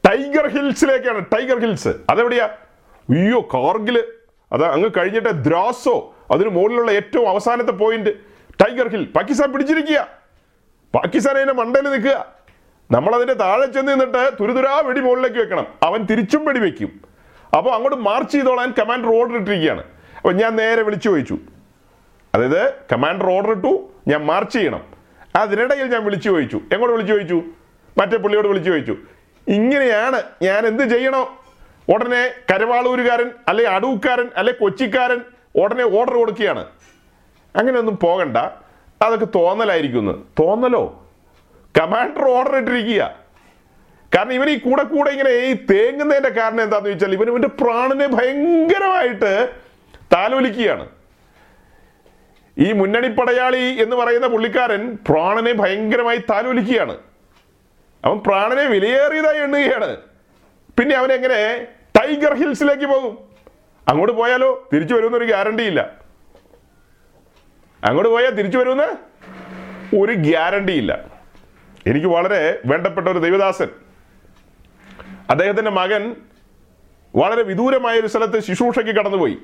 ടൈഗർ ഹിൽസിലേക്കാണ്. ടൈഗർ ഹിൽസ് അതെവിടെയാ? അയ്യോ, കാർഗില്. അത് അങ്ങ് കഴിഞ്ഞിട്ട് ദ്രാസോ, അതിന് മുകളിലുള്ള ഏറ്റവും അവസാനത്തെ പോയിന്റ് ടൈഗർ ഹിൽ. പാകിസ്ഥാൻ പിടിച്ചിരിക്കുക, പാകിസ്ഥാൻ അതിൻ്റെ മണ്ടയിൽ നിൽക്കുക. നമ്മളതിൻ്റെ താഴെ ചെന്ന് നിന്നിട്ട് തുരുതുരാ വെടി മുകളിലേക്ക് വെക്കണം. അവൻ തിരിച്ചും വെടി വെക്കും. അപ്പോൾ അങ്ങോട്ട് മാർച്ച് ചെയ്തോളാൻ കമാൻഡർ ഓർഡർ ഇട്ടിരിക്കുകയാണ്. അപ്പോൾ ഞാൻ നേരെ വിളിച്ചു ചോദിച്ചു. അതായത് കമാൻഡർ ഓർഡർ ഇട്ടു, ഞാൻ മാർച്ച് ചെയ്യണം. അതിനിടയിൽ ഞാൻ വിളിച്ചു ചോദിച്ചു. എങ്ങോട്ട് വിളിച്ചു ചോദിച്ചു? മറ്റേ പുള്ളിയോട് വിളിച്ചു ചോദിച്ചു. ഇങ്ങനെയാണ് ഞാൻ എന്ത് ചെയ്യണോ ഉടനെ കരുവാളൂരുകാരൻ അല്ലെ അടൂക്കാരൻ അല്ലെ കൊച്ചിക്കാരൻ ഉടനെ ഓർഡർ കൊടുക്കുകയാണ്. അങ്ങനെയൊന്നും പോകണ്ട, അതൊക്കെ തോന്നലായിരിക്കുന്നു. തോന്നലോ? Commander order ഇട്ടിരിക്കുക. കാരണം ഇവർ ഈ കൂടെ കൂടെ ഇങ്ങനെ ഈ തേങ്ങുന്നതിൻ്റെ കാരണം എന്താണെന്ന് ചോദിച്ചാൽ ഇവൻ ഇവൻ്റെ പ്രാണനെ ഭയങ്കരമായിട്ട് താലോലിക്കുകയാണ്. ഈ മുന്നണിപ്പടയാളി എന്ന് പറയുന്ന പുള്ളിക്കാരൻ പ്രാണനെ ഭയങ്കരമായി താലോലിക്കുകയാണ്. അവൻ പ്രാണനെ വിലയേറിയതായി എണ്ണുകയാണ്. പിന്നെ അവനെങ്ങനെ ടൈഗർ ഹിൽസിലേക്ക് പോകും. അങ്ങോട്ട് പോയാലോ തിരിച്ചു വരുമെന്നൊരു ഗ്യാരണ്ടി ഇല്ല. അങ്ങോട്ട് പോയാൽ തിരിച്ചു വരുമെന്ന് ഒരു ഗ്യാരണ്ടി ഇല്ല. എനിക്ക് വളരെ വേണ്ടപ്പെട്ട ഒരു ദൈവദാസൻ, അദ്ദേഹത്തിൻ്റെ മകൻ വളരെ വിദൂരമായ ഒരു സ്ഥലത്ത് ശുശ്രൂഷയ്ക്ക് കടന്നുപോയി.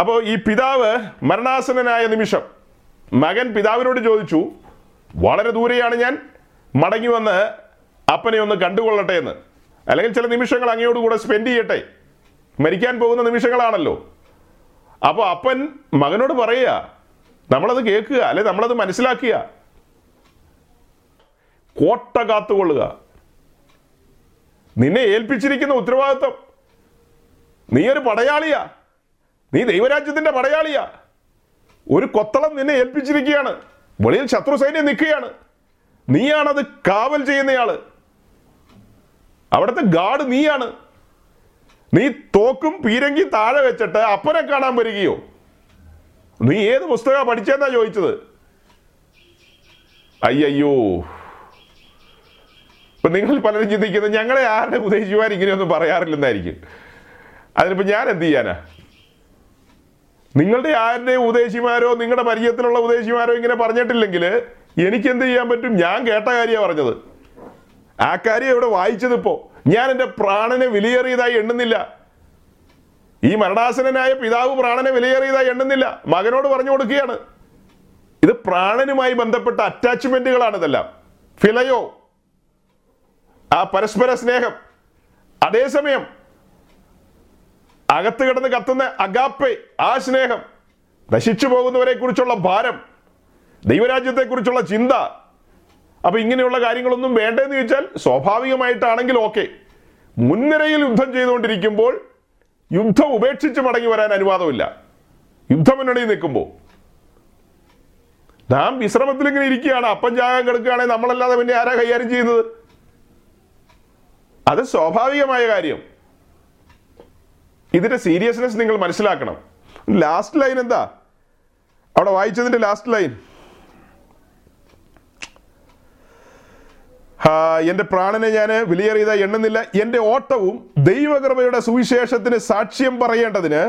അപ്പോൾ ഈ പിതാവ് മരണാസന്നനായ നിമിഷം മകൻ പിതാവിനോട് ചോദിച്ചു, വളരെ ദൂരെയാണ് ഞാൻ, മടങ്ങി വന്ന് അപ്പനെ ഒന്ന് കണ്ടുകൊള്ളട്ടെ എന്ന്, അല്ലെങ്കിൽ ചില നിമിഷങ്ങൾ അങ്ങയോടുകൂടെ സ്പെൻഡ് ചെയ്യട്ടെ, മരിക്കാൻ പോകുന്ന നിമിഷങ്ങളാണല്ലോ. അപ്പോൾ അപ്പൻ മകനോട് പറയുക, നമ്മളത് കേൾക്കുക, അല്ലെ നമ്മളത് മനസ്സിലാക്കുക, കോട്ട കാത്തുകൊള്ളുക, നിന്നെ ഏൽപ്പിച്ചിരിക്കുന്ന ഉത്തരവാദിത്വം, നീ ഒരു പടയാളിയാ, നീ ദൈവരാജ്യത്തിൻ്റെ പടയാളിയാ, ഒരു കൊത്തളം നിന്നെ ഏൽപ്പിച്ചിരിക്കുകയാണ്, വെളിയിൽ ശത്രു സൈന്യം നിൽക്കുകയാണ്, നീയാണത് കാവൽ ചെയ്യുന്നയാള്, അവിടുത്തെ ഗാർഡ് നീയാണ്, നീ തോക്കും പീരങ്കി താഴെ വെച്ചിട്ട് അപ്പനെ കാണാൻ വരികയോ? നീ ഏത് പുസ്തകമാണ് പഠിച്ചതെന്നാ ചോദിച്ചത്. അയ്യോ, ഇപ്പൊ നിങ്ങൾ പലരും ചിന്തിക്കുന്നത് ഞങ്ങളെ ആരുടെ ഉപദേശിക്കുവാൻ ഇങ്ങനെയൊന്നും പറയാറില്ലെന്നായിരിക്കും. അതിനിപ്പോൾ ഞാൻ എന്ത് ചെയ്യാനാ? നിങ്ങളുടെ ആരുടെ ഉപദേശിമാരോ നിങ്ങളുടെ പരിചയത്തിലുള്ള ഉപദേശിമാരോ ഇങ്ങനെ പറഞ്ഞിട്ടില്ലെങ്കിൽ എനിക്കെന്ത് ചെയ്യാൻ പറ്റും? ഞാൻ കേട്ട കാര്യമാണ് പറഞ്ഞത്. ആ കാര്യം ഇവിടെ വായിച്ചത്. ഇപ്പോൾ ഞാൻ എൻ്റെ പ്രാണനെ വിലയേറിയതായി എണ്ണുന്നില്ല. ഈ മരണാസന്നനായ പിതാവ് പ്രാണനെ വിലയേറിയതായി എണ്ണുന്നില്ല, മകനോട് പറഞ്ഞു കൊടുക്കുകയാണ്. ഇത് പ്രാണനുമായി ബന്ധപ്പെട്ട അറ്റാച്ച്മെന്റുകളാണ് ഇതെല്ലാം, ഫിലയോ, ആ പരസ്പര സ്നേഹം. അതേസമയം അകത്ത് കിടന്ന് കത്തുന്ന അഗാപ്പെ, ആ സ്നേഹം, നശിച്ചു പോകുന്നവരെ കുറിച്ചുള്ള ഭാരം, ദൈവരാജ്യത്തെക്കുറിച്ചുള്ള ചിന്ത. അപ്പം ഇങ്ങനെയുള്ള കാര്യങ്ങളൊന്നും വേണ്ടെന്ന് ചോദിച്ചാൽ സ്വാഭാവികമായിട്ടാണെങ്കിൽ ഓക്കെ. മുൻനിരയിൽ യുദ്ധം ചെയ്തുകൊണ്ടിരിക്കുമ്പോൾ യുദ്ധം ഉപേക്ഷിച്ച് മടങ്ങി വരാൻ അനുവാദമില്ല. യുദ്ധമുന്നണിയിൽ നിൽക്കുമ്പോൾ നാം വിശ്രമത്തിൽ ഇങ്ങനെ ഇരിക്കുകയാണ്, അപ്പം ജാഗം കിടക്കുകയാണെങ്കിൽ നമ്മളല്ലാതെ പിന്നെ ആരാ കൈകാര്യം ചെയ്യുന്നത്? അത് സ്വാഭാവികമായ കാര്യം. ഇതിൻ്റെ സീരിയസ്നെസ് നിങ്ങൾ മനസ്സിലാക്കണം. ലാസ്റ്റ് ലൈൻ എന്താ അവിടെ വായിച്ചതിൻ്റെ ലാസ്റ്റ് ലൈൻ? എൻ്റെ പ്രാണനെ ഞാൻ വിലയേറിയതായി എണ്ണുന്നില്ല, എൻ്റെ ഓട്ടവും ദൈവകൃപയുടെ സുവിശേഷത്തിന് സാക്ഷ്യം പറയേണ്ടതിന്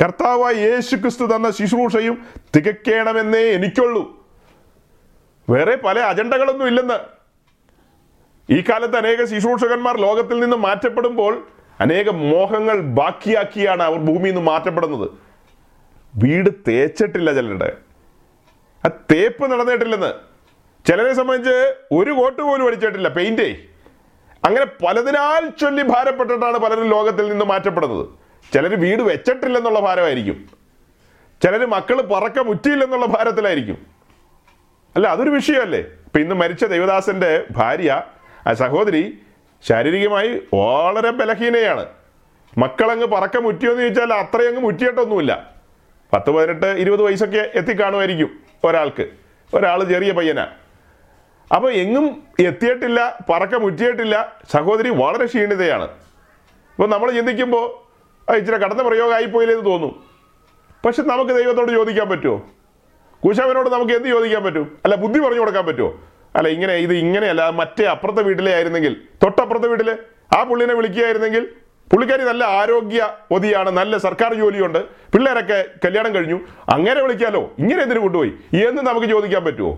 കർത്താവായ യേശു ക്രിസ്തു തന്ന ശുശ്രൂഷയും തികയ്ക്കണമെന്നേ എനിക്കുള്ളൂ. വേറെ പല അജണ്ടകളൊന്നും ഇല്ലെന്ന്. ഈ കാലത്ത് അനേക ശുശ്രൂഷകന്മാർ ലോകത്തിൽ നിന്ന് മാറ്റപ്പെടുമ്പോൾ അനേക മോഹങ്ങൾ ബാക്കിയാക്കിയാണ് അവർ ഭൂമിയിൽ നിന്ന് മാറ്റപ്പെടുന്നത്. വീട് തേച്ചിട്ടില്ല ചിലരുടെ, ആ തേപ്പ് നടന്നിട്ടില്ലെന്ന്. ചിലരെ സംബന്ധിച്ച് ഒരു കോട്ട് പോലും അടിച്ചിട്ടില്ല, പെയിന്റേ. അങ്ങനെ പലതിനാൽ ചൊല്ലി ഭാരപ്പെട്ടിട്ടാണ് പലരും ലോകത്തിൽ നിന്ന് മാറ്റപ്പെടുന്നത്. ചിലർ വീട് വെച്ചിട്ടില്ലെന്നുള്ള ഭാരമായിരിക്കും, ചിലർ മക്കൾ പറക്ക മുറ്റിയില്ലെന്നുള്ള ഭാരത്തിലായിരിക്കും. അല്ല, അതൊരു വിഷയമല്ലേ? ഇപ്പം ഇന്ന് മരിച്ച ദൈവദാസൻ്റെ ഭാര്യ, ആ സഹോദരി, ശാരീരികമായി വളരെ ബലഹീനയാണ്. മക്കളങ്ങ് പറക്ക മുറ്റിയോന്ന് ചോദിച്ചാൽ അത്രയങ്ങ് മുറ്റിയിട്ടൊന്നുമില്ല. 10, 18, 20 വയസ്സൊക്കെ എത്തിക്കാണുമായിരിക്കും ഒരാൾക്ക്. ഒരാൾ ചെറിയ പയ്യനാണ്. അപ്പോൾ എങ്ങും എത്തിയിട്ടില്ല, പറക്ക മുറ്റിയിട്ടില്ല, സഹോദരി വളരെ ക്ഷീണിതയാണ്. അപ്പോൾ നമ്മൾ ചിന്തിക്കുമ്പോൾ ഇച്ചിരി കടന്ന പ്രയോഗമായിപ്പോയില്ലെന്ന് തോന്നും. പക്ഷെ നമുക്ക് ദൈവത്തോട് ചോദിക്കാൻ പറ്റുമോ? കൂശാവനോട് നമുക്ക് എന്ത് ചോദിക്കാൻ പറ്റും? അല്ല, ബുദ്ധി പറഞ്ഞു കൊടുക്കാൻ പറ്റുമോ? അല്ല, ഇങ്ങനെ ഇത് ഇങ്ങനെയല്ല, മറ്റേ അപ്പുറത്തെ വീട്ടിലെ ആയിരുന്നെങ്കിൽ, തൊട്ടപ്പുറത്തെ വീട്ടിൽ ആ പുള്ളിനെ വിളിക്കുകയായിരുന്നെങ്കിൽ, പുള്ളിക്കാരി നല്ല ആരോഗ്യ ഒതിയാണ്, നല്ല സർക്കാർ ജോലിയുണ്ട്, പിള്ളേരൊക്കെ കല്യാണം കഴിഞ്ഞു, അങ്ങനെ വിളിക്കാലോ, ഇങ്ങനെ എന്തിനു കൊണ്ടുപോയി എന്ന് നമുക്ക് ചോദിക്കാൻ പറ്റുമോ?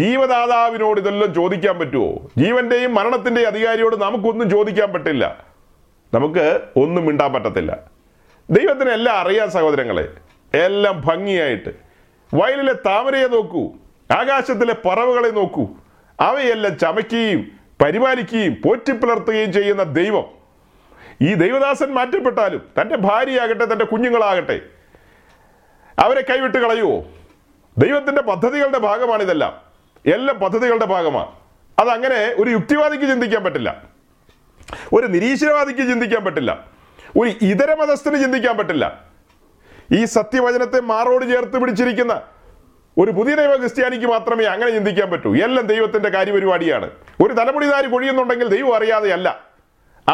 ജീവദാതാവിനോട് ഇതെല്ലാം ചോദിക്കാൻ പറ്റുമോ? ജീവന്റെയും മരണത്തിൻ്റെയും അധികാരിയോട് നമുക്കൊന്നും ചോദിക്കാൻ പറ്റില്ല, നമുക്ക് ഒന്നും മിണ്ടാൻ പറ്റത്തില്ല. ദൈവത്തിന് എല്ലാം അറിയാൻ സഹോദരങ്ങളെ, എല്ലാം ഭംഗിയായിട്ട്. വയലിലെ താമരയെ നോക്കൂ, ആകാശത്തിലെ പറവുകളെ നോക്കൂ, അവയെല്ലാം ചമയ്ക്കുകയും പരിപാലിക്കുകയും പോറ്റിപ്പുലർത്തുകയും ചെയ്യുന്ന ദൈവം. ഈ ദൈവദാസൻ മാറ്റപ്പെട്ടാലും തൻ്റെ ഭാര്യയാകട്ടെ, തൻ്റെ കുഞ്ഞുങ്ങളാകട്ടെ, അവരെ കൈവിട്ട് കളയുമോ? ദൈവത്തിൻ്റെ പദ്ധതികളുടെ ഭാഗമാണിതെല്ലാം, എല്ലാ പദ്ധതികളുടെ ഭാഗമാണ്. അതങ്ങനെ ഒരു യുക്തിവാദിക്ക് ചിന്തിക്കാൻ പറ്റില്ല, ഒരു നിരീശ്വരവാദിക്ക് ചിന്തിക്കാൻ പറ്റില്ല, ഒരു ഇതര മതസ്ഥന് ചിന്തിക്കാൻ പറ്റില്ല. ഈ സത്യവചനത്തെ മാറോട് ചേർത്ത് പിടിച്ചിരിക്കുന്ന ഒരു പുതിയ ദൈവ ക്രിസ്ത്യാനിക്ക് മാത്രമേ അങ്ങനെ ചിന്തിക്കാൻ പറ്റൂ. എല്ലാം ദൈവത്തിൻ്റെ കാര്യപരിപാടിയാണ്. ഒരു തലമുടി നാര് കൊഴിയുന്നുണ്ടെങ്കിൽ ദൈവം അറിയാതെയല്ല,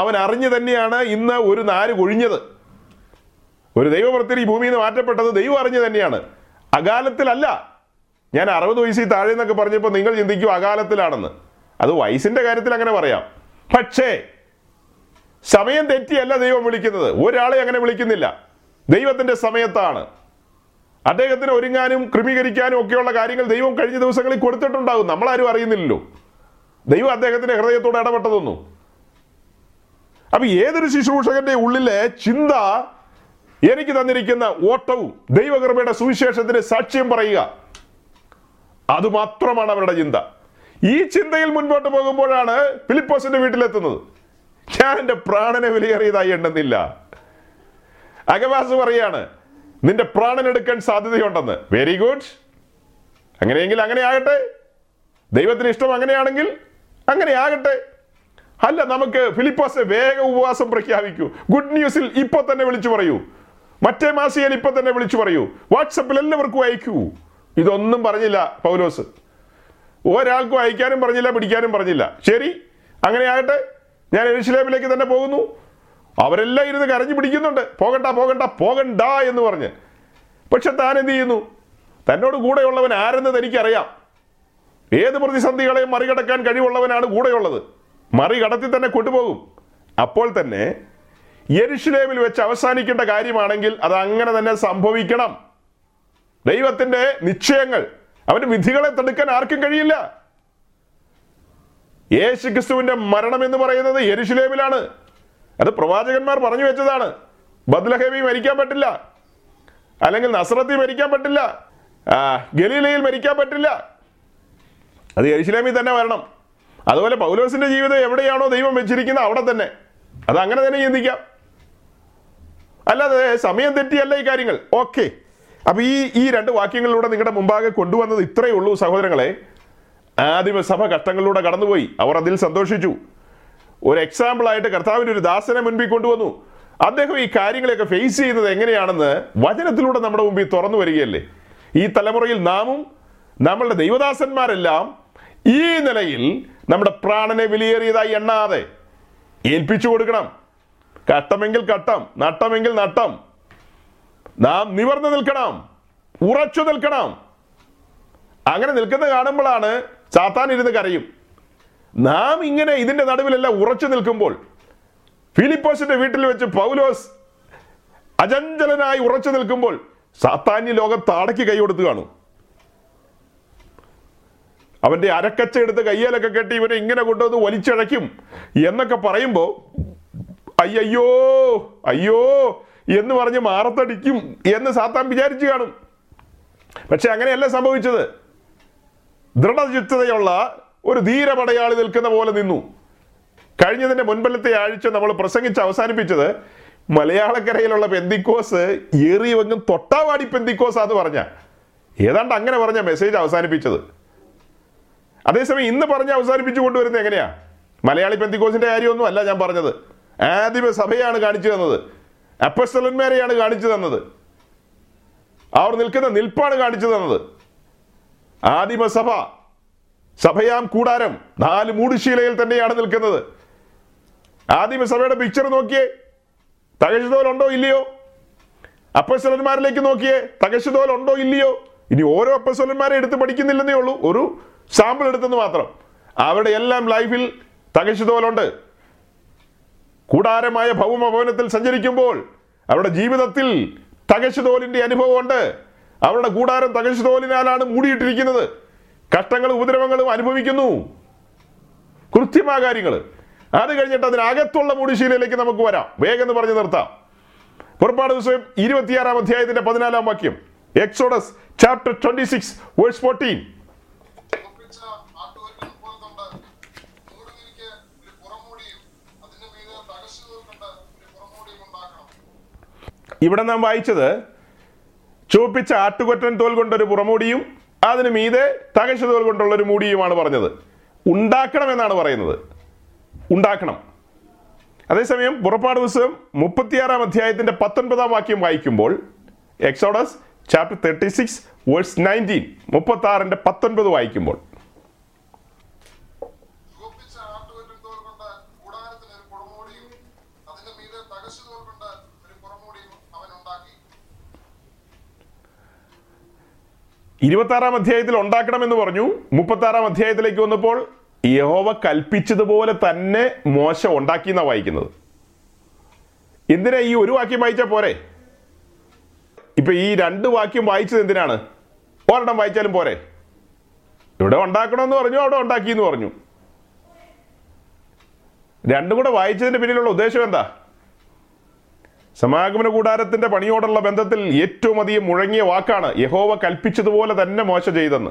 അവൻ അറിഞ്ഞു തന്നെയാണ് ഇന്ന് ഒരു നാര് കൊഴിഞ്ഞത്. ഒരു ദൈവപ്രവൃത്തി ഈ ഭൂമിയിൽ നിന്ന് മാറ്റപ്പെട്ടത് ദൈവം അറിഞ്ഞു തന്നെയാണ്, അകാലത്തിലല്ല. ഞാൻ 60 വയസ്സിൽ താഴെ എന്നൊക്കെ പറഞ്ഞപ്പോൾ നിങ്ങൾ ചിന്തിക്കും അകാലത്തിലാണെന്ന്. അത് വയസ്സിൻ്റെ കാര്യത്തിൽ അങ്ങനെ പറയാം, പക്ഷേ സമയം തെറ്റിയല്ല ദൈവം വിളിക്കുന്നത്. ഒരാളെ അങ്ങനെ വിളിക്കുന്നില്ല. ദൈവത്തിൻ്റെ സമയത്താണ് അദ്ദേഹത്തിന് ഒരുങ്ങാനും ക്രമീകരിക്കാനും ഒക്കെയുള്ള കാര്യങ്ങൾ ദൈവം കഴിഞ്ഞ ദിവസങ്ങളിൽ കൊടുത്തിട്ടുണ്ടാകും. നമ്മളാരും അറിയുന്നില്ലല്ലോ ദൈവം അദ്ദേഹത്തിൻ്റെ ഹൃദയത്തോട് ഇടപെട്ടതൊന്നും. അപ്പം ഏതൊരു ശുശ്രൂഷകൻ്റെ ഉള്ളിലെ ചിന്ത, എനിക്ക് തന്നിരിക്കുന്ന ഓട്ടവും ദൈവകൃപയുടെ സുവിശേഷത്തിന് സാക്ഷ്യം പറയുക, അതുമാത്രമാണ് അവരുടെ ചിന്ത. ഈ ചിന്തയിൽ മുൻപോട്ട് പോകുമ്പോഴാണ് ഫിലിപ്പോസിന്റെ വീട്ടിലെത്തുന്നത്. ഞാൻ എൻ്റെ പ്രാണനെ വിലയേറിയതായി എണ്ണുന്നില്ല. അഗവാസ് പറയാണ് നിന്റെ പ്രാണനെടുക്കാൻ സാധ്യതയുണ്ടെന്ന്. വെരി ഗുഡ്, അങ്ങനെയെങ്കിൽ അങ്ങനെ ആകട്ടെ, ദൈവത്തിന് ഇഷ്ടം അങ്ങനെയാണെങ്കിൽ അങ്ങനെ ആകട്ടെ. അല്ല, നമുക്ക് ഫിലിപ്പോസ് വേഗം ഉപവാസം പ്രഖ്യാപിക്കൂ, ഗുഡ് ന്യൂസിൽ ഇപ്പൊ തന്നെ വിളിച്ചു പറയൂ, മറ്റേ മാസികയിൽ ഇപ്പൊ തന്നെ വിളിച്ചു പറയൂ, വാട്സപ്പിൽ എല്ലാവർക്കും അയക്കൂ. ഇതൊന്നും പറഞ്ഞില്ല പൗലോസ്. ഒരാൾക്കും അയക്കാനും പറഞ്ഞില്ല, പിടിക്കാനും പറഞ്ഞില്ല. ശരി, അങ്ങനെ ആകട്ടെ, ഞാൻ എരുശലേമിലേക്ക് തന്നെ പോകുന്നു. അവരെല്ലാം ഇരുന്ന് കരഞ്ഞു പിടിക്കുന്നുണ്ട്, പോകണ്ട പോകണ്ട പോകണ്ട എന്ന് പറഞ്ഞ്. പക്ഷെ താൻ എന്ത് ചെയ്യുന്നു? തന്നോട് കൂടെയുള്ളവൻ ആരെന്ന് തനിക്കറിയാം. ഏത് പ്രതിസന്ധികളെയും മറികടക്കാൻ കഴിവുള്ളവനാണ് കൂടെയുള്ളത്. മറികടത്തി തന്നെ കൊണ്ടുപോകും. അപ്പോൾ തന്നെ യെരുശലേമിൽ വെച്ച് അവസാനിക്കേണ്ട കാര്യമാണെങ്കിൽ അത് അങ്ങനെ തന്നെ സംഭവിക്കണം. ദൈവത്തിൻ്റെ നിശ്ചയങ്ങൾ, അവൻ്റെ വിധികളെ തടുക്കാൻ ആർക്കും കഴിയില്ല. യേശു ക്രിസ്തുവിൻ്റെ മരണം എന്ന് പറയുന്നത് യെരുശലേമിലാണ്. അത് പ്രവാചകന്മാർ പറഞ്ഞു വെച്ചതാണ്. ബത്ലഹേമിൽ മരിക്കാൻ പറ്റില്ല, അല്ലെങ്കിൽ നസ്രത്തിൽ മരിക്കാൻ പറ്റില്ല, ഗലീലയിൽ മരിക്കാൻ പറ്റില്ല, അത് യെരുശലേമിൽ തന്നെ വരണം. അതുപോലെ പൗലോസിന്റെ ജീവിതം എവിടെയാണോ ദൈവം വെച്ചിരിക്കുന്നത് അവിടെ തന്നെ, അത് അങ്ങനെ തന്നെ ചിന്തിക്കാം. അല്ലാതെ സമയം തെറ്റിയല്ല ഈ കാര്യങ്ങൾ. ഓക്കെ, അപ്പം ഈ രണ്ട് വാക്യങ്ങളിലൂടെ നിങ്ങളുടെ മുമ്പാകെ കൊണ്ടുവന്നത് ഇത്രയേ ഉള്ളൂ സഹോദരങ്ങളെ. ആദിമസഭ കഷ്ടങ്ങളിലൂടെ കടന്നുപോയി, അവർ അതിൽ സന്തോഷിച്ചു. ഒരു എക്സാമ്പിളായിട്ട് കർത്താവിൻ്റെ ഒരു ദാസനെ മുൻപിൽ കൊണ്ടുവന്നു. അദ്ദേഹം ഈ കാര്യങ്ങളെയൊക്കെ ഫേസ് ചെയ്യുന്നത് എങ്ങനെയാണെന്ന് വചനത്തിലൂടെ നമ്മുടെ മുമ്പിൽ തുറന്നു വരികയല്ലേ. ഈ തലമുറയിൽ നാമും നമ്മളുടെ ദൈവദാസന്മാരെല്ലാം ഈ നിലയിൽ നമ്മുടെ പ്രാണനെ വിലയേറിയതായി എണ്ണാതെ ഏൽപ്പിച്ചു കൊടുക്കണം. കട്ടമെങ്കിൽ കട്ടം, നട്ടമെങ്കിൽ നട്ടം. നാം നിവർന്നു നിൽക്കണം, ഉറച്ചു നിൽക്കണം. അങ്ങനെ നിൽക്കുന്നത് കാണുമ്പോഴാണ് സാത്താൻ ഇരുന്ന് കരയും. നാം ഇങ്ങനെ ഇതിൻ്റെ നടുവിലെല്ലാം ഉറച്ചു നിൽക്കുമ്പോൾ, ഫിലിപ്പോസിന്റെ വീട്ടിൽ വെച്ച് പൗലോസ് അചഞ്ചലനായി ഉറച്ചു നിൽക്കുമ്പോൾ സാത്താന്യ ലോകത്ത് അടക്കി കൈ കൊടുത്തു കാണും. അവൻ്റെ അരക്കച്ച എടുത്ത് കയ്യേലൊക്കെ കെട്ടി ഇവനെ ഇങ്ങനെ കൊണ്ടുവന്ന് വലിച്ചഴയ്ക്കും എന്നൊക്കെ പറയുമ്പോൾ അയ്യോ അയ്യോ എന്ന് പറഞ്ഞ് മാറത്തടിക്കും എന്ന് സാത്താൻ വിചാരിച്ചു കാണും. പക്ഷെ അങ്ങനെയല്ല സംഭവിച്ചത്. ദൃഢചിത്തതയുള്ള ഒരു ധീരപടയാളി നിൽക്കുന്ന പോലെ നിന്നു. കഴിഞ്ഞതിൻ്റെ മുൻപലത്തെ ആഴ്ച നമ്മൾ പ്രസംഗിച്ച് അവസാനിപ്പിച്ചത് മലയാളക്കരയിലുള്ള പെന്തിക്കോസ് ഏറിയവെങ്ങും തൊട്ടാവാടി പെന്തിക്കോസാന്ന് പറഞ്ഞ ഏതാണ്ട് അങ്ങനെ പറഞ്ഞ മെസ്സേജ് അവസാനിപ്പിച്ചത്. അതേസമയം ഇന്ന് പറഞ്ഞ് അവസാനിപ്പിച്ചു കൊണ്ടുവരുന്നത് എങ്ങനെയാ? മലയാളി പെന്തിക്കോസിന്റെ കാര്യമൊന്നും അല്ല ഞാൻ പറഞ്ഞത്. ആദിമ സഭയാണ് കാണിച്ചു തന്നത്, അപ്പോസ്തലന്മാരെയാണ് കാണിച്ചു തന്നത്, അവർ നിൽക്കുന്ന നിൽപ്പാണ് കാണിച്ചു തന്നത്. ആദിമസഭ സഭയാം കൂടാരം 4 മൂടുശീലയിൽ തന്നെയാണ് നിൽക്കുന്നത്. ആദിമസഭയുടെ പിക്ചർ നോക്കിയേ, തകശുതോലുണ്ടോ ഇല്ലയോ? അപ്പോസ്തലന്മാരിലേക്ക് നോക്കിയേ, തകശുതോലുണ്ടോ ഇല്ലയോ? ഇനി ഓരോ അപ്പോസ്തലന്മാരെ എടുത്ത് പഠിക്കുന്നില്ലെന്നേ ഉള്ളൂ, ഒരു സാമ്പിൾ എടുത്തെന്ന് മാത്രം. അവരുടെ എല്ലാം ലൈഫിൽ തകശുതോലുണ്ട്. കൂടാരമായ ഭൗമഭവനത്തിൽ സഞ്ചരിക്കുമ്പോൾ അവരുടെ ജീവിതത്തിൽ തകശുതോലിൻ്റെ അനുഭവമുണ്ട്. അവരുടെ കൂടാരം തകശുതോലിനാലാണ് മൂടിയിട്ടിരിക്കുന്നത്. കഷ്ടങ്ങളും ഉപദ്രവങ്ങളും അനുഭവിക്കുന്നു, കൃത്യമായ കാര്യങ്ങൾ. അത് കഴിഞ്ഞിട്ട് അതിനകത്തുള്ള മൂടിശീലയിലേക്ക് നമുക്ക് വരാം. വേഗം പറഞ്ഞു നിർത്താം. പുറപ്പാട് പുസ്തകം 26-ാം അധ്യായത്തിന്റെ 14-ാം വാക്യം, എക്സോഡസ് ചാപ്റ്റർ 26 വേഴ്സ് 14. ഇവിടെ നാം വായിച്ചത് ചുവപ്പിച്ച ആട്ടുകൊറ്റൻ തോൽ കൊണ്ടൊരു പുറമൂടിയും അതിന് മീതെ തകശ തോൽ കൊണ്ടുള്ളൊരു മൂടിയുമാണ് പറഞ്ഞത്. ഉണ്ടാക്കണമെന്നാണ് പറയുന്നത്. ഉണ്ടാക്കണം. അതേസമയം പുറപ്പാട് പുസ്തകം 36-ാം അധ്യായത്തിൻ്റെ 19-ാം വാക്യം വായിക്കുമ്പോൾ, എക്സോഡസ് ചാപ്റ്റർ 36 വേഴ്സ് 19, 36-ൻ്റെ 19 വായിക്കുമ്പോൾ, ഇരുപത്താറാം അധ്യായത്തിൽ ഉണ്ടാക്കണമെന്ന് പറഞ്ഞു. 36-ാം അധ്യായത്തിലേക്ക് വന്നപ്പോൾ യഹോവ കൽപ്പിച്ചതുപോലെ തന്നെ മോശ ഉണ്ടാക്കി എന്നാണ് വായിക്കുന്നത്. എന്തിനാ ഈ ഒരു വാക്യം വായിച്ചാൽ പോരെ? ഇപ്പൊ ഈ 2 വാക്യം വായിച്ചത് എന്തിനാണ്? ഒരെണ്ണം വായിച്ചാലും പോരെ? ഇവിടെ ഉണ്ടാക്കണമെന്ന് പറഞ്ഞു, അവിടെ ഉണ്ടാക്കി എന്ന് പറഞ്ഞു. 2 കൂടെ വായിച്ചതിന്റെ പിന്നിലുള്ള ഉദ്ദേശം എന്താ? സമാഗമന കൂടാരത്തിന്റെ പണിയോടുള്ള ബന്ധത്തിൽ ഏറ്റവും അധികം മുഴങ്ങിയ വാക്കാണ് യഹോവ കൽപ്പിച്ചതുപോലെ തന്നെ മോശ ചെയ്തെന്ന്.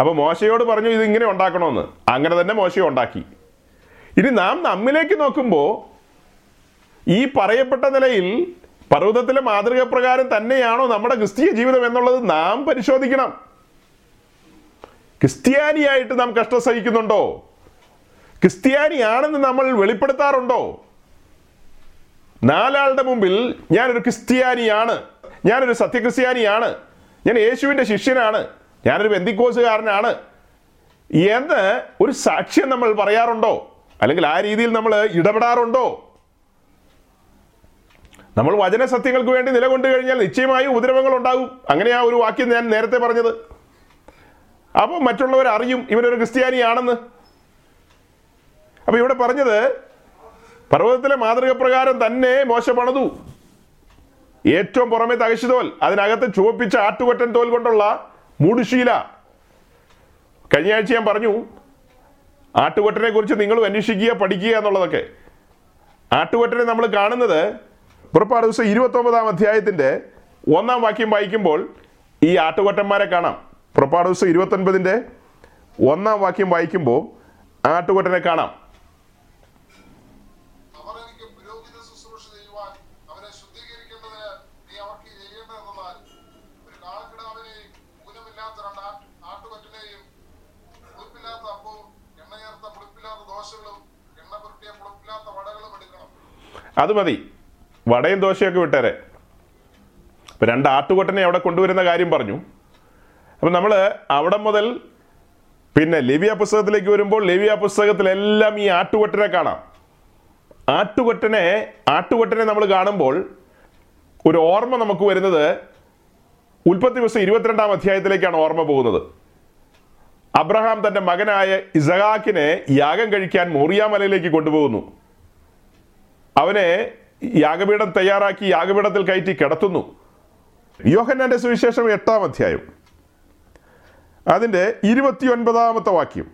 അപ്പൊ മോശയോട് പറഞ്ഞു ഇത് ഇങ്ങനെ ഉണ്ടാക്കണമെന്ന്. അങ്ങനെ തന്നെ മോശയെ ഉണ്ടാക്കി. ഇനി നാം നമ്മിലേക്ക് നോക്കുമ്പോൾ ഈ പറയപ്പെട്ട നിലയിൽ പർവ്വതത്തിലെ മാതൃക പ്രകാരം തന്നെയാണോ നമ്മുടെ ക്രിസ്തീയ ജീവിതം എന്നുള്ളത് നാം പരിശോധിക്കണം. ക്രിസ്ത്യാനിയായിട്ട് നാം കഷ്ടം സഹിക്കുന്നുണ്ടോ? ക്രിസ്ത്യാനിയാണെന്ന് നമ്മൾ വെളിപ്പെടുത്താറുണ്ടോ? നാലാളുടെ മുമ്പിൽ ഞാനൊരു ക്രിസ്ത്യാനിയാണ്, ഞാനൊരു സത്യക്രിസ്ത്യാനിയാണ്, ഞാൻ യേശുവിൻ്റെ ശിഷ്യനാണ്, ഞാനൊരു ബെന്തിക്കോസുകാരനാണ് എന്ന് ഒരു സാക്ഷ്യം നമ്മൾ പറയാറുണ്ടോ? അല്ലെങ്കിൽ ആ രീതിയിൽ നമ്മൾ ഇടപെടാറുണ്ടോ? നമ്മൾ വചന സത്യങ്ങൾക്ക് വേണ്ടി നിലകൊണ്ടു കഴിഞ്ഞാൽ നിശ്ചയമായും ഉപദ്രവങ്ങൾ ഉണ്ടാകും. അങ്ങനെ ആ ഒരു വാക്യം ഞാൻ നേരത്തെ പറഞ്ഞത്. അപ്പോൾ മറ്റുള്ളവർ അറിയും ഇവരൊരു ക്രിസ്ത്യാനിയാണെന്ന്. അപ്പോൾ ഇവിടെ പറഞ്ഞത് പർവ്വതത്തിലെ മാതൃക പ്രകാരം തന്നെ മോശ പണിതു. ഏറ്റവും പുറമെ തകശുതോൽ, അതിനകത്ത് ചുവപ്പിച്ച ആട്ടുകൊറ്റൻ തോൽ കൊണ്ടുള്ള മൂടുശീല. കഴിഞ്ഞ ആഴ്ച ഞാൻ പറഞ്ഞു ആട്ടുകൊറ്റനെ കുറിച്ച് നിങ്ങൾ അന്വേഷിക്കുക, പഠിക്കുക എന്നുള്ളതൊക്കെ. ആട്ടുകൊറ്റനെ നമ്മൾ കാണുന്നത് പുറപ്പാട് ദിവസം 29-ാം അധ്യായത്തിൻ്റെ 1-ാം വാക്യം വായിക്കുമ്പോൾ ഈ ആട്ടുകൊറ്റന്മാരെ കാണാം. പുറപ്പാട് ദിവസം 29-ൻ്റെ 1-ാം വാക്യം വായിക്കുമ്പോൾ ആട്ടുകൊറ്റനെ കാണാം. അത് മതി, വടയും ദോശയൊക്കെ വിട്ടേരെ. അപ്പം 2 ആട്ടുകൊട്ടനെ അവിടെ കൊണ്ടുവരുന്ന കാര്യം പറഞ്ഞു. അപ്പം നമ്മൾ അവിടെ മുതൽ പിന്നെ ലേവ്യ പുസ്തകത്തിലേക്ക് വരുമ്പോൾ ലേവ്യ പുസ്തകത്തിലെല്ലാം ഈ ആട്ടുകൊട്ടനെ കാണാം. ആട്ടുകൊട്ടനെ നമ്മൾ കാണുമ്പോൾ ഒരു ഓർമ്മ നമുക്ക് വരുന്നത് ഉൽപ്പത്തി പുസ്തകം 22-ാം അധ്യായത്തിലേക്കാണ് ഓർമ്മ പോകുന്നത്. അബ്രഹാം തൻ്റെ മകനായ ഇസഹാക്കിനെ യാഗം കഴിക്കാൻ മോറിയാമലയിലേക്ക് കൊണ്ടുപോകുന്നു. അവനെ യാഗപീഠം തയ്യാറാക്കി യാഗപീഠത്തിൽ കയറ്റി കിടത്തുന്നു. യോഹന്നാന്റെ സുവിശേഷം 8-ാം അധ്യായം അതിൻ്റെ 29-ാമത്തെ വാക്യം.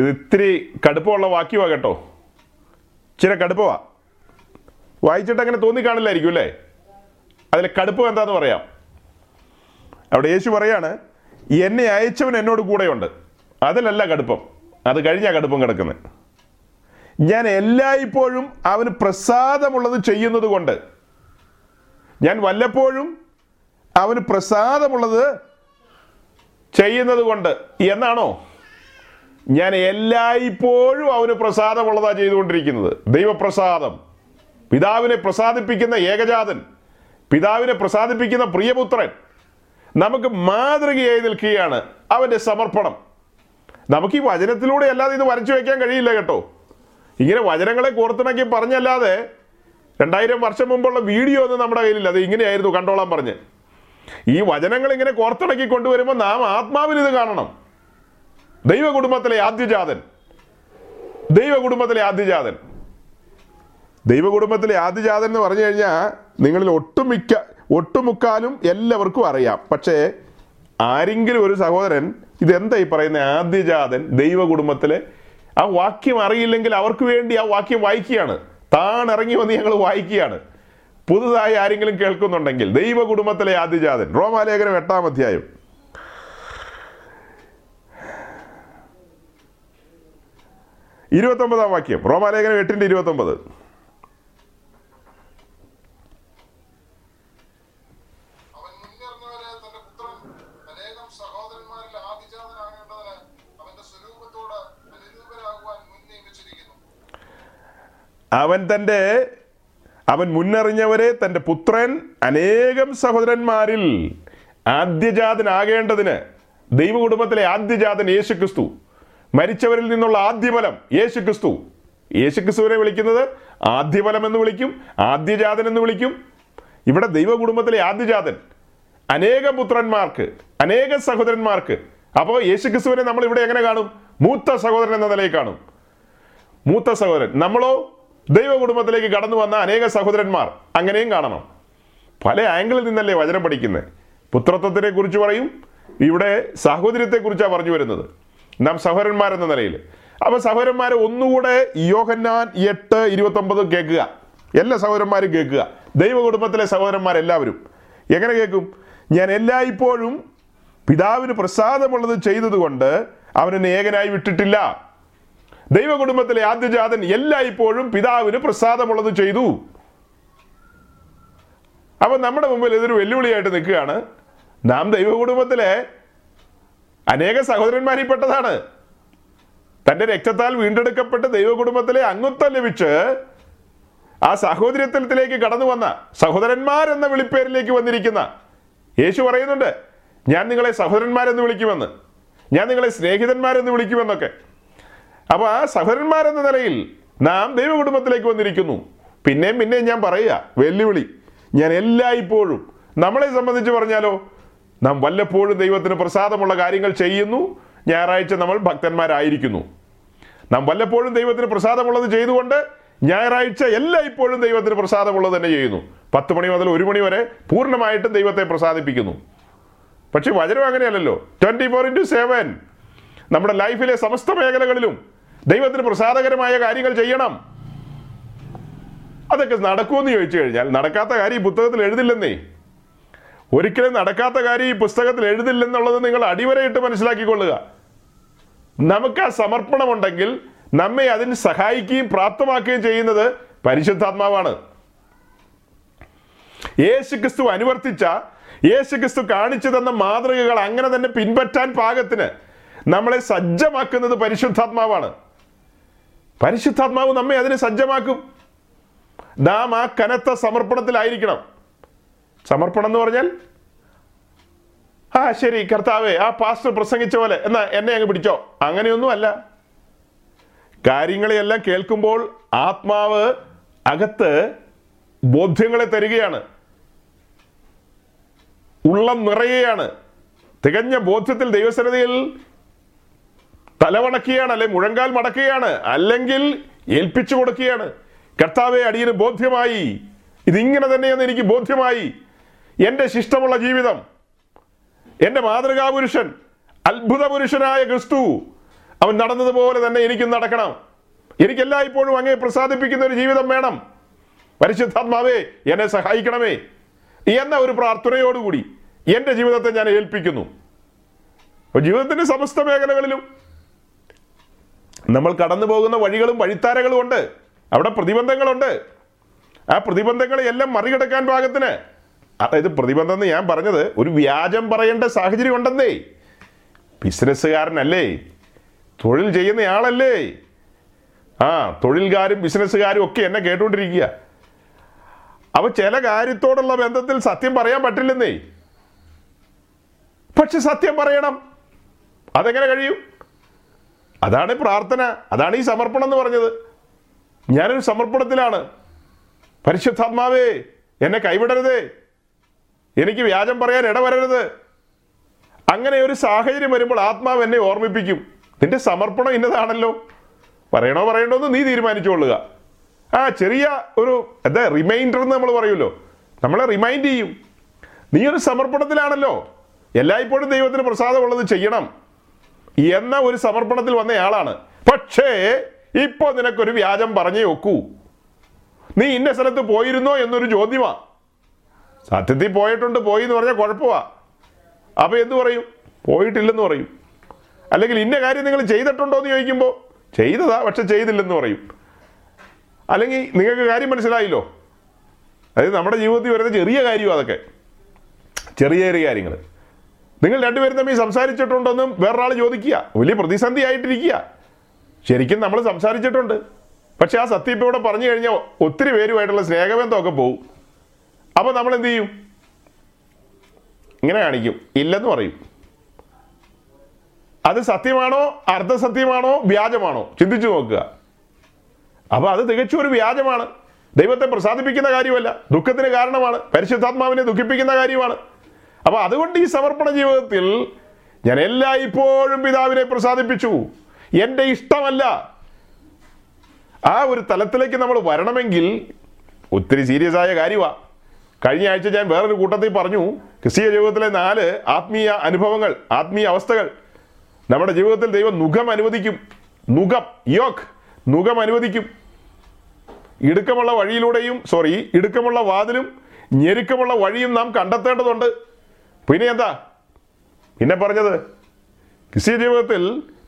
ഇത് ഇത്തിരി കടുപ്പമുള്ള വാക്യമാണ് കേട്ടോ, ഇച്ചിരി കടുപ്പമാ. വായിച്ചിട്ട് അങ്ങനെ തോന്നിക്കാണില്ലായിരിക്കും അല്ലേ? അതിലെ കടുപ്പം എന്താന്ന് പറയാം. അവിടെ യേശു പറയാണ്, എന്നെ അയച്ചവൻ എന്നോട് കൂടെയുണ്ട്. അതിലല്ല കടുപ്പം, അത് കഴിഞ്ഞ കടുപ്പം കിടക്കുന്നത്. ഞാൻ എല്ലായ്പ്പോഴും അവന് പ്രസാദമുള്ളത് ചെയ്യുന്നത് കൊണ്ട്, ഞാൻ വല്ലപ്പോഴും അവന് പ്രസാദമുള്ളത് ചെയ്യുന്നത് കൊണ്ട് എന്നാണോ? ഞാൻ എല്ലായ്പ്പോഴും അവന് പ്രസാദമുള്ളതാണ് ചെയ്തുകൊണ്ടിരിക്കുന്നത്. ദൈവപ്രസാദം, പിതാവിനെ പ്രസാദിപ്പിക്കുന്ന ഏകജാതൻ, പിതാവിനെ പ്രസാദിപ്പിക്കുന്ന പ്രിയപുത്രൻ നമുക്ക് മാതൃകയായി നിൽക്കുകയാണ് അവൻ്റെ സമർപ്പണം. നമുക്ക് ഈ വചനത്തിലൂടെ അല്ലാതെ ഇത് വരച്ചു വയ്ക്കാൻ കഴിയില്ല കേട്ടോ. ഇങ്ങനെ വചനങ്ങളെ കോർത്തിണക്കി പറഞ്ഞല്ലാതെ 2000 വർഷം മുമ്പുള്ള വീഡിയോ ഒന്നും നമ്മുടെ കയ്യിലില്ല. അത് ഇങ്ങനെയായിരുന്നു കണ്ടോളാൻ പറഞ്ഞ്. ഈ വചനങ്ങൾ ഇങ്ങനെ കോർത്തിണക്കി കൊണ്ടുവരുമ്പോൾ നാം ആത്മാവിൽ ഇത് കാണണം. ദൈവകുടുംബത്തിലെ ആദ്യജാതൻ. ദൈവകുടുംബത്തിലെ ആദ്യജാതൻ എന്ന് പറഞ്ഞു കഴിഞ്ഞാൽ നിങ്ങളിൽ ഒട്ടുമുക്കാലും എല്ലാവർക്കും അറിയാം. പക്ഷേ ആരെങ്കിലും ഒരു സഹോദരൻ ഇതെന്തായി പറയുന്ന ആദ്യജാതൻ, ദൈവകുടുംബത്തിലെ, ആ വാക്യം അറിയില്ലെങ്കിൽ അവർക്ക് വേണ്ടി ആ വാക്യം വായിക്കുകയാണ്. താണിറങ്ങി വന്ന് ഞങ്ങൾ വായിക്കുകയാണ്. പുതുതായി ആരെങ്കിലും കേൾക്കുന്നുണ്ടെങ്കിൽ ദൈവകുടുംബത്തിലെ ആദ്യജാതൻ, റോമാലേഖനം 8-ാം അധ്യായം. 29 വാക്യം, റോമാലേഖനം 8:29. അവൻ മുന്നറിഞ്ഞവരെ തൻ്റെ പുത്രൻ അനേകം സഹോദരന്മാരിൽ ആദ്യജാതനാകേണ്ടതിന്, ദൈവകുടുംബത്തിലെ ആദ്യജാതൻ യേശുക്രിസ്തു, മരിച്ചവരിൽ നിന്നുള്ള ആദ്യഫലം യേശുക്രിസ്തു. യേശുക്രിസ്തുവിനെ വിളിക്കുന്നത് ആദ്യഫലം എന്ന് വിളിക്കും, ആദ്യജാതൻ എന്ന് വിളിക്കും. ഇവിടെ ദൈവകുടുംബത്തിലെ ആദ്യജാതൻ, അനേകം പുത്രന്മാർക്ക്, അനേകം സഹോദരന്മാർക്ക്. അപ്പോൾ യേശുക്രിസ്തുവിനെ നമ്മൾ ഇവിടെ എങ്ങനെ കാണും? മൂത്ത സഹോദരൻ എന്ന നിലയിൽ കാണും. മൂത്ത സഹോദരൻ. നമ്മളോ ദൈവകുടുംബത്തിലേക്ക് കടന്നു വന്ന അനേക സഹോദരന്മാർ. അങ്ങനെയും കാണണം. പല ആംഗിളിൽ നിന്നല്ലേ വചനം പഠിക്കുന്നത്. പുത്രത്വത്തിനെ കുറിച്ച് പറയും, ഇവിടെ സാഹോദര്യത്തെക്കുറിച്ചാണ് പറഞ്ഞു വരുന്നത്. നാം സഹോദരന്മാരെന്ന നിലയിൽ. അപ്പോൾ സഹോദരന്മാരെ ഒന്നുകൂടെ യോഹന്നാൻ 8:29 കേൾക്കുക. എല്ലാ സഹോദരന്മാരും കേൾക്കുക. ദൈവകുടുംബത്തിലെ സഹോദരന്മാരെല്ലാവരും എങ്ങനെ കേൾക്കും? ഞാൻ എല്ലായ്പ്പോഴും പിതാവിന് പ്രസാദമുള്ളത് ചെയ്തതുകൊണ്ട് അവനെന്നെ ഏകനായി വിട്ടിട്ടില്ല. ദൈവകുടുംബത്തിലെ ആദ്യജാതൻ എല്ലായ്പ്പോഴും പിതാവിന് പ്രസാദമുള്ളത് ചെയ്തു. അപ്പം നമ്മുടെ മുമ്പിൽ ഇതൊരു വെല്ലുവിളിയായിട്ട് നിൽക്കുകയാണ്. നാം ദൈവകുടുംബത്തിലെ അനേക സഹോദരന്മാരിൽ പെട്ടതാണ്. തൻ്റെ രക്തത്താൽ വീണ്ടെടുക്കപ്പെട്ട് ദൈവകുടുംബത്തിലെ അംഗത്വം ലഭിച്ച് ആ സഹോദര്യത്തിലേക്ക് കടന്നു വന്ന, സഹോദരന്മാരെന്ന വിളിപ്പേരിലേക്ക് വന്നിരിക്കുന്ന യേശു പറയുന്നുണ്ട്, ഞാൻ നിങ്ങളെ സഹോദരന്മാരെന്ന് വിളിക്കുമെന്ന്, ഞാൻ നിങ്ങളെ സ്നേഹിതന്മാരെന്ന് വിളിക്കുമെന്നൊക്കെ. അപ്പോൾ ആ സഹോദരന്മാരെന്ന നിലയിൽ നാം ദൈവകുടുംബത്തിലേക്ക് വന്നിരിക്കുന്നു. പിന്നെയും പിന്നെയും ഞാൻ പറയുക, വെല്ലുവിളി. ഞാൻ എല്ലായ്പ്പോഴും, നമ്മളെ സംബന്ധിച്ച് പറഞ്ഞാലോ, നാം വല്ലപ്പോഴും ദൈവത്തിന് പ്രസാദമുള്ള കാര്യങ്ങൾ ചെയ്യുന്നു. ഞായറാഴ്ച നമ്മൾ ഭക്തന്മാരായിരിക്കുന്നു. നാം വല്ലപ്പോഴും ദൈവത്തിന് പ്രസാദമുള്ളത് ചെയ്തുകൊണ്ട് ഞായറാഴ്ച എല്ലായ്പ്പോഴും ദൈവത്തിന് പ്രസാദമുള്ളത് തന്നെ ചെയ്യുന്നു. 10 മണി മുതൽ 1 മണി വരെ പൂർണ്ണമായിട്ടും ദൈവത്തെ പ്രസാദിപ്പിക്കുന്നു. പക്ഷെ വചനം അങ്ങനെയല്ലല്ലോ. 24/7 നമ്മുടെ ലൈഫിലെ സമസ്ത മേഖലകളിലും ദൈവത്തിന് പ്രസാദകരമായ കാര്യങ്ങൾ ചെയ്യണം. അതൊക്കെ നടക്കുമെന്ന് ചോദിച്ചു കഴിഞ്ഞാൽ നടക്കാത്ത കാര്യം ഈ പുസ്തകത്തിൽ എഴുതില്ലെന്നേ. ഒരിക്കലും നടക്കാത്ത കാര്യം ഈ പുസ്തകത്തിൽ എഴുതില്ലെന്നുള്ളത് നിങ്ങൾ അടിവരയിട്ട് മനസ്സിലാക്കിക്കൊള്ളുക. നമുക്ക് ആ സമർപ്പണമുണ്ടെങ്കിൽ നമ്മെ അതിന് സഹായിക്കുകയും പ്രാപ്തമാക്കുകയും ചെയ്യുന്നത് പരിശുദ്ധാത്മാവാണ്. യേശുക്രിസ്തു അനുവർത്തിച്ച, യേശുക്രിസ്തു കാണിച്ചു തന്ന മാതൃകകൾ അങ്ങനെ തന്നെ പിൻപറ്റാൻ പാകത്തിന് നമ്മളെ സജ്ജമാക്കുന്നത് പരിശുദ്ധാത്മാവാണ്. പരിശുദ്ധാത്മാവ് നമ്മെ അതിനെ സജ്ജമാക്കും. നാം ആ കനത്ത സമർപ്പണത്തിലായിരിക്കണം. സമർപ്പണം എന്ന് പറഞ്ഞാൽ, ആ ശരി കർത്താവേ, ആ പാസ്റ്റർ പ്രസംഗിച്ച പോലെ എന്നാ എന്നെ അങ്ങ് പിടിച്ചോ, അങ്ങനെയൊന്നും അല്ല. കാര്യങ്ങളെയെല്ലാം കേൾക്കുമ്പോൾ ആത്മാവ് അകത്ത് ബോധ്യങ്ങളെ തരികയാണ്, ഉള്ളം നിറയുകയാണ്, തികഞ്ഞ ബോധ്യത്തിൽ ദൈവസന്നിധിയിൽ തലവണക്കുകയാണ്, അല്ലെ മുഴങ്കാൽ മടക്കുകയാണ്, അല്ലെങ്കിൽ ഏൽപ്പിച്ചു കൊടുക്കുകയാണ്. കർത്താവെ, അടിയന് ബോധ്യമായി, ഇതിങ്ങനെ തന്നെയെന്ന് എനിക്ക് ബോധ്യമായി. എൻ്റെ ശിഷ്ടമുള്ള ജീവിതം, എൻ്റെ മാതൃകാപുരുഷൻ, അത്ഭുത പുരുഷനായ ക്രിസ്തു, അവൻ നടന്നതുപോലെ തന്നെ എനിക്കും നടക്കണം. എനിക്കെല്ലായ്പ്പോഴും അങ്ങേ പ്രസാദിപ്പിക്കുന്ന ഒരു ജീവിതം വേണം. പരിശുദ്ധാത്മാവേ, എന്നെ സഹായിക്കണമേ എന്ന ഒരു പ്രാർത്ഥനയോടുകൂടി എൻ്റെ ജീവിതത്തെ ഞാൻ ഏൽപ്പിക്കുന്നു. ജീവിതത്തിൻ്റെ സമസ്ത മേഖലകളിലും നമ്മൾ കടന്നു പോകുന്ന വഴികളും വഴിത്താരകളും ഉണ്ട്. അവിടെ പ്രതിബന്ധങ്ങളുണ്ട്. ആ പ്രതിബന്ധങ്ങളെ എല്ലാം മറികടക്കാൻ പാകത്തിന്, അതായത് പ്രതിബന്ധം എന്ന് ഞാൻ പറഞ്ഞത് ഒരു വ്യാജം പറയേണ്ട സാഹചര്യം ഉണ്ടെന്നേ. ബിസിനസ്സുകാരനല്ലേ, തൊഴിൽ ചെയ്യുന്നയാളല്ലേ, തൊഴിൽക്കാരും ബിസിനസ്സുകാരും ഒക്കെ എന്നെ കേട്ടുകൊണ്ടിരിക്കുക. അപ്പോൾ ചില കാര്യത്തോടുള്ള ബന്ധത്തിൽ സത്യം പറയാൻ പറ്റില്ലെന്നേ. പക്ഷെ സത്യം പറയണം. അതെങ്ങനെ കഴിയും? അതാണ് പ്രാർത്ഥന, അതാണ് ഈ സമർപ്പണം എന്ന് പറഞ്ഞത്. ഞാനൊരു സമർപ്പണത്തിലാണ്. പരിശുദ്ധാത്മാവേ, എന്നെ കൈവിടരുത്, എനിക്ക് വ്യാജം പറയാൻ ഇടവരരുത്. അങ്ങനെ ഒരു സാഹചര്യം വരുമ്പോൾ ആത്മാവ് എന്നെ ഓർമ്മിപ്പിക്കും, നിന്റെ സമർപ്പണം ഇന്നതാണല്ലോ, പറയണോ പറയണ്ടോ എന്ന് നീ തീരുമാനിച്ചുകൊള്ളുക. ചെറിയ ഒരു റിമൈൻഡർ എന്ന് നമ്മൾ പറയുമല്ലോ, നമ്മളെ റിമൈൻഡ് ചെയ്യും, നീ ഒരു സമർപ്പണത്തിലാണല്ലോ, എല്ലായ്പ്പോഴും ദൈവത്തിന് പ്രസാദമുള്ളത് ചെയ്യണം എന്ന ഒരു സമർപ്പണത്തിൽ വന്നയാളാണ്. പക്ഷേ ഇപ്പോൾ നിനക്കൊരു വ്യാജം പറഞ്ഞേ ഒക്കൂ. നീ ഇന്ന സ്ഥലത്ത് പോയിരുന്നോ എന്നൊരു ചോദ്യമാണ്. സത്യത്തിൽ പോയിട്ടുണ്ട്, പോയി എന്ന് പറഞ്ഞാൽ കുഴപ്പമാണ്. അപ്പോൾ എന്തു പറയും? പോയിട്ടില്ലെന്ന് പറയും. അല്ലെങ്കിൽ ഇന്ന കാര്യം നിങ്ങൾ ചെയ്തിട്ടുണ്ടോ എന്ന് ചോദിക്കുമ്പോൾ ചെയ്തതാ പക്ഷെ ചെയ്തില്ലെന്ന് പറയും. അല്ലെങ്കിൽ നിങ്ങൾക്ക് കാര്യം മനസ്സിലായില്ലോ. അതായത് നമ്മുടെ ജീവിതത്തിൽ വരുന്ന ചെറിയ കാര്യമാണ് അതൊക്കെ, ചെറിയ ചെറിയ കാര്യങ്ങൾ. നിങ്ങൾ രണ്ടുപേരും തമ്മിൽ സംസാരിച്ചിട്ടുണ്ടെന്നും വേറൊരാൾ ചോദിക്കുക, വലിയ പ്രതിസന്ധി ആയിട്ടിരിക്കുക. ശരിക്കും നമ്മൾ സംസാരിച്ചിട്ടുണ്ട്, പക്ഷെ ആ സത്യം ഇപ്പോൾ ഇവിടെ പറഞ്ഞു കഴിഞ്ഞാൽ ഒത്തിരി പേരുമായിട്ടുള്ള സ്നേഹബന്ധമൊക്കെ പോവും. അപ്പോൾ നമ്മൾ എന്ത് ചെയ്യും? ഇങ്ങനെ കാണിക്കും, ഇല്ലെന്ന് പറയും. അത് സത്യമാണോ അർദ്ധസത്യമാണോ വ്യാജമാണോ ചിന്തിച്ചു നോക്കുക. അപ്പോൾ അത് തികച്ചും ഒരു വ്യാജമാണ്. ദൈവത്തെ പ്രസാദിപ്പിക്കുന്ന കാര്യമല്ല, ദുഃഖത്തിന് കാരണമാണ്, പരിശുദ്ധാത്മാവിനെ ദുഃഖിപ്പിക്കുന്ന കാര്യമാണ്. അപ്പോൾ അതുകൊണ്ട് ഈ സമർപ്പണ ജീവിതത്തിൽ ഞാൻ എല്ലായ്പ്പോഴും പിതാവിനെ പ്രസാദിപ്പിച്ചു, എൻ്റെ ഇഷ്ടമല്ല. ആ ഒരു തലത്തിലേക്ക് നമ്മൾ വരണമെങ്കിൽ ഒത്തിരി സീരിയസ് ആയ കാര്യമാണ്. കഴിഞ്ഞ ആഴ്ച ഞാൻ വേറൊരു കൂട്ടത്തിൽ പറഞ്ഞു, ക്രിസ്തീയ ജീവിതത്തിലെ 4 ആത്മീയ അനുഭവങ്ങൾ, ആത്മീയ അവസ്ഥകൾ. നമ്മുടെ ജീവിതത്തിൽ ദൈവം നുഖം അനുവദിക്കും, നുഖം യോഗ് നുഖം അനുവദിക്കും. ഇടുക്കമുള്ള വഴിയിലൂടെയും ഇടുക്കമുള്ള വാതിലും ഞെരുക്കമുള്ള വഴിയും നാം കണ്ടെത്തേണ്ടതുണ്ട്. പിന്നെ എന്താ പിന്നെ പറഞ്ഞത്? ക്രിസ്തീയ ജീവിതത്തിൽ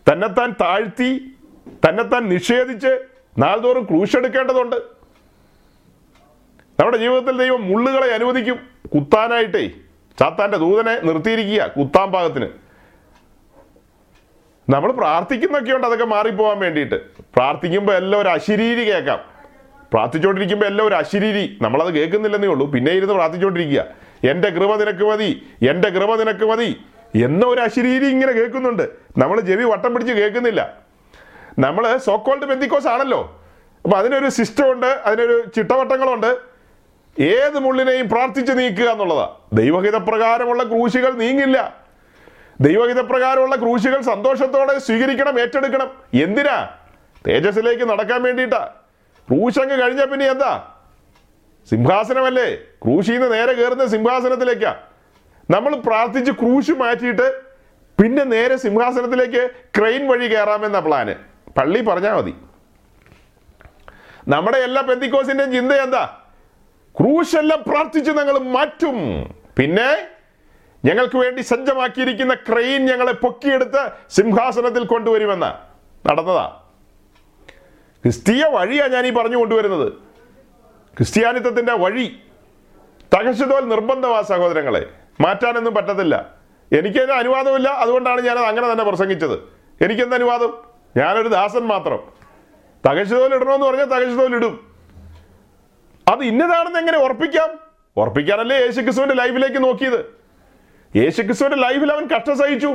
തന്നെത്താൻ താഴ്ത്തി, തന്നെത്താൻ നിഷേധിച്ച് നാൾതോറും ക്രൂശെടുക്കേണ്ടതുണ്ട്. നമ്മുടെ ജീവിതത്തിൽ ദൈവം മുള്ളുകളെ അനുവദിക്കും കുത്താനായിട്ടേ. സാത്താൻ്റെ ദൂതനെ നിർത്തിയിരിക്കുക കുത്താൻ പാകത്തിന്. നമ്മൾ പ്രാർത്ഥിക്കുന്നൊക്കെയുണ്ട് അതൊക്കെ മാറിപ്പോകാൻ വേണ്ടിയിട്ട്. പ്രാർത്ഥിക്കുമ്പോൾ എല്ലാം ഒരു അശരീരി കേൾക്കാം, പ്രാർത്ഥിച്ചുകൊണ്ടിരിക്കുമ്പോൾ എല്ലാം ഒരു അശരീരി, നമ്മളത് കേൾക്കുന്നില്ലെന്നേ ഉള്ളൂ. പിന്നെ ഇരുന്ന് പ്രാർത്ഥിച്ചുകൊണ്ടിരിക്കുക, എൻ്റെ കൃപ നിനക്ക് മതി, എൻ്റെ കൃപ നിനക്ക് മതി എന്നൊരു അശരീരി ഇങ്ങനെ കേൾക്കുന്നുണ്ട്. നമ്മൾ ചെവി വട്ടം പിടിച്ച് കേൾക്കുന്നില്ല. നമ്മൾ സോക്കോൾഡ് ബെന്തിക്കോസ് ആണല്ലോ, അപ്പം അതിനൊരു സിസ്റ്റമുണ്ട്, അതിനൊരു ചിട്ടവട്ടങ്ങളുണ്ട്. ഏത് മുള്ളിനെയും പ്രാർത്ഥിച്ച് നീക്കുക എന്നുള്ളതാ. ദൈവഹിതപ്രകാരമുള്ള ക്രൂശികൾ നീങ്ങില്ല. ദൈവഹിതപ്രകാരമുള്ള ക്രൂശികൾ സന്തോഷത്തോടെ സ്വീകരിക്കണം, ഏറ്റെടുക്കണം. എന്തിനാ? തേജസ്സിലേക്ക് നടക്കാൻ വേണ്ടിയിട്ടാ. ക്രൂശങ്ങ് കഴിഞ്ഞാൽ പിന്നെ എന്താ? സിംഹാസനമല്ലേ. ക്രൂശിന്ന് നേരെ കയറുന്ന സിംഹാസനത്തിലേക്കാ. നമ്മൾ പ്രാർത്ഥിച്ച് ക്രൂശ് മാറ്റിയിട്ട് പിന്നെ നേരെ സിംഹാസനത്തിലേക്ക് ക്രെയിൻ വഴി കയറാമെന്ന പ്ലാന്. പള്ളി പറഞ്ഞാൽ മതി. നമ്മുടെ എല്ലാ പെന്തിക്കോസിൻ്റെയും ചിന്ത എന്താ? ക്രൂശെല്ലാം പ്രാർത്ഥിച്ച് ഞങ്ങൾ മാറ്റും, പിന്നെ ഞങ്ങൾക്ക് വേണ്ടി സജ്ജമാക്കിയിരിക്കുന്ന ക്രെയിൻ ഞങ്ങളെ പൊക്കിയെടുത്ത് സിംഹാസനത്തിൽ കൊണ്ടുവരുമെന്ന നടന്നതാ. ക്രിസ്തീയ വഴിയാണ് ഞാൻ ഈ പറഞ്ഞു കൊണ്ടുവരുന്നത്, ക്രിസ്ത്യാനിത്വത്തിൻ്റെ വഴി. തകശുതോൽ നിർബന്ധമാ സഹോദരങ്ങളെ, മാറ്റാനൊന്നും പറ്റത്തില്ല. എനിക്കതിന് അനുവാദമില്ല, അതുകൊണ്ടാണ് ഞാനത് അങ്ങനെ തന്നെ പ്രസംഗിച്ചത്. എനിക്കെന്ത് അനുവാദം? ഞാനൊരു ദാസൻ മാത്രം. തകശുതോൽ ഇടണമെന്ന് പറഞ്ഞാൽ തകശുതോൽ ഇടും. അത് ഇന്നതാണെന്ന് എങ്ങനെ ഉറപ്പിക്കാം? ഉറപ്പിക്കാനല്ലേ യേശുക്രിസ്തുവിൻ്റെ ലൈഫിലേക്ക് നോക്കിയത്. യേശുക്രിസ്തുവിൻ്റെ ലൈഫിൽ അവൻ കഷ്ടം സഹിച്ചു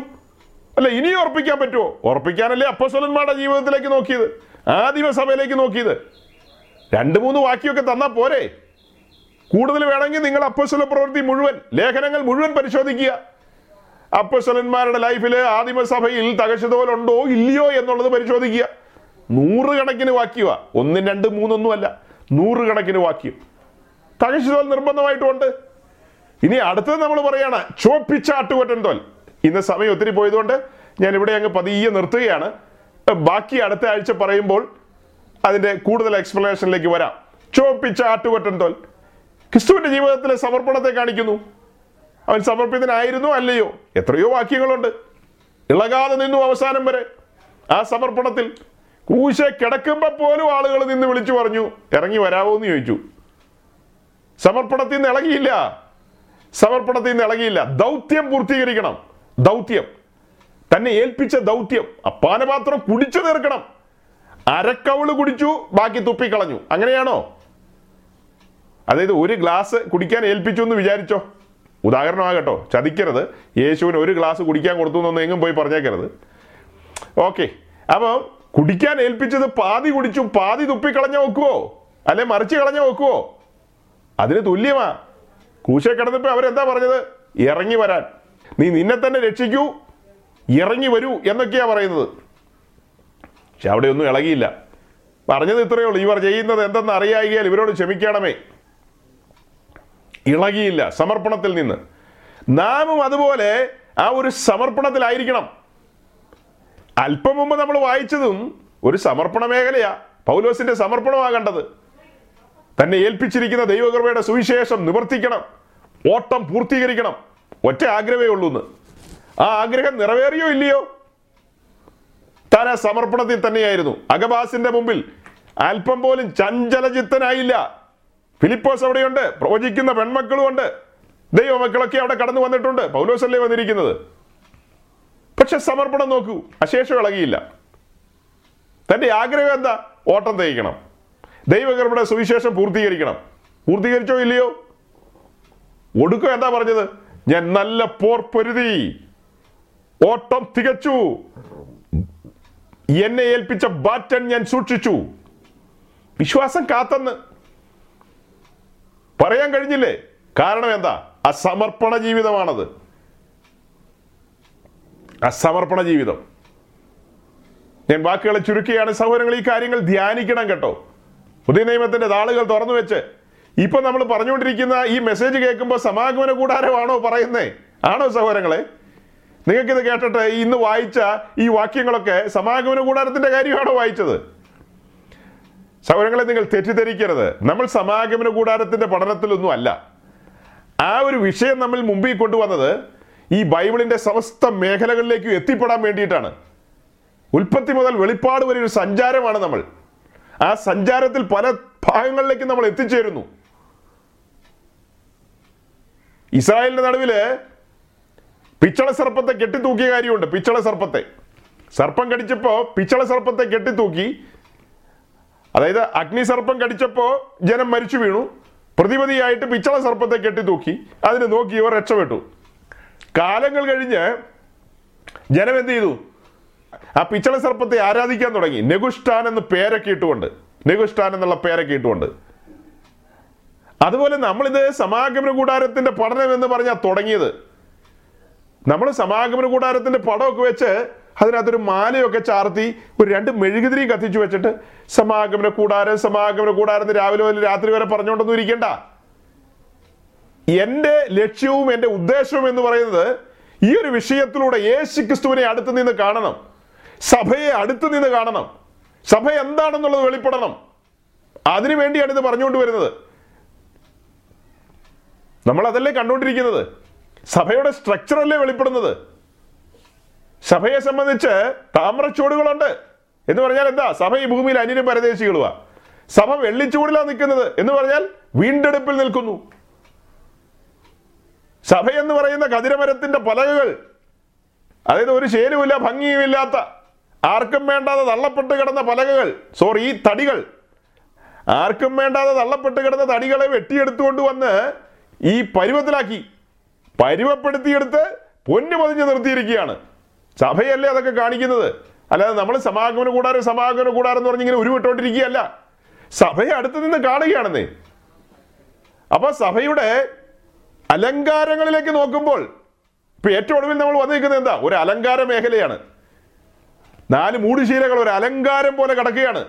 അല്ല, ഇനിയും ഉറപ്പിക്കാൻ പറ്റുമോ? ഉറപ്പിക്കാനല്ലേ അപ്പോസ്തലന്മാരുടെ ജീവിതത്തിലേക്ക് നോക്കിയത്, ആദിമസഭയിലേക്ക് നോക്കിയത്. 2-3 വാക്യമൊക്കെ തന്നാൽ പോരെ? കൂടുതൽ വേണമെങ്കിൽ നിങ്ങൾ അപ്പോസ്തല പ്രവൃത്തി മുഴുവൻ, ലേഖനങ്ങൾ മുഴുവൻ പരിശോധിക്കുക. അപ്പോസ്തലന്മാരുടെ ലൈഫിൽ ആദിമസഭയിൽ തകശുതോൽ ഉണ്ടോ ഇല്ലയോ എന്നുള്ളത് പരിശോധിക്കുക. 100 കണക്കിന് വാക്യവാ, 1, 2, 3 അല്ല, 100 കണക്കിന് വാക്യം. തകശുതോൽ നിർബന്ധമായിട്ടുമുണ്ട്. ഇനി അടുത്തത് നമ്മൾ പറയാണ് ചോപ്പിച്ച ആട്ടുകൊറ്റൻ തോൽ. ഇന്ന് സമയം ഒത്തിരി പോയതുകൊണ്ട് ഞാൻ ഇവിടെ അങ്ങ് പതിയെ നിർത്തുകയാണ്. ബാക്കി അടുത്ത ആഴ്ച പറയുമ്പോൾ അതിൻ്റെ കൂടുതൽ എക്സ്പ്ലനേഷനിലേക്ക് വരാം. ചോപ്പിച്ച ആട്ടുകൊറ്റൻ തോൽ ക്രിസ്തുവിൻ്റെ ജീവിതത്തിലെ സമർപ്പണത്തെ കാണിക്കുന്നു. അവൻ സമർപ്പിതനായിരുന്നു അല്ലയോ? എത്രയോ വാക്യങ്ങളുണ്ട്. ഇളകാതെ നിന്നു അവസാനം വരെ ആ സമർപ്പണത്തിൽ. ക്രൂശെ കിടക്കുമ്പോൾ പോലും ആളുകൾ നിന്ന് വിളിച്ചു പറഞ്ഞു, ഇറങ്ങി വരാവോ എന്ന് ചോദിച്ചു. സമർപ്പണത്തിൽ നിന്ന് ഇളകിയില്ല, സമർപ്പണത്തിൽ നിന്ന് ഇളകിയില്ല. ദൗത്യം പൂർത്തീകരിക്കണം, ദൗത്യം, തന്നെ ഏൽപ്പിച്ച ദൗത്യം. അപ്പാനപാത്രം കുടിച്ചു തീർക്കണം. അരക്കവള് കുടിച്ചു, ബാക്കി തുപ്പിക്കളഞ്ഞു, അങ്ങനെയാണോ? അതായത് ഒരു ഗ്ലാസ് കുടിക്കാൻ ഏൽപ്പിച്ചു എന്ന് വിചാരിച്ചോ, ഉദാഹരണമാകട്ടോ, ചതിക്കരുത്. യേശുവിന് ഒരു ഗ്ലാസ് കുടിക്കാൻ കൊടുത്തു എന്നൊന്നും എങ്ങും പോയി പറഞ്ഞേക്കരുത്, ഓക്കെ. അപ്പോൾ കുടിക്കാൻ ഏൽപ്പിച്ചത് പാതി കുടിച്ചു, പാതി തുപ്പിക്കളഞ്ഞ വെക്കുവോ, അല്ലെ മറിച്ച് കളഞ്ഞ വെക്കുവോ? അതിന് തുല്യമാ. ക്രൂശേ കിടന്നപ്പോൾ അവരെന്താ പറഞ്ഞത്? ഇറങ്ങി വരാൻ, നീ നിന്നെ തന്നെ രക്ഷിക്കൂ, ഇറങ്ങി വരൂ എന്നൊക്കെയാ പറയുന്നത്. പക്ഷെ അവിടെ ഒന്നും ഇളകിയില്ല. പറഞ്ഞത് ഇത്രയേ ഉള്ളൂ, ഇവർ ചെയ്യുന്നത് എന്തെന്ന് അറിയായികയാൽ ഇവരോട് ക്ഷമിക്കണമേ. ഇളകിയില്ല സമർപ്പണത്തിൽ നിന്ന്. നാമും അതുപോലെ ആ ഒരു സമർപ്പണത്തിലായിരിക്കണം. അല്പം മുമ്പ് നമ്മൾ വായിച്ചതും ഒരു സമർപ്പണ മേഖലയാ. പൗലോസിന്റെ സമർപ്പണമാകേണ്ടത് തന്നെ ഏൽപ്പിച്ചിരിക്കുന്ന ദൈവകൃപയുടെ സുവിശേഷം നിവർത്തിക്കണം, ഓട്ടം പൂർത്തീകരിക്കണം. ഒറ്റ ആഗ്രഹമേ ഉള്ളൂ എന്ന്. ആ ആഗ്രഹം നിറവേറിയോ ഇല്ലയോ? താൻ ആ സമർപ്പണത്തിൽ തന്നെയായിരുന്നു. അഗബാസിന്റെ മുമ്പിൽ അല്പം പോലും ചഞ്ചലചിത്തനായില്ല. ഫിലിപ്പോസ് അവിടെയുണ്ട്, പ്രവചിക്കുന്ന പെൺമക്കളും ഉണ്ട്, ദൈവമക്കളൊക്കെ അവിടെ കടന്നു വന്നിട്ടുണ്ട്. പൗലോസല്ലേ വന്നിരിക്കുന്നത്. പക്ഷെ സമർപ്പണം നോക്കൂ, അശേഷം ഇളകിയില്ല. തൻ്റെ ആഗ്രഹം എന്താ? ഓട്ടം തയ്ക്കണം, ദൈവകൃപയുടെ സുവിശേഷം പൂർത്തീകരിക്കണം. പൂർത്തീകരിച്ചോ ഇല്ലയോ? ഒടുക്കം എന്താ പറഞ്ഞത്? ഞാൻ നല്ല പോർ പൊരുതി, ഓട്ടം തികച്ചു, എന്നെ ഏൽപ്പിച്ച ബാറ്റൺ ഞാൻ സൂക്ഷിച്ചു. വിശ്വാസം കാത്തെന്ന് പറയാൻ കഴിഞ്ഞില്ലേ? കാരണം എന്താ? അസമർപ്പണ ജീവിതമാണത്. അസമർപ്പണ ജീവിതം. ഞാൻ വാക്കുകളെ ചുരുക്കുകയാണ് സഹോദരങ്ങൾ. ഈ കാര്യങ്ങൾ ധ്യാനിക്കണം കേട്ടോ. പുതിയ നിയമത്തിന്റെ താളുകൾ തുറന്നു വെച്ച് ഇപ്പൊ നമ്മൾ പറഞ്ഞുകൊണ്ടിരിക്കുന്ന ഈ മെസ്സേജ് കേൾക്കുമ്പോൾ സമാഗമന കൂടാരമാണോ പറയുന്നേ? ആണോ സഹോദരങ്ങളെ? നിങ്ങൾക്കിത് കേട്ടിട്ട് ഇന്ന് വായിച്ച ഈ വാക്യങ്ങളൊക്കെ സമാഗമന കൂടാരത്തിന്റെ കാര്യമാണോ വായിച്ചത്? സഹോദരങ്ങളെ, നിങ്ങൾ തെറ്റിദ്ധരിക്കരുത്. നമ്മൾ സമാഗമന കൂടാരത്തിന്റെ പഠനത്തിലൊന്നും അല്ല. ആ ഒരു വിഷയം നമ്മൾ മുമ്പിൽ കൊണ്ടുവന്നത് ഈ ബൈബിളിന്റെ സമസ്ത മേഖലകളിലേക്ക് എത്തിപ്പെടാൻ വേണ്ടിയിട്ടാണ്. ഉൽപ്പത്തി മുതൽ വെളിപ്പാട് വരെ ഒരു സഞ്ചാരമാണ് നമ്മൾ. ആ സഞ്ചാരത്തിൽ പല ഭാഗങ്ങളിലേക്ക് നമ്മൾ എത്തിച്ചേരുന്നു. ഇസ്രായേലിന്റെ നടുവില് പിച്ചള സർപ്പത്തെ കെട്ടിത്തൂക്കിയ കാര്യമുണ്ട്. പിച്ചള സർപ്പത്തെ, സർപ്പം കടിച്ചപ്പോ പിച്ചള സർപ്പത്തെ കെട്ടിത്തൂക്കി. അതായത് അഗ്നി സർപ്പം കടിച്ചപ്പോ ജനം മരിച്ചു വീണു. പ്രതിപതിയായിട്ട് പിച്ചള സർപ്പത്തെ കെട്ടിത്തൂക്കി. അതിന് നോക്കി ഇവർ രക്ഷപ്പെട്ടു. കാലങ്ങൾ കഴിഞ്ഞ് ജനം എന്ത് ചെയ്തു? ആ പിച്ചള സർപ്പത്തെ ആരാധിക്കാൻ തുടങ്ങി. നെഗുഷ്ഠാൻ എന്ന് പേരൊക്കെ ഇട്ടുകൊണ്ട്, നെഗുഷ്ഠാൻ എന്നുള്ള പേരൊക്കെ ഇട്ടുകൊണ്ട്. അതുപോലെ നമ്മളിത് സമാഗമന കൂടാരത്തിന്റെ പഠനം എന്ന് പറഞ്ഞാൽ തുടങ്ങിയത്. നമ്മൾ സമാഗമന കൂടാരത്തിന്റെ പടമൊക്കെ വെച്ച് അതിനകത്തൊരു മാലയൊക്കെ ചാർത്തി ഒരു 2 മെഴുകുതിരി കത്തിച്ചു വെച്ചിട്ട് സമാഗമന കൂടാരം സമാഗമന കൂടാരം രാവിലെ മുതൽ രാത്രി വരെ പറഞ്ഞുകൊണ്ടൊന്നും ഇരിക്കണ്ട. എൻ്റെ ലക്ഷ്യവും എൻ്റെ ഉദ്ദേശവും എന്ന് പറയുന്നത് ഈ ഒരു വിഷയത്തിലൂടെ യേശു ക്രിസ്തുവിനെ അടുത്ത് നിന്ന് കാണണം, സഭയെ അടുത്ത് നിന്ന് കാണണം, സഭ എന്താണെന്നുള്ളത് വെളിപ്പെടണം. അതിനു വേണ്ടിയാണ് ഇത് പറഞ്ഞുകൊണ്ട് വരുന്നത്. നമ്മൾ അതല്ലേ കണ്ടുകൊണ്ടിരിക്കുന്നത്? സഭയുടെ സ്ട്രക്ചറല്ലേ വെളിപ്പെടുന്നത്? സഭയെ സംബന്ധിച്ച് താമ്രച്ചൂടുകളുണ്ട് എന്ന് പറഞ്ഞാൽ എന്താ? സഭ ഈ ഭൂമിയിൽ അന്യരും പരദേശികളുവാ. സഭ വെള്ളിച്ചൂടിലാണ് നിൽക്കുന്നത് എന്ന് പറഞ്ഞാൽ വീണ്ടെടുപ്പിൽ നിൽക്കുന്നു. സഭ എന്ന് പറയുന്ന കതിരമരത്തിന്റെ പലകകൾ, അതായത് ഒരു ശേലുമില്ല ഭംഗിയുമില്ലാത്ത ആർക്കും വേണ്ടാതെ തള്ളപ്പെട്ട് കിടന്ന പലകകൾ, സോറി തടികൾ, ആർക്കും വേണ്ടാതെ തള്ളപ്പെട്ട് കിടന്ന തടികളെ വെട്ടിയെടുത്തുകൊണ്ട് വന്ന് ഈ പരുവത്തിലാക്കി, പരുവപ്പെടുത്തിയെടുത്ത് പൊന്നു പൊതിഞ്ഞ് നിർത്തിയിരിക്കുകയാണ്. സഭയല്ലേ അതൊക്കെ കാണിക്കുന്നത്. അല്ലാതെ നമ്മൾ സമാഗമന കൂടാരം സമാഗമന കൂടാരം എന്ന് പറഞ്ഞിങ്ങനെ ഉരുവിട്ടോണ്ടിരിക്കുകയല്ല. സഭയെ അടുത്ത് നിന്ന് കാണുകയാണെന്നേ. അപ്പൊ സഭയുടെ അലങ്കാരങ്ങളിലേക്ക് നോക്കുമ്പോൾ ഇപ്പൊ ഏറ്റവും ഒടുവിൽ നമ്മൾ വന്നിരിക്കുന്നത് എന്താ? ഒരു അലങ്കാര മേഖലയാണ്. 4 മൂടുശീലകൾ ഒരു അലങ്കാരം പോലെ കിടക്കുകയാണ്.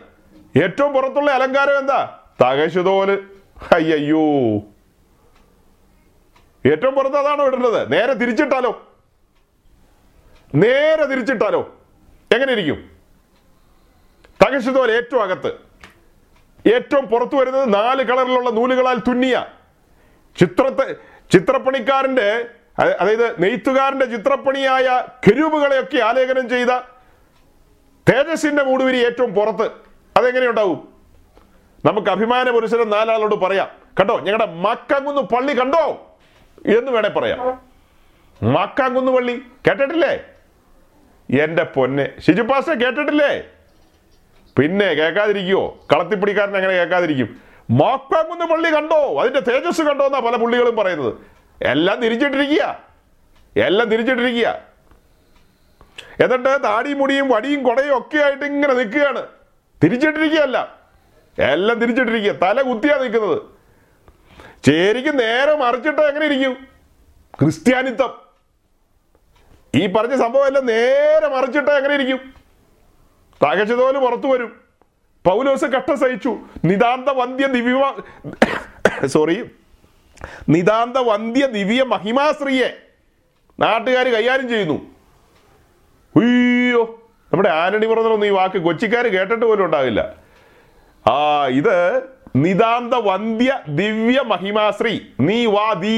ഏറ്റവും പുറത്തുള്ള അലങ്കാരം എന്താ? തകശുതോല്. അയ്യോ, ഏറ്റവും പുറത്ത് അതാണോ ഇടുന്നത്? നേരെ തിരിച്ചിട്ടാലോ? നേരെ തിരിച്ചിട്ടാലോ എങ്ങനെ ഇരിക്കും? തകശുതോൽ ഏറ്റവും അകത്ത്, ഏറ്റവും പുറത്തു വരുന്നത് 4 കളറിലുള്ള നൂലുകളാൽ തുന്നിയ ചിത്രപ്പണിക്കാരന്റെ, അതായത് നെയ്ത്തുകാരന്റെ ചിത്രപ്പണിയായ കെരൂബുകളെയൊക്കെ ആലേഖനം ചെയ്ത തേജസ്സിന്റെ മൂടുവിരി ഏറ്റവും പുറത്ത്. അതെങ്ങനെയുണ്ടാവും? നമുക്ക് അഭിമാന പുരുഷനും 4 ആളോട് പറയാം, കണ്ടോ ഞങ്ങളുടെ മക്കാംകുന്ന് പള്ളി കണ്ടോ എന്ന് വേണേ പറയാം. മക്കാംകുന്ന് പള്ളി കേട്ടിട്ടില്ലേ? എന്റെ പൊന്നെ ഷിജുപാസ്റ്റർ കേട്ടിട്ടില്ലേ? പിന്നെ കേൾക്കാതിരിക്കുവോ? കളത്തിപ്പിടിക്കാരൻ എങ്ങനെ കേൾക്കാതിരിക്കും? മക്കാംകുന്ന് പള്ളി കണ്ടോ, അതിന്റെ തേജസ് കണ്ടോ എന്നാ പല പുള്ളികളും പറയുന്നത്. എല്ലാം തിരിച്ചിട്ടിരിക്കുക. എന്നിട്ട് താടിയും മുടിയും വടിയും കൊടയും ഒക്കെ ആയിട്ട് ഇങ്ങനെ നിൽക്കുകയാണ്. തിരിച്ചിട്ടിരിക്കുകയല്ല, എല്ലാം തിരിച്ചിട്ടിരിക്കുക. തല കുത്തിയാ നിൽക്കുന്നത്. ചേരിക്ക് നേരെ മറിച്ചിട്ട് എങ്ങനെ ഇരിക്കും ക്രിസ്ത്യാനിത്വം? ഈ പറഞ്ഞ സംഭവം എല്ലാം നേരെ മറിച്ചിട്ട് എങ്ങനെ ഇരിക്കും? തകച്ചതോല് പുറത്തു വരും. പൗലോസ് കട്ട സഹിച്ചു. നിതാന്ത വന്ധ്യ ദിവ്യ മഹിമാശ്രീയെ നാട്ടുകാർ കൈകാര്യം ചെയ്യുന്നു. ഉയ്യോ, നമ്മുടെ ആന്റണി ബ്രദറൊന്നും ഈ വാക്ക് കൊച്ചിക്കാർ കേട്ടിട്ട് പോലും ഉണ്ടാവില്ല. ആ ഇത് നിതാന്ത വന്ധ്യ ദിവ്യ മഹിമാശ്രീ, നീ വാ ദീ,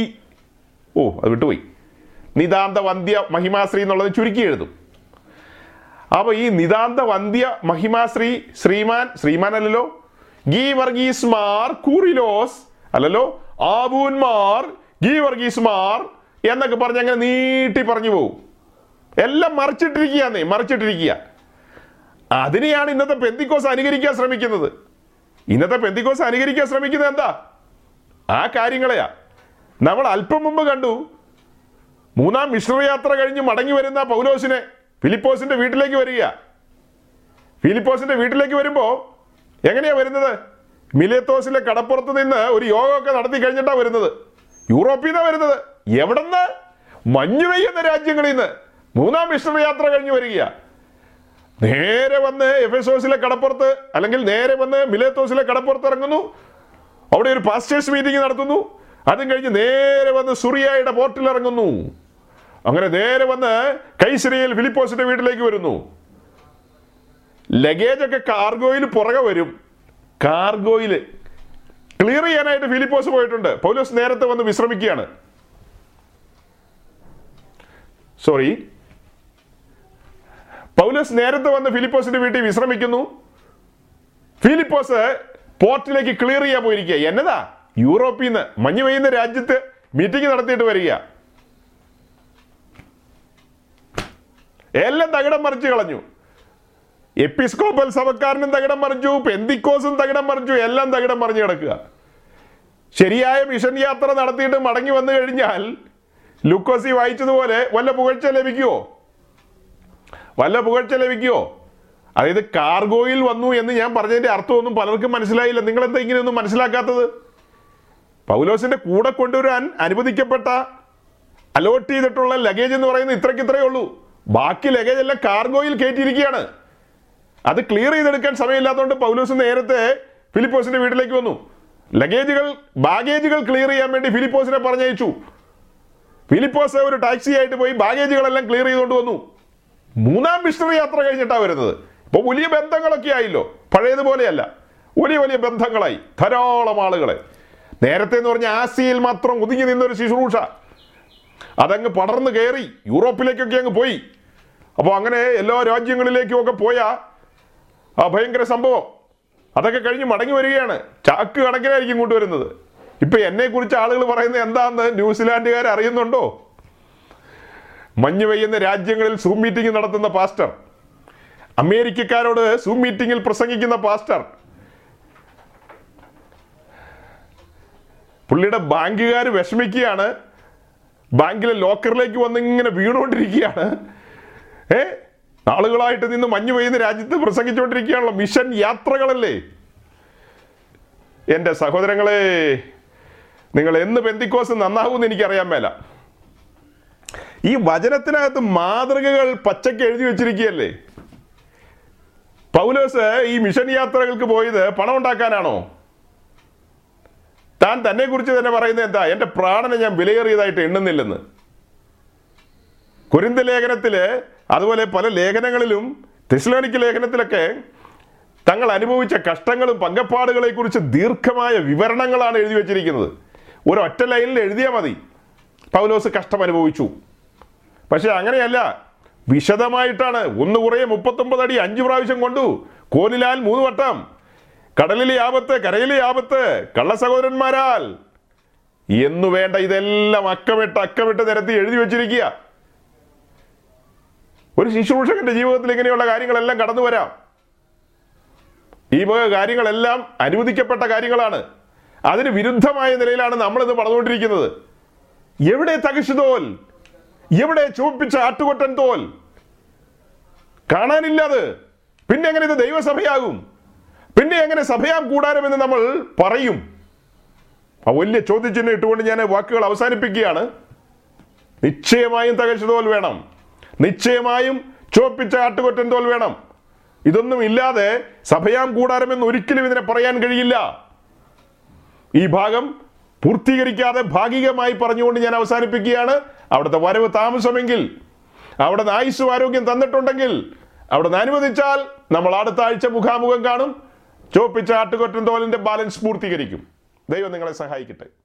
ഓ അത് വിട്ടുപോയി. നിതാന്ത വന്ധ്യ മഹിമാശ്രീ എന്നുള്ളത് ചുരുക്കി എഴുതും. അപ്പോൾ ഈ നിതാന്ത വന്ധ്യ മഹിമാശ്രീ ശ്രീമാൻ അല്ലല്ലോ, ഗീ വർഗീസ്മാർ കൂറിലോസ് അല്ലല്ലോ, ആബൂന്മാർ ഗീ വർഗീസ്മാർ എന്നൊക്കെ പറഞ്ഞ് അങ്ങനെ നീട്ടി പറഞ്ഞു പോകും. എല്ലാം മറിച്ചിട്ടിരിക്കുക. അതിനെയാണ് ഇന്നത്തെ പെന്തിക്കോസ് അനുകരിക്കാൻ ശ്രമിക്കുന്നത്. എന്താ ആ കാര്യങ്ങളെയാ നമ്മൾ അല്പം മുമ്പ് കണ്ടു. മൂന്നാം മിഷണറി യാത്ര കഴിഞ്ഞ് മടങ്ങി വരുന്ന പൗലോസിനെ ഫിലിപ്പോസിൻ്റെ വീട്ടിലേക്ക് വരിക. ഫിലിപ്പോസിൻ്റെ വീട്ടിലേക്ക് വരുമ്പോൾ എങ്ങനെയാണ് വരുന്നത്? മിലേത്തോസിലെ കടപ്പുറത്ത് നിന്ന് ഒരു യോഗമൊക്കെ നടത്തി കഴിഞ്ഞിട്ടാണ് വരുന്നത്. യൂറോപ്പിൽ നിന്നാണ് വരുന്നത്. എവിടെ നിന്ന്? മഞ്ഞു പെയ്യുന്ന രാജ്യങ്ങളിൽ നിന്ന്. മൂന്നാം മിഷണറി യാത്ര കഴിഞ്ഞ് വരിക. നേരെ വന്ന് എഫേസോസിലെ കടപ്പുറത്ത് അല്ലെങ്കിൽ നേരെ വന്ന് മിലേത്തോസിലെ കടപ്പുറത്ത് ഇറങ്ങുന്നു. അവിടെ ഒരു പാസ്റ്റേഴ്സ് മീറ്റിംഗ് നടത്തുന്നു. അതും കഴിഞ്ഞ് നേരെ വന്ന് സുറിയയുടെ പോർട്ടിൽ ഇറങ്ങുന്നു. അങ്ങനെ നേരെ വന്ന് കൈസരിയയിൽ ഫിലിപ്പോസിന്റെ വീട്ടിലേക്ക് വരുന്നു. ലഗേജൊക്കെ കാർഗോയിൽ പുറകെ വരും. കാർഗോയിൽ ക്ലിയർ ചെയ്യാനായിട്ട് ഫിലിപ്പോസ് പോയിട്ടുണ്ട്. പൗലോസ് നേരത്തെ വന്ന് വിശ്രമിക്കുകയാണ്. പൗലോസ് നേരത്തെ വന്ന് ഫിലിപ്പോസിന്റെ വീട്ടിൽ വിശ്രമിക്കുന്നു. ഫിലിപ്പോസ് പോർട്ടിലേക്ക് ക്ലിയർ ചെയ്യാൻ പോയിരിക്കുക. എന്നതാ യൂറോപ്പിൽ നിന്ന് മഞ്ഞു പെയ്യുന്ന രാജ്യത്ത് മീറ്റിംഗ് നടത്തിയിട്ട് വരിക. എല്ലാം തകിടം മറിച്ച് കളഞ്ഞു. എപ്പിസ്കോപ്പൽ സഭക്കാരനും തകിടം മറിഞ്ഞു, പെന്തിക്കോസും തകിടം മറിഞ്ഞു, എല്ലാം തകിടം മറിഞ്ഞു കിടക്കുക. ശരിയായ മിഷൻ യാത്ര നടത്തിയിട്ട് മടങ്ങി വന്നു കഴിഞ്ഞാൽ ലൂക്കോസി വായിച്ചതുപോലെ വല്ല പുകഴ്ച ലഭിക്കുമോ? അതായത് കാർഗോയിൽ വന്നു എന്ന് ഞാൻ പറഞ്ഞതിൻ്റെ അർത്ഥമൊന്നും പലർക്കും മനസ്സിലായില്ല. നിങ്ങളെന്താ ഇങ്ങനെയൊന്നും മനസ്സിലാക്കാത്തത്? പൗലോസിൻ്റെ കൂടെ കൊണ്ടുവരാൻ അനുവദിക്കപ്പെട്ട അലോട്ട് ചെയ്തിട്ടുള്ള ലഗേജ് എന്ന് പറയുന്നത് ഇത്രയ്ക്കിത്രയേ ഉള്ളൂ. ബാക്കി ലഗേജ് എല്ലാം കാർഗോയിൽ കയറ്റിയിരിക്കുകയാണ്. അത് ക്ലിയർ ചെയ്തെടുക്കാൻ സമയമില്ലാത്തതുകൊണ്ട് പൗലോസ് നേരത്തെ ഫിലിപ്പോസിൻ്റെ വീട്ടിലേക്ക് വന്നു. ബാഗേജുകൾ ക്ലിയർ ചെയ്യാൻ വേണ്ടി ഫിലിപ്പോസിനെ പറഞ്ഞയച്ചു. ഫിലിപ്പോസ് ഒരു ടാക്സിയായിട്ട് പോയി ബാഗേജുകളെല്ലാം ക്ലിയർ ചെയ്തുകൊണ്ട് വന്നു. മൂന്നാം മിഷണറി യാത്ര കഴിഞ്ഞിട്ടാണ് വരുന്നത്. ഇപ്പോൾ വലിയ ബന്ധങ്ങളൊക്കെ ആയില്ലോ, പഴയതുപോലെയല്ല, വലിയ വലിയ ബന്ധങ്ങളായി ധാരാളം ആളുകളെ. നേരത്തെ എന്ന് പറഞ്ഞാൽ ആസിയയിൽ മാത്രം ഒതുങ്ങി നിന്നൊരു ശുശ്രൂഷ അതങ്ങ് പടർന്നു കയറി യൂറോപ്പിലേക്കൊക്കെ അങ്ങ് പോയി. അപ്പോൾ അങ്ങനെ എല്ലാ രാജ്യങ്ങളിലേക്കും ഒക്കെ പോയ ആ ഭയങ്കര സംഭവം അതൊക്കെ കഴിഞ്ഞ് മടങ്ങി വരികയാണ്. ചാക്ക് കണക്കിനായിരിക്കും കൊണ്ടുവരുന്നത്. ഇപ്പം എന്നെക്കുറിച്ച് ആളുകൾ പറയുന്നത് എന്താണെന്ന് ന്യൂസിലാൻഡുകാർ അറിയുന്നുണ്ടോ? മഞ്ഞ് പെയ്യുന്ന രാജ്യങ്ങളിൽ സൂം മീറ്റിംഗ് നടത്തുന്ന പാസ്റ്റർ, അമേരിക്കക്കാരോട് സൂം മീറ്റിങ്ങിൽ പ്രസംഗിക്കുന്ന പാസ്റ്റർ, പുള്ളിയുടെ ബാങ്കുകാർ വിഷമിക്കുകയാണ്. ബാങ്കിലെ ലോക്കറിലേക്ക് വന്ന് ഇങ്ങനെ വീണുകൊണ്ടിരിക്കുകയാണ്. നാളുകളായിട്ട് നിന്ന് മഞ്ഞ് പെയ്യുന്ന രാജ്യത്ത് പ്രസംഗിച്ചുകൊണ്ടിരിക്കുകയാണല്ലോ. മിഷൻ യാത്രകളല്ലേ എൻ്റെ സഹോദരങ്ങളെ. നിങ്ങൾ എന്ന് പെന്തിക്കോസ് നന്നാവുമെന്ന് എനിക്കറിയാൻ മേല. ഈ വചനത്തിനകത്ത് മാതൃകകൾ പച്ചയ്ക്ക് എഴുതി വെച്ചിരിക്കുകയല്ലേ. പൗലോസ് ഈ മിഷൻ യാത്രകൾക്ക് പോയത് പണം ഉണ്ടാക്കാനാണോ? താൻ തന്നെ കുറിച്ച് തന്നെ പറയുന്നത് എന്താ? എൻ്റെ പ്രാണനെ ഞാൻ വിലയേറിയതായിട്ട് എണ്ണുന്നില്ലെന്ന്. കൊരിന്ത ലേഖനത്തിൽ അതുപോലെ പല ലേഖനങ്ങളിലും തെസ്സലോനിക്ക ലേഖനത്തിലൊക്കെ തങ്ങൾ അനുഭവിച്ച കഷ്ടങ്ങളും പങ്കപ്പാടുകളെക്കുറിച്ച് ദീർഘമായ വിവരണങ്ങളാണ് എഴുതി വച്ചിരിക്കുന്നത്. ഒരൊറ്റ ലൈനിൽ എഴുതിയാൽ മതി പൗലോസ് കഷ്ടം അനുഭവിച്ചു. പക്ഷെ അങ്ങനെയല്ല, വിശദമായിട്ടാണ്. 1 കുറേ 39 അടി 5 പ്രാവശ്യം കൊണ്ടു, കോലിലാൽ 3 വട്ടം, കടലിലെ ആപത്ത്, കരയിലെ ആപത്ത്, കള്ളസഹോദരന്മാരാൽ എന്നു വേണ്ട ഇതെല്ലാം അക്കമിട്ട് നിരത്തി എഴുതി വച്ചിരിക്കുക. ഒരു ശുശ്രൂഷകന്റെ ജീവിതത്തിൽ ഇങ്ങനെയുള്ള കാര്യങ്ങളെല്ലാം കടന്നു വരാം. ഈ വക കാര്യങ്ങളെല്ലാം അനുവദിക്കപ്പെട്ട കാര്യങ്ങളാണ്. അതിന് വിരുദ്ധമായ നിലയിലാണ് നമ്മളിത് പറഞ്ഞുകൊണ്ടിരിക്കുന്നത്. എവിടെ തകിശുതോൽ, എവിടെ ചുവപ്പിച്ച ആട്ടുകൊട്ടൻ തോൽ? കാണാനില്ലത്. പിന്നെ എങ്ങനെ ഇത് ദൈവസഭയാകും? പിന്നെ എങ്ങനെ സഭയാം കൂടാനുമെന്ന് നമ്മൾ പറയും. ആ വലിയ ചോദ്യചിഹ്നം ഇട്ടുകൊണ്ട് ഞാൻ വാക്കുകൾ അവസാനിപ്പിക്കുകയാണ്. നിശ്ചയമായും തകച്ചുതോൽ വേണം, നിശ്ചയമായും ചോപ്പിച്ച ആട്ടുകൊറ്റൻ തോൽ വേണം. ഇതൊന്നും ഇല്ലാതെ സഭയാം കൂടാരമെന്ന് ഒരിക്കലും ഇതിനെ പറയാൻ കഴിയില്ല. ഈ ഭാഗം പൂർത്തീകരിക്കാതെ ഭാഗികമായി പറഞ്ഞുകൊണ്ട് ഞാൻ അവസാനിപ്പിക്കുകയാണ്. അവിടുത്തെ വരവ് താമസമെങ്കിൽ, അവിടെ നിന്ന് ആയുസ്സും ആരോഗ്യം തന്നിട്ടുണ്ടെങ്കിൽ, അവിടെ നിന്ന് അനുവദിച്ചാൽ നമ്മൾ അടുത്ത ആഴ്ച മുഖാമുഖം കാണും. ചോപ്പിച്ച ആട്ടുകൊറ്റൻ തോലിൻ്റെ ബാലൻസ് പൂർത്തീകരിക്കും. ദൈവം നിങ്ങളെ സഹായിക്കട്ടെ.